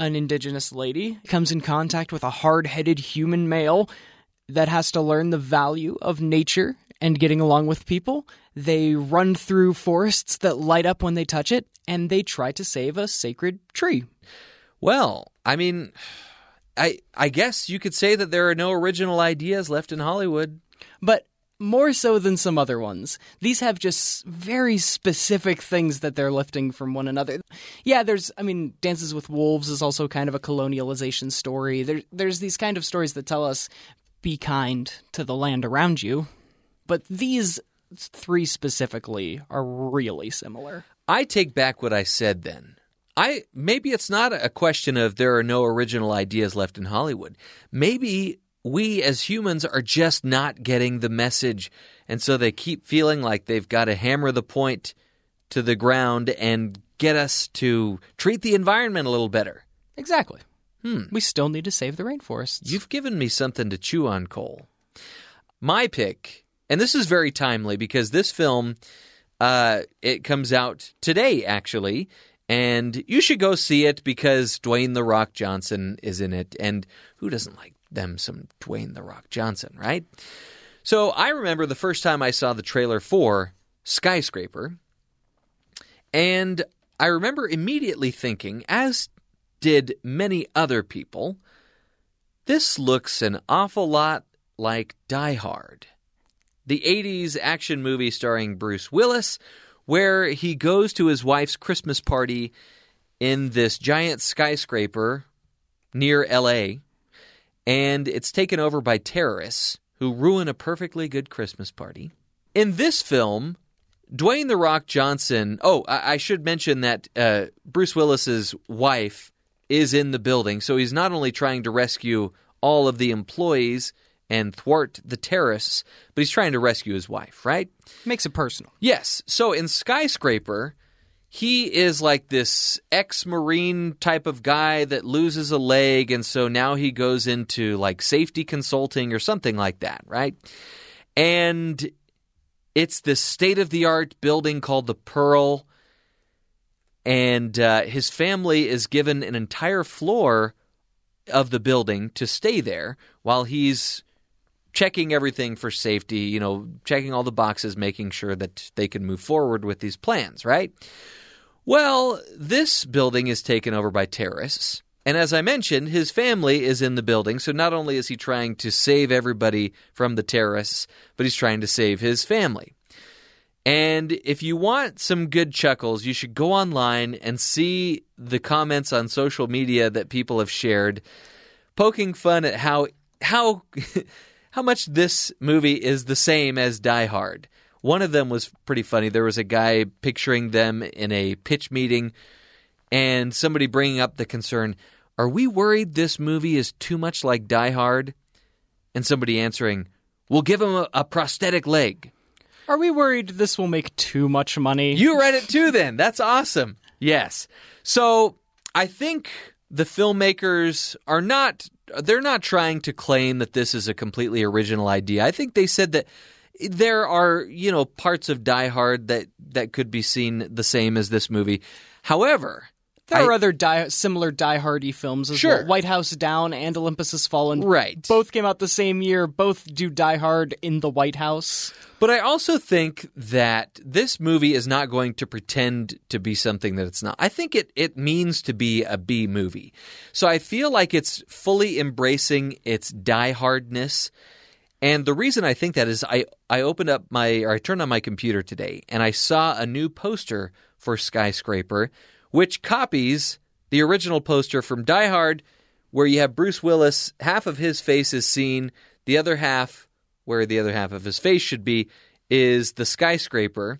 an indigenous lady comes in contact with a hard-headed human male that has to learn the value of nature and getting along with people. They run through forests that light up when they touch it, and they try to save a sacred tree. Well, I mean, I guess you could say that there are no original ideas left in Hollywood. But more so than some other ones. These have just very specific things that they're lifting from one another. Yeah, Dances with Wolves is also kind of a colonialization story. There's these kind of stories that tell us, be kind to the land around you. But these three specifically are really similar. I take back what I said then. Maybe it's not a question of there are no original ideas left in Hollywood. Maybe we as humans are just not getting the message, and so they keep feeling like they've got to hammer the point to the ground and get us to treat the environment a little better. Exactly. We still need to save the rainforests. You've given me something to chew on, Cole. My pick, and this is very timely because this film, it comes out today, actually, and you should go see it because Dwayne The Rock Johnson is in it, and who doesn't like them some Dwayne The Rock Johnson, right? So I remember the first time I saw the trailer for Skyscraper, and I remember immediately thinking, as did many other people, this looks an awful lot like Die Hard, the 80s action movie starring Bruce Willis, where he goes to his wife's Christmas party in this giant skyscraper near L.A., and it's taken over by terrorists who ruin a perfectly good Christmas party. In this film, Dwayne The Rock Johnson... Oh, I should mention that Bruce Willis's wife is in the building, so he's not only trying to rescue all of the employees and thwart the terrorists, but he's trying to rescue his wife, right? Makes it personal. Yes. So in Skyscraper, he is like this ex-Marine type of guy that loses a leg, and so now he goes into like safety consulting or something like that, right? And it's this state-of-the-art building called the Pearl, and his family is given an entire floor of the building to stay there while he's checking everything for safety, checking all the boxes, making sure that they can move forward with these plans, right? Well, this building is taken over by terrorists. And as I mentioned, his family is in the building. So not only is he trying to save everybody from the terrorists, but he's trying to save his family. And if you want some good chuckles, you should go online and see the comments on social media that people have shared, poking fun at how much this movie is the same as Die Hard. One of them was pretty funny. There was a guy picturing them in a pitch meeting and somebody bringing up the concern, are we worried this movie is too much like Die Hard? And somebody answering, we'll give him a prosthetic leg. Are we worried this will make too much money? You read it too then. That's awesome. Yes. So I think the filmmakers are not... They're not trying to claim that this is a completely original idea. I think they said that there are, parts of Die Hard that could be seen the same as this movie. However, there are other similar Die Hard-y films as well. White House Down and Olympus Has Fallen. Right. Both came out the same year. Both do Die Hard in the White House. But I also think that this movie is not going to pretend to be something that it's not. I think it means to be a B movie. So I feel like it's fully embracing its Die Hard-ness. And the reason I think that is I turned on my computer today and I saw a new poster for Skyscraper, which copies the original poster from Die Hard, where you have Bruce Willis, half of his face is seen, the other half, where the other half of his face should be, is the skyscraper.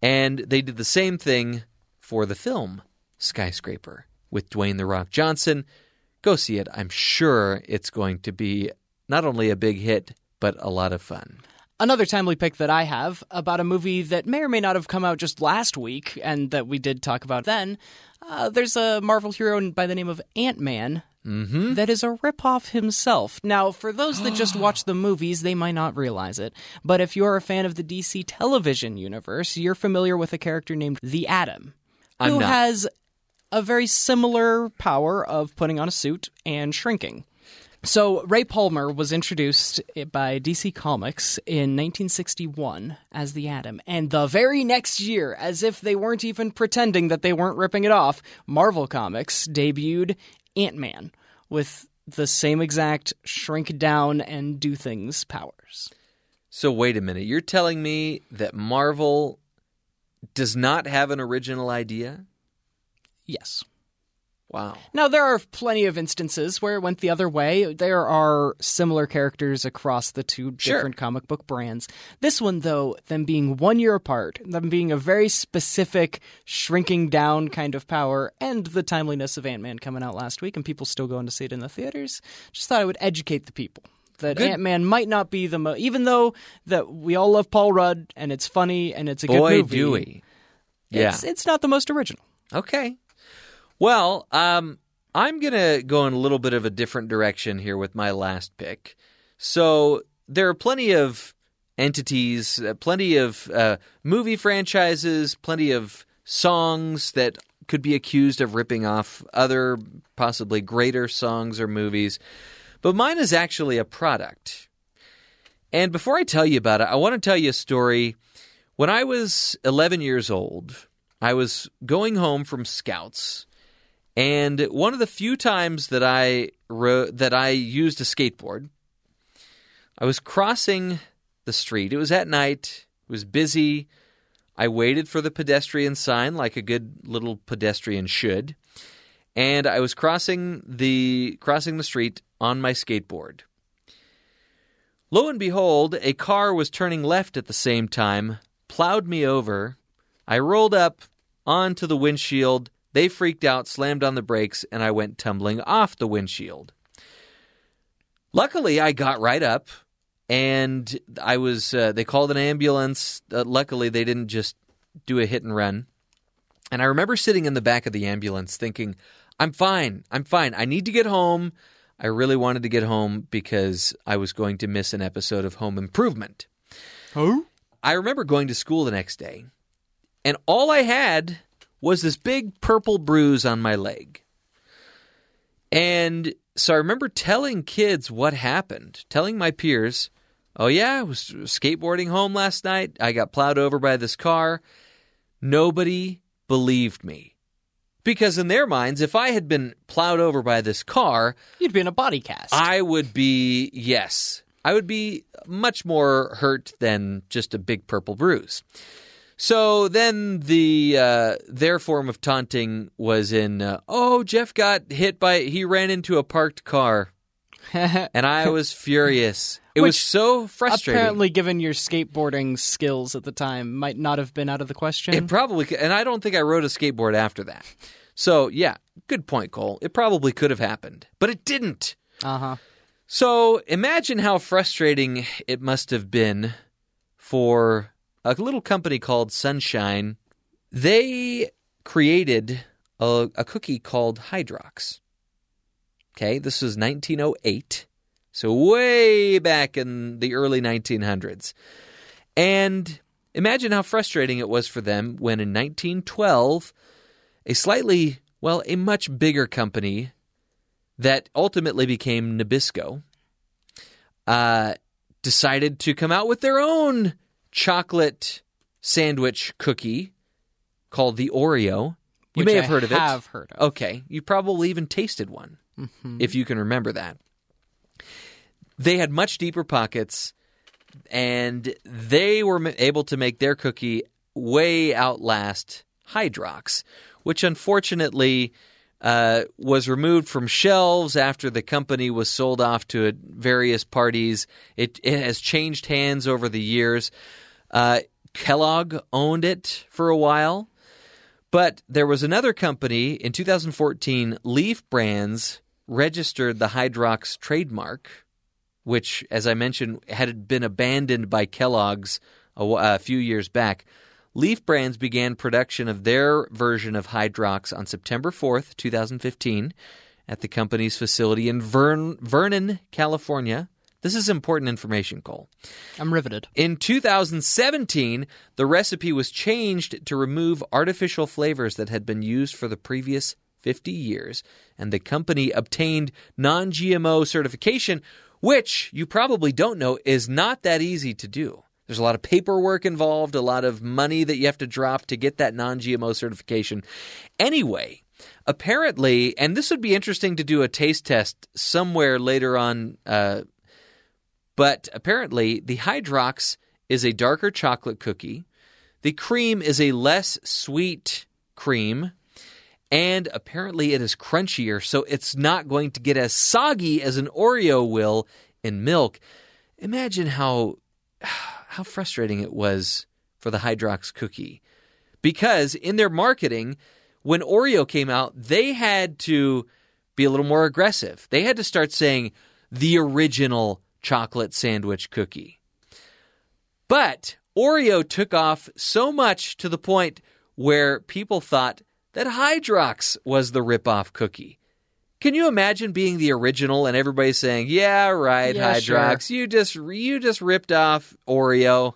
And they did the same thing for the film Skyscraper with Dwayne The Rock Johnson. Go see it. I'm sure it's going to be not only a big hit, but a lot of fun. Another timely pick that I have about a movie that may or may not have come out just last week and that we did talk about then, there's a Marvel hero by the name of Ant-Man that is a ripoff himself. Now, for those that just watch the movies, they might not realize it. But if you're a fan of the DC television universe, you're familiar with a character named The Atom, who has a very similar power of putting on a suit and shrinking. So Ray Palmer was introduced by DC Comics in 1961 as the Atom. And the very next year, as if they weren't even pretending that they weren't ripping it off, Marvel Comics debuted Ant-Man with the same exact shrink down and do things powers. So wait a minute. You're telling me that Marvel does not have an original idea? Yes. Wow. Now, there are plenty of instances where it went the other way. There are similar characters across the two different comic book brands. This one, though, them being 1 year apart, them being a very specific shrinking down kind of power, and the timeliness of Ant-Man coming out last week and people still going to see it in the theaters, just thought I would educate the people that Ant-Man might not be the most... Even though that we all love Paul Rudd and it's funny and it's a good movie. Boy, do we. Yeah. It's not the most original. Okay. Well, I'm going to go in a little bit of a different direction here with my last pick. So there are plenty of entities, plenty of movie franchises, plenty of songs that could be accused of ripping off other possibly greater songs or movies. But mine is actually a product. And before I tell you about it, I want to tell you a story. When I was 11 years old, I was going home from Scouts. And one of the few times that I used a skateboard, I was crossing the street. It was at night. It was busy. I waited for the pedestrian sign like a good little pedestrian should. And I was crossing the street on my skateboard. Lo and behold, a car was turning left at the same time, plowed me over. I rolled up onto the windshield. They freaked out, slammed on the brakes, and I went tumbling off the windshield. Luckily, I got right up, and I was. They called an ambulance. Luckily, they didn't just do a hit and run. And I remember sitting in the back of the ambulance thinking, I'm fine. I need to get home. I really wanted to get home because I was going to miss an episode of Home Improvement. Oh? I remember going to school the next day, and all I had was this big purple bruise on my leg. And so I remember telling kids what happened, telling my peers, oh yeah, I was skateboarding home last night. I got plowed over by this car. Nobody believed me. Because in their minds, if I had been plowed over by this car... You'd be in a body cast. I would be much more hurt than just a big purple bruise. So then their form of taunting was in, Jeff got hit he ran into a parked car. And I was furious. It was so frustrating. Apparently, given your skateboarding skills at the time, might not have been out of the question. It probably could. And I don't think I rode a skateboard after that. So, yeah, good point, Cole. It probably could have happened, but it didn't. Uh-huh. So imagine how frustrating it must have been for a little company called Sunshine. They created a cookie called Hydrox. Okay, this was 1908, so way back in the early 1900s. And imagine how frustrating it was for them when in 1912, a much bigger company that ultimately became Nabisco decided to come out with their own chocolate sandwich cookie called the Oreo. You may have heard of it. I have heard of it. Okay. You probably even tasted one, if you can remember that. They had much deeper pockets, and they were able to make their cookie way outlast Hydrox, which unfortunately was removed from shelves after the company was sold off to various parties. It has changed hands over the years. Kellogg owned it for a while. But there was another company in 2014, Leaf Brands, registered the Hydrox trademark, which, as I mentioned, had been abandoned by Kellogg's a few years back. Leaf Brands began production of their version of Hydrox on September 4th, 2015, at the company's facility in Vernon, California. This is important information, Cole. I'm riveted. In 2017, the recipe was changed to remove artificial flavors that had been used for the previous 50 years, and the company obtained non-GMO certification, which you probably don't know is not that easy to do. There's a lot of paperwork involved, a lot of money that you have to drop to get that non-GMO certification. Anyway, apparently, and this would be interesting to do a taste test somewhere later on, but apparently the Hydrox is a darker chocolate cookie, the cream is a less sweet cream, and apparently it is crunchier, so it's not going to get as soggy as an Oreo will in milk. Imagine how frustrating it was for the Hydrox cookie, because in their marketing, when Oreo came out, they had to be a little more aggressive. They had to start saying the original chocolate sandwich cookie. But Oreo took off so much to the point where people thought that Hydrox was the ripoff cookie. Can you imagine being the original and everybody saying, yeah, right, yeah, Hydrox, sure. you just ripped off Oreo.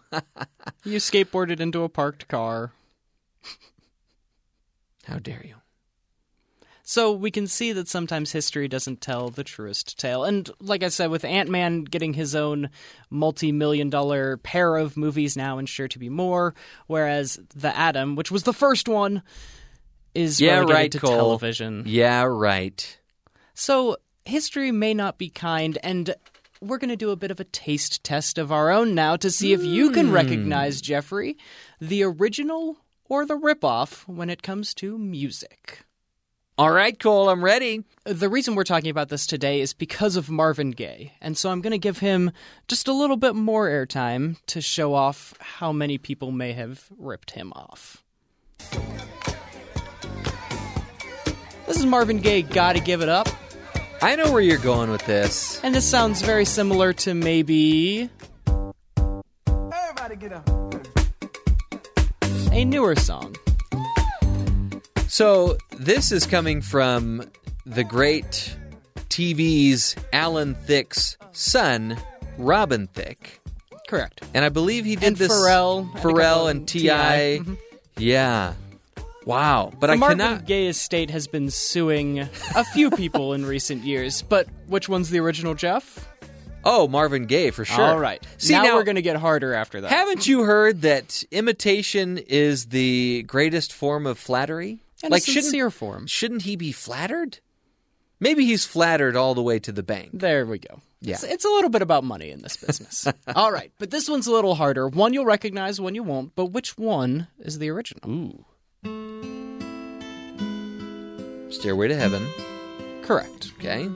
You skateboarded into a parked car. How dare you? So we can see that sometimes history doesn't tell the truest tale. And like I said, with Ant-Man getting his own multi-million-dollar pair of movies now and sure to be more, whereas The Atom, which was the first one, is relegated to television. Yeah, right. So history may not be kind, and we're going to do a bit of a taste test of our own now to see if you can recognize, Jeffrey, the original or the ripoff when it comes to music. All right, Cole, I'm ready. The reason we're talking about this today is because of Marvin Gaye, and so I'm going to give him just a little bit more airtime to show off how many people may have ripped him off. This is Marvin Gaye, Gotta Give It Up. I know where you're going with this. And this sounds very similar to maybe... Everybody get up. A newer song. So this is coming from the great TV's Alan Thicke's son, Robin Thicke. Correct. And I believe he did and this... Pharrell and T.I. Mm-hmm. Yeah. Wow, but I cannot... Marvin Gaye estate has been suing a few people in recent years, but which one's the original, Jeff? Oh, Marvin Gaye, for sure. All right. See, now we're going to get harder after that. Haven't you heard that imitation is the greatest form of flattery? And like, a sincere form. Shouldn't he be flattered? Maybe he's flattered all the way to the bank. There we go. Yeah. It's a little bit about money in this business. All right, but this one's a little harder. One you'll recognize, one you won't, but which one is the original? Ooh. Stairway to Heaven. Correct. Okay.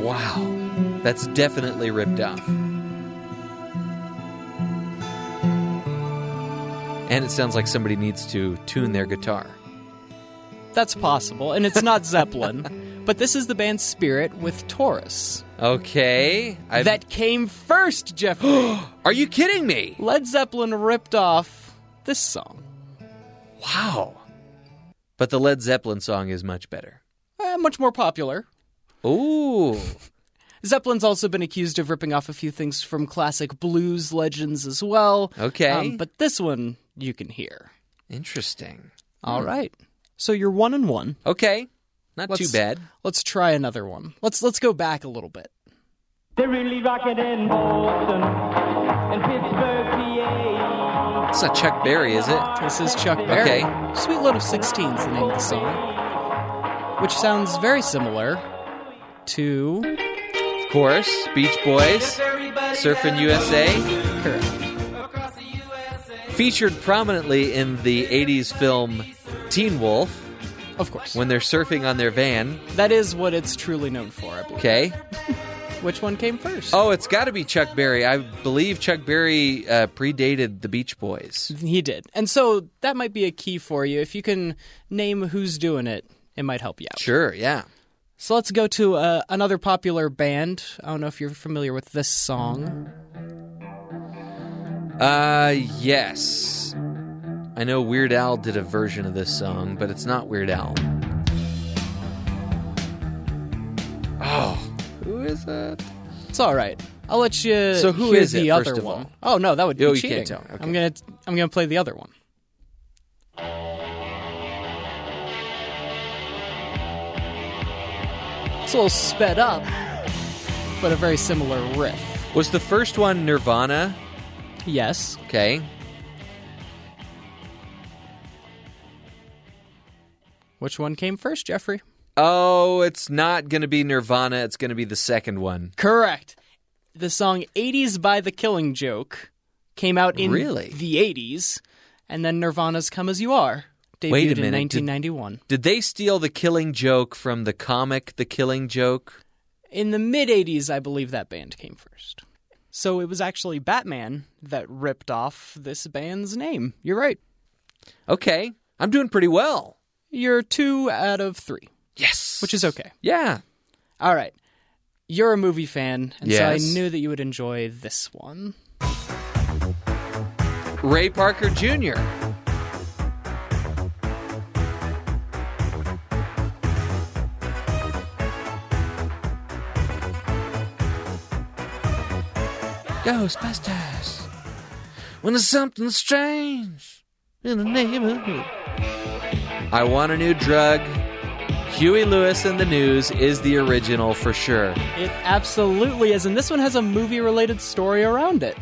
Wow. That's definitely ripped off. And it sounds like somebody needs to tune their guitar. That's possible. And it's not Zeppelin. But this is the band Spirit with Taurus. Okay. That came first, Jeffrey. Are you kidding me? Led Zeppelin ripped off this song. Wow. But the Led Zeppelin song is much better. Much more popular. Ooh. Zeppelin's also been accused of ripping off a few things from classic blues legends as well. Okay. But this one you can hear. Interesting. All right. So you're 1-1. Okay. Not too bad. Let's try another one. Let's go back a little bit. They're really rocking in Boston and Pittsburgh, PA. It's not Chuck Berry, is it? This is Chuck Berry. Okay. Sweet Load of 16's the name of the song, which sounds very similar to, of course, Beach Boys, Surfin' USA. Correct. Featured prominently in the 80s film Teen Wolf. Of course. When they're surfing on their van. That is what it's truly known for, I believe. Okay. Which one came first? Oh, it's got to be Chuck Berry. I believe Chuck Berry predated the Beach Boys. He did. And so that might be a key for you. If you can name who's doing it, it might help you out. Sure, yeah. So let's go to another popular band. I don't know if you're familiar with this song. Yes. I know Weird Al did a version of this song, but it's not Weird Al. is it? It's all right. I'll let you. So who hear is the it, other first of one? All? Oh no, that would be cheating. You can't tell. Okay. I'm gonna play the other one. It's a little sped up, but a very similar riff. Was the first one Nirvana? Yes. Okay. Which one came first, Jeffrey? Oh, it's not going to be Nirvana. It's going to be the second one. Correct. The song 80s by the Killing Joke came out in the 80s, and then Nirvana's Come As You Are debuted in 1991. Did they steal the Killing Joke from the comic The Killing Joke? In the mid-'80s, I believe that band came first. So it was actually Batman that ripped off this band's name. You're right. Okay. I'm doing pretty well. You're 2 out of 3. Yes. Which is okay. Yeah. All right. You're a movie fan, and so I knew that you would enjoy this one. Ray Parker Jr. Ghostbusters. When there's something strange in the neighborhood. I Want a New Drug. Huey Lewis and the News is the original for sure. It absolutely is, and this one has a movie-related story around it.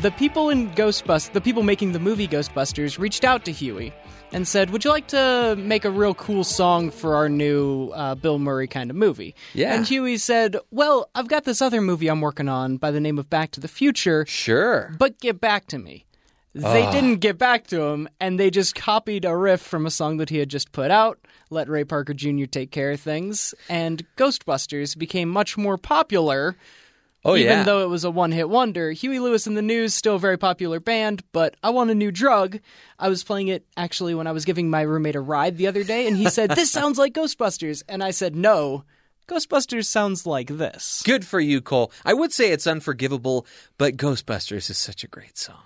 The people in Ghostbusters, the people making the movie Ghostbusters, reached out to Huey and said, "Would you like to make a real cool song for our new Bill Murray kind of movie?" Yeah. And Huey said, "Well, I've got this other movie I'm working on by the name of Back to the Future. Sure, but get back to me." They didn't get back to him, and they just copied a riff from a song that he had just put out, let Ray Parker Jr. take care of things, and Ghostbusters became much more popular. Even though it was a one-hit wonder. Huey Lewis and the News, still a very popular band, but I Want a New Drug. I was playing it, actually, when I was giving my roommate a ride the other day, and he said, "This sounds like Ghostbusters." And I said, "No. Ghostbusters sounds like this." Good for you, Cole. I would say it's unforgivable, but Ghostbusters is such a great song.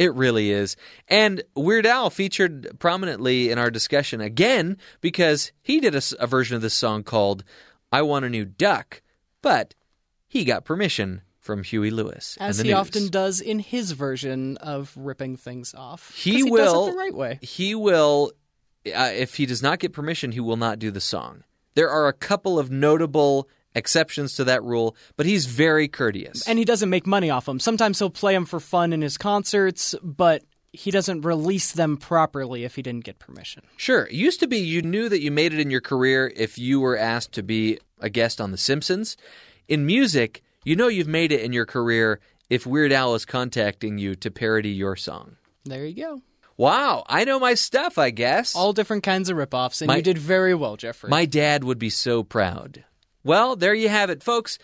It really is. And Weird Al featured prominently in our discussion again because he did a version of this song called I Want a New Duck, but he got permission from Huey Lewis. As he often does in his version of ripping things off. He does it the right way. He will, if he does not get permission, he will not do the song. There are a couple of notable exceptions to that rule, but he's very courteous. And he doesn't make money off them. Sometimes he'll play them for fun in his concerts, but he doesn't release them properly if he didn't get permission. Sure. It used to be you knew that you made it in your career if you were asked to be a guest on The Simpsons. In music, you know you've made it in your career if Weird Al is contacting you to parody your song. There you go. Wow, I know my stuff, I guess. All different kinds of ripoffs, and you did very well, Jeffrey. My dad would be so proud. Well, there you have it, folks.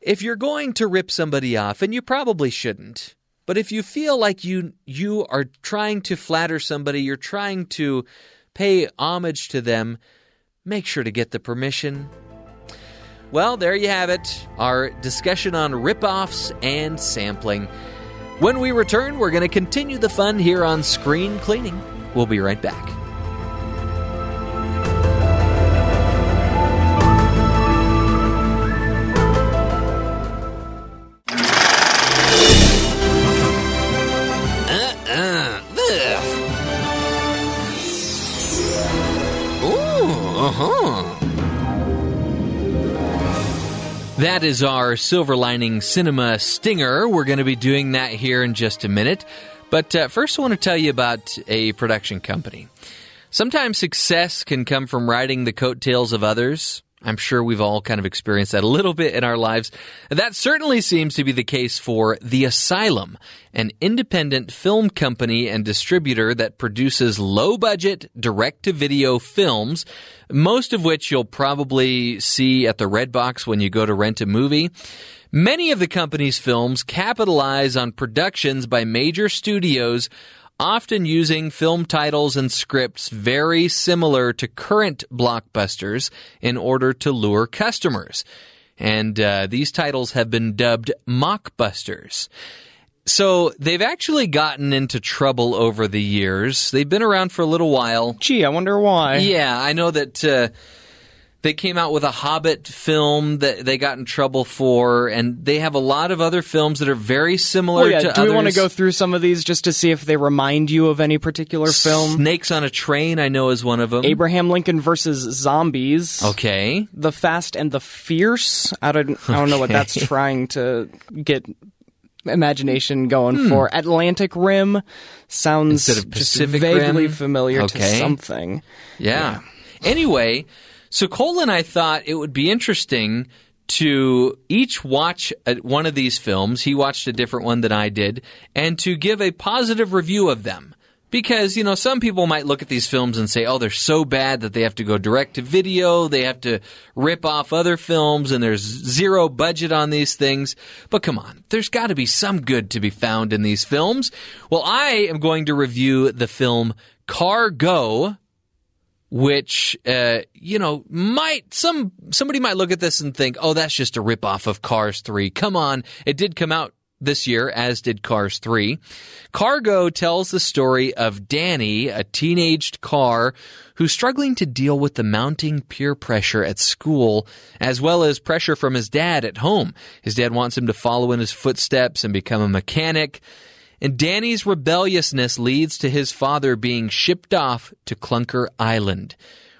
If you're going to rip somebody off, and you probably shouldn't, but if you feel like you are trying to flatter somebody, you're trying to pay homage to them, make sure to get the permission. Well, there you have it, our discussion on rip-offs and sampling. When we return, we're going to continue the fun here on Screen Cleaning. We'll be right back. That is our Silver Lining Cinema Stinger. We're going to be doing that here in just a minute. But first I want to tell you about a production company. Sometimes success can come from riding the coattails of others. I'm sure we've all kind of experienced that a little bit in our lives. That certainly seems to be the case for The Asylum, an independent film company and distributor that produces low-budget, direct-to-video films, most of which you'll probably see at the Red Box when you go to rent a movie. Many of the company's films capitalize on productions by major studios, often using film titles and scripts very similar to current blockbusters in order to lure customers. And these titles have been dubbed mockbusters. So they've actually gotten into trouble over the years. They've been around for a little while. Gee, I wonder why. Yeah, I know that They came out with a Hobbit film that they got in trouble for, and they have a lot of other films that are very similar to others. Do we want to go through some of these just to see if they remind you of any particular film? Snakes on a Train, I know, is one of them. Abraham Lincoln versus Zombies. Okay. The Fast and the Fierce. I don't know what that's trying to get imagination going for. Atlantic Rim sounds instead of Pacific just vaguely Rim? Familiar to something. Yeah. Anyway... So Cole and I thought it would be interesting to each watch one of these films. He watched a different one than I did, and to give a positive review of them. Because, you know, some people might look at these films and say, oh, they're so bad that they have to go direct to video, they have to rip off other films, and there's zero budget on these things. But come on, there's got to be some good to be found in these films. Well, I am going to review the film Cargo, which, you know, might somebody might look at this and think, oh, that's just a ripoff of Cars 3. Come on. It did come out this year, as did Cars 3. Cargo tells the story of Danny, a teenaged car who's struggling to deal with the mounting peer pressure at school, as well as pressure from his dad at home. His dad wants him to follow in his footsteps and become a mechanic. And Danny's rebelliousness leads to his father being shipped off to Clunker Island,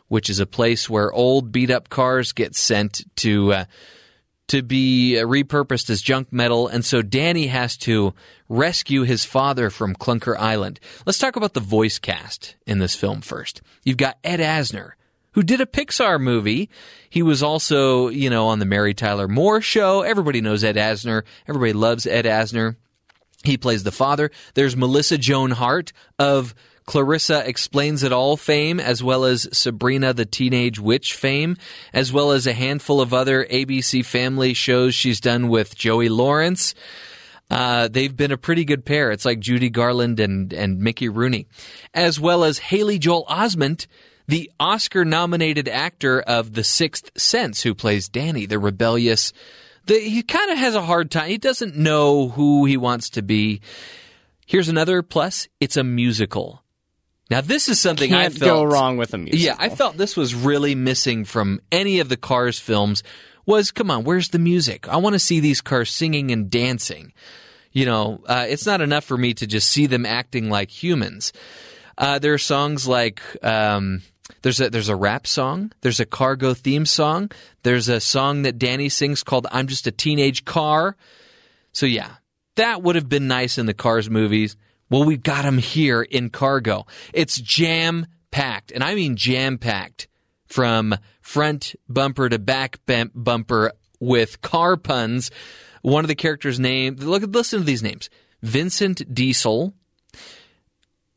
which is a place where old beat-up cars get sent to be repurposed as junk metal. And so Danny has to rescue his father from Clunker Island. Let's talk about the voice cast in this film first. You've got Ed Asner, who did a Pixar movie. He was also, you know, on the Mary Tyler Moore Show. Everybody knows Ed Asner. Everybody loves Ed Asner. He plays the father. There's Melissa Joan Hart of Clarissa Explains It All fame, as well as Sabrina the Teenage Witch fame, as well as a handful of other ABC Family shows she's done with Joey Lawrence. They've been a pretty good pair. It's like Judy Garland and Mickey Rooney, as well as Haley Joel Osment, the Oscar-nominated actor of The Sixth Sense, who plays Danny, the rebellious... He kind of has a hard time. He doesn't know who he wants to be. Here's another plus. It's a musical. Now, this is something I felt... Can't go wrong with a musical. Yeah, I felt this was really missing from any of the Cars films was, come on, where's the music? I want to see these cars singing and dancing. You know, it's not enough for me to just see them acting like humans. There are songs like... There's a rap song. There's a Cargo theme song. There's a song that Danny sings called I'm Just a Teenage Car. So yeah, that would have been nice in the Cars movies. Well, we've got them here in Cargo. It's jam-packed, and I mean jam-packed, from front bumper to back bumper with car puns. One of the characters' names, listen to these names. Vincent Diesel,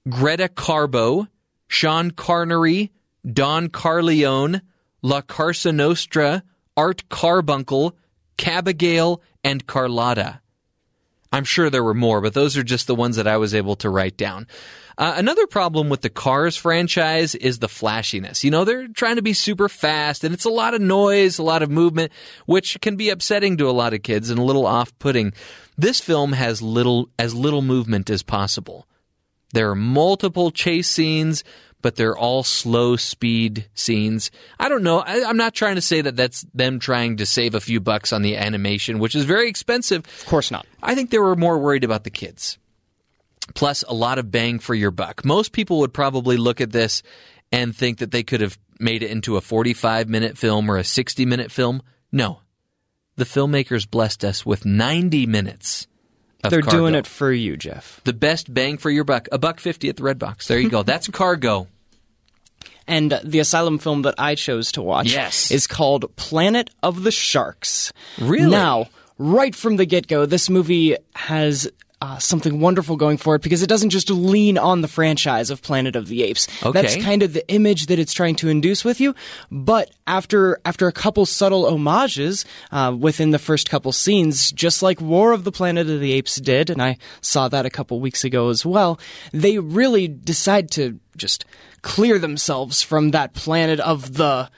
Greta Carbo, Sean Carnery, Don Corleone, La Carsa Nostra, Art Carbuncle, Cabagale, and Carlotta. I'm sure there were more, but those are just the ones that I was able to write down. Another problem with the Cars franchise is the flashiness. You know, they're trying to be super fast, and it's a lot of noise, a lot of movement, which can be upsetting to a lot of kids and a little off-putting. This film has as little movement as possible. There are multiple chase scenes, but they're all slow speed scenes. I don't know. I'm not trying to say that that's them trying to save a few bucks on the animation, which is very expensive. Of course not. I think they were more worried about the kids. Plus, a lot of bang for your buck. Most people would probably look at this and think that they could have made it into a 45-minute film or a 60-minute film. No. The filmmakers blessed us with 90 minutes. They're Cargo. Doing it for you, Jeff. The best bang for your buck. $1.50 at the Red Box. There you go. That's Cargo. And the Asylum film that I chose to watch is called Planet of the Sharks. Really? Now, right from the get-go, this movie has... something wonderful going for it, because it doesn't just lean on the franchise of Planet of the Apes. Okay. That's kind of the image that it's trying to induce with you. But after a couple subtle homages within the first couple scenes, just like War of the Planet of the Apes did, and I saw that a couple weeks ago as well, they really decide to just clear themselves from that Planet of the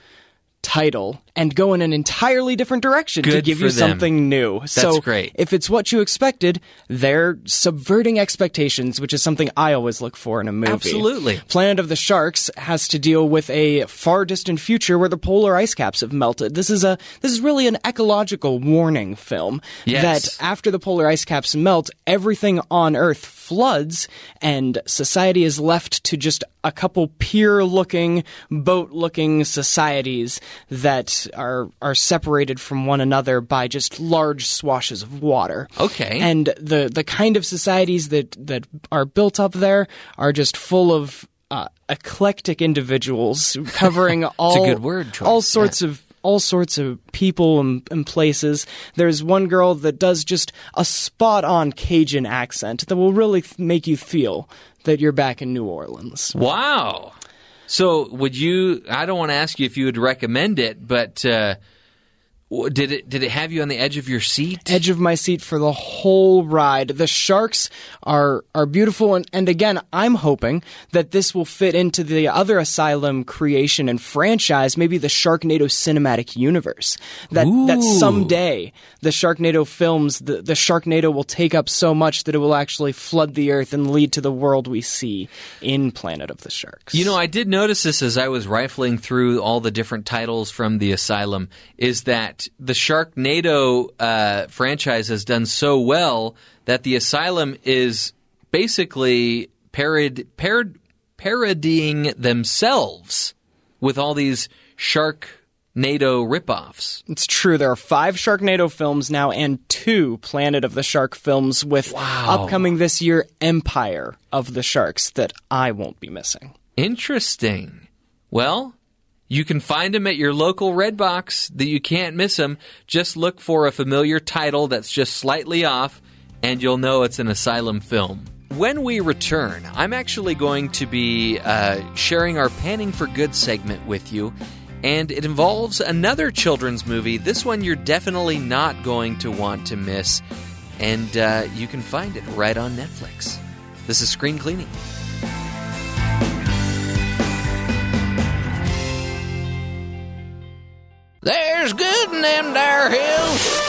title and go in an entirely different direction to give you something new. So if it's what you expected, they're subverting expectations, which is something I always look for in a movie. Absolutely. Planet of the Sharks has to deal with a far distant future where the polar ice caps have melted. This is really an ecological warning film. Yes. That after the polar ice caps melt, everything on Earth floods and society is left to just a couple pier-looking, boat-looking societies that are separated from one another by just large swashes of water. Okay. And the kind of societies that are built up there are just full of eclectic individuals covering all, a good word choice, all sorts of people and places. There's one girl that does just a spot-on Cajun accent that will really make you feel that you're back in New Orleans. Wow. So would you – I don't want to ask you if you would recommend it, but did it have you on the edge of your seat? Edge of my seat for the whole ride. The sharks are beautiful. And again, I'm hoping that this will fit into the other Asylum creation and franchise, maybe the Sharknado cinematic universe. That someday the Sharknado films, the Sharknado will take up so much that it will actually flood the earth and lead to the world we see in Planet of the Sharks. You know, I did notice this as I was rifling through all the different titles from the Asylum, is that the Sharknado franchise has done so well that the Asylum is basically parodying themselves with all these Sharknado ripoffs. It's true. There are 5 Sharknado films now and 2 Planet of the Shark films with upcoming this year Empire of the Sharks that I won't be missing. Interesting. Well, you can find them at your local Redbox. You can't miss them. Just look for a familiar title that's just slightly off, and you'll know it's an Asylum film. When we return, I'm actually going to be sharing our Panning for Good segment with you, and it involves another children's movie. This one you're definitely not going to want to miss, and you can find it right on Netflix. This is Screen Cleaning. There's good in them there hills.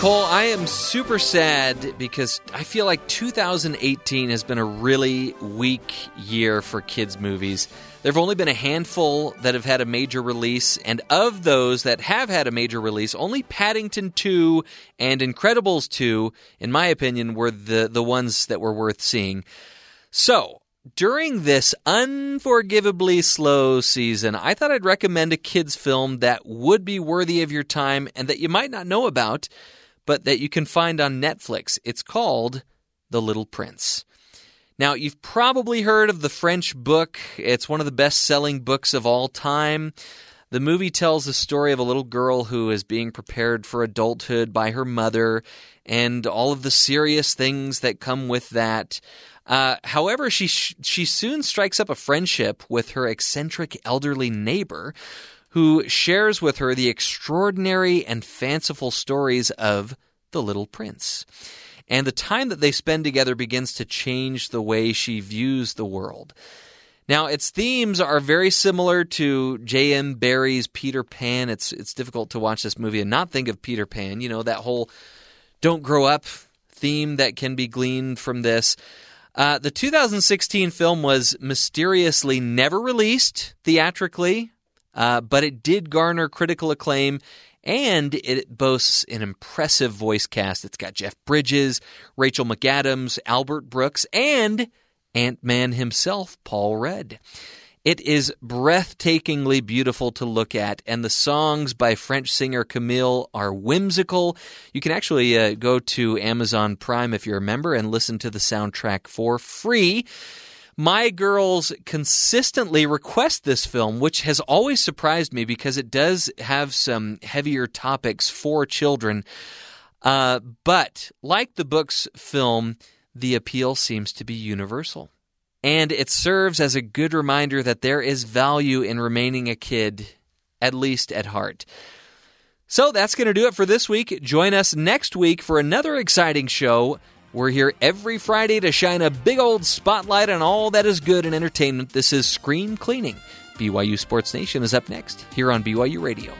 Cole, I am super sad because I feel like 2018 has been a really weak year for kids' movies. There have only been a handful that have had a major release, and of those that have had a major release, only Paddington 2 and Incredibles 2, in my opinion, were the ones that were worth seeing. So, during this unforgivably slow season, I thought I'd recommend a kids' film that would be worthy of your time and that you might not know about, but that you can find on Netflix. It's called The Little Prince. Now, you've probably heard of the French book. It's one of the best-selling books of all time. The movie tells the story of a little girl who is being prepared for adulthood by her mother and all of the serious things that come with that. However, she soon strikes up a friendship with her eccentric elderly neighbor who shares with her the extraordinary and fanciful stories of the Little Prince. And the time that they spend together begins to change the way she views the world. Now, its themes are very similar to J.M. Barrie's Peter Pan. It's difficult to watch this movie and not think of Peter Pan. You know, that whole don't grow up theme that can be gleaned from this. The 2016 film was mysteriously never released theatrically, but it did garner critical acclaim, and it boasts an impressive voice cast. It's got Jeff Bridges, Rachel McAdams, Albert Brooks, and Ant-Man himself, Paul Rudd. It is breathtakingly beautiful to look at, and the songs by French singer Camille are whimsical. You can actually go to Amazon Prime if you're a member and listen to the soundtrack for free. My girls consistently request this film, which has always surprised me because it does have some heavier topics for children. But like the book's film, the appeal seems to be universal. And it serves as a good reminder that there is value in remaining a kid, at least at heart. So that's going to do it for this week. Join us next week for another exciting show. We're here every Friday to shine a big old spotlight on all that is good in entertainment. This is Screen Cleaning. BYU Sports Nation is up next here on BYU Radio.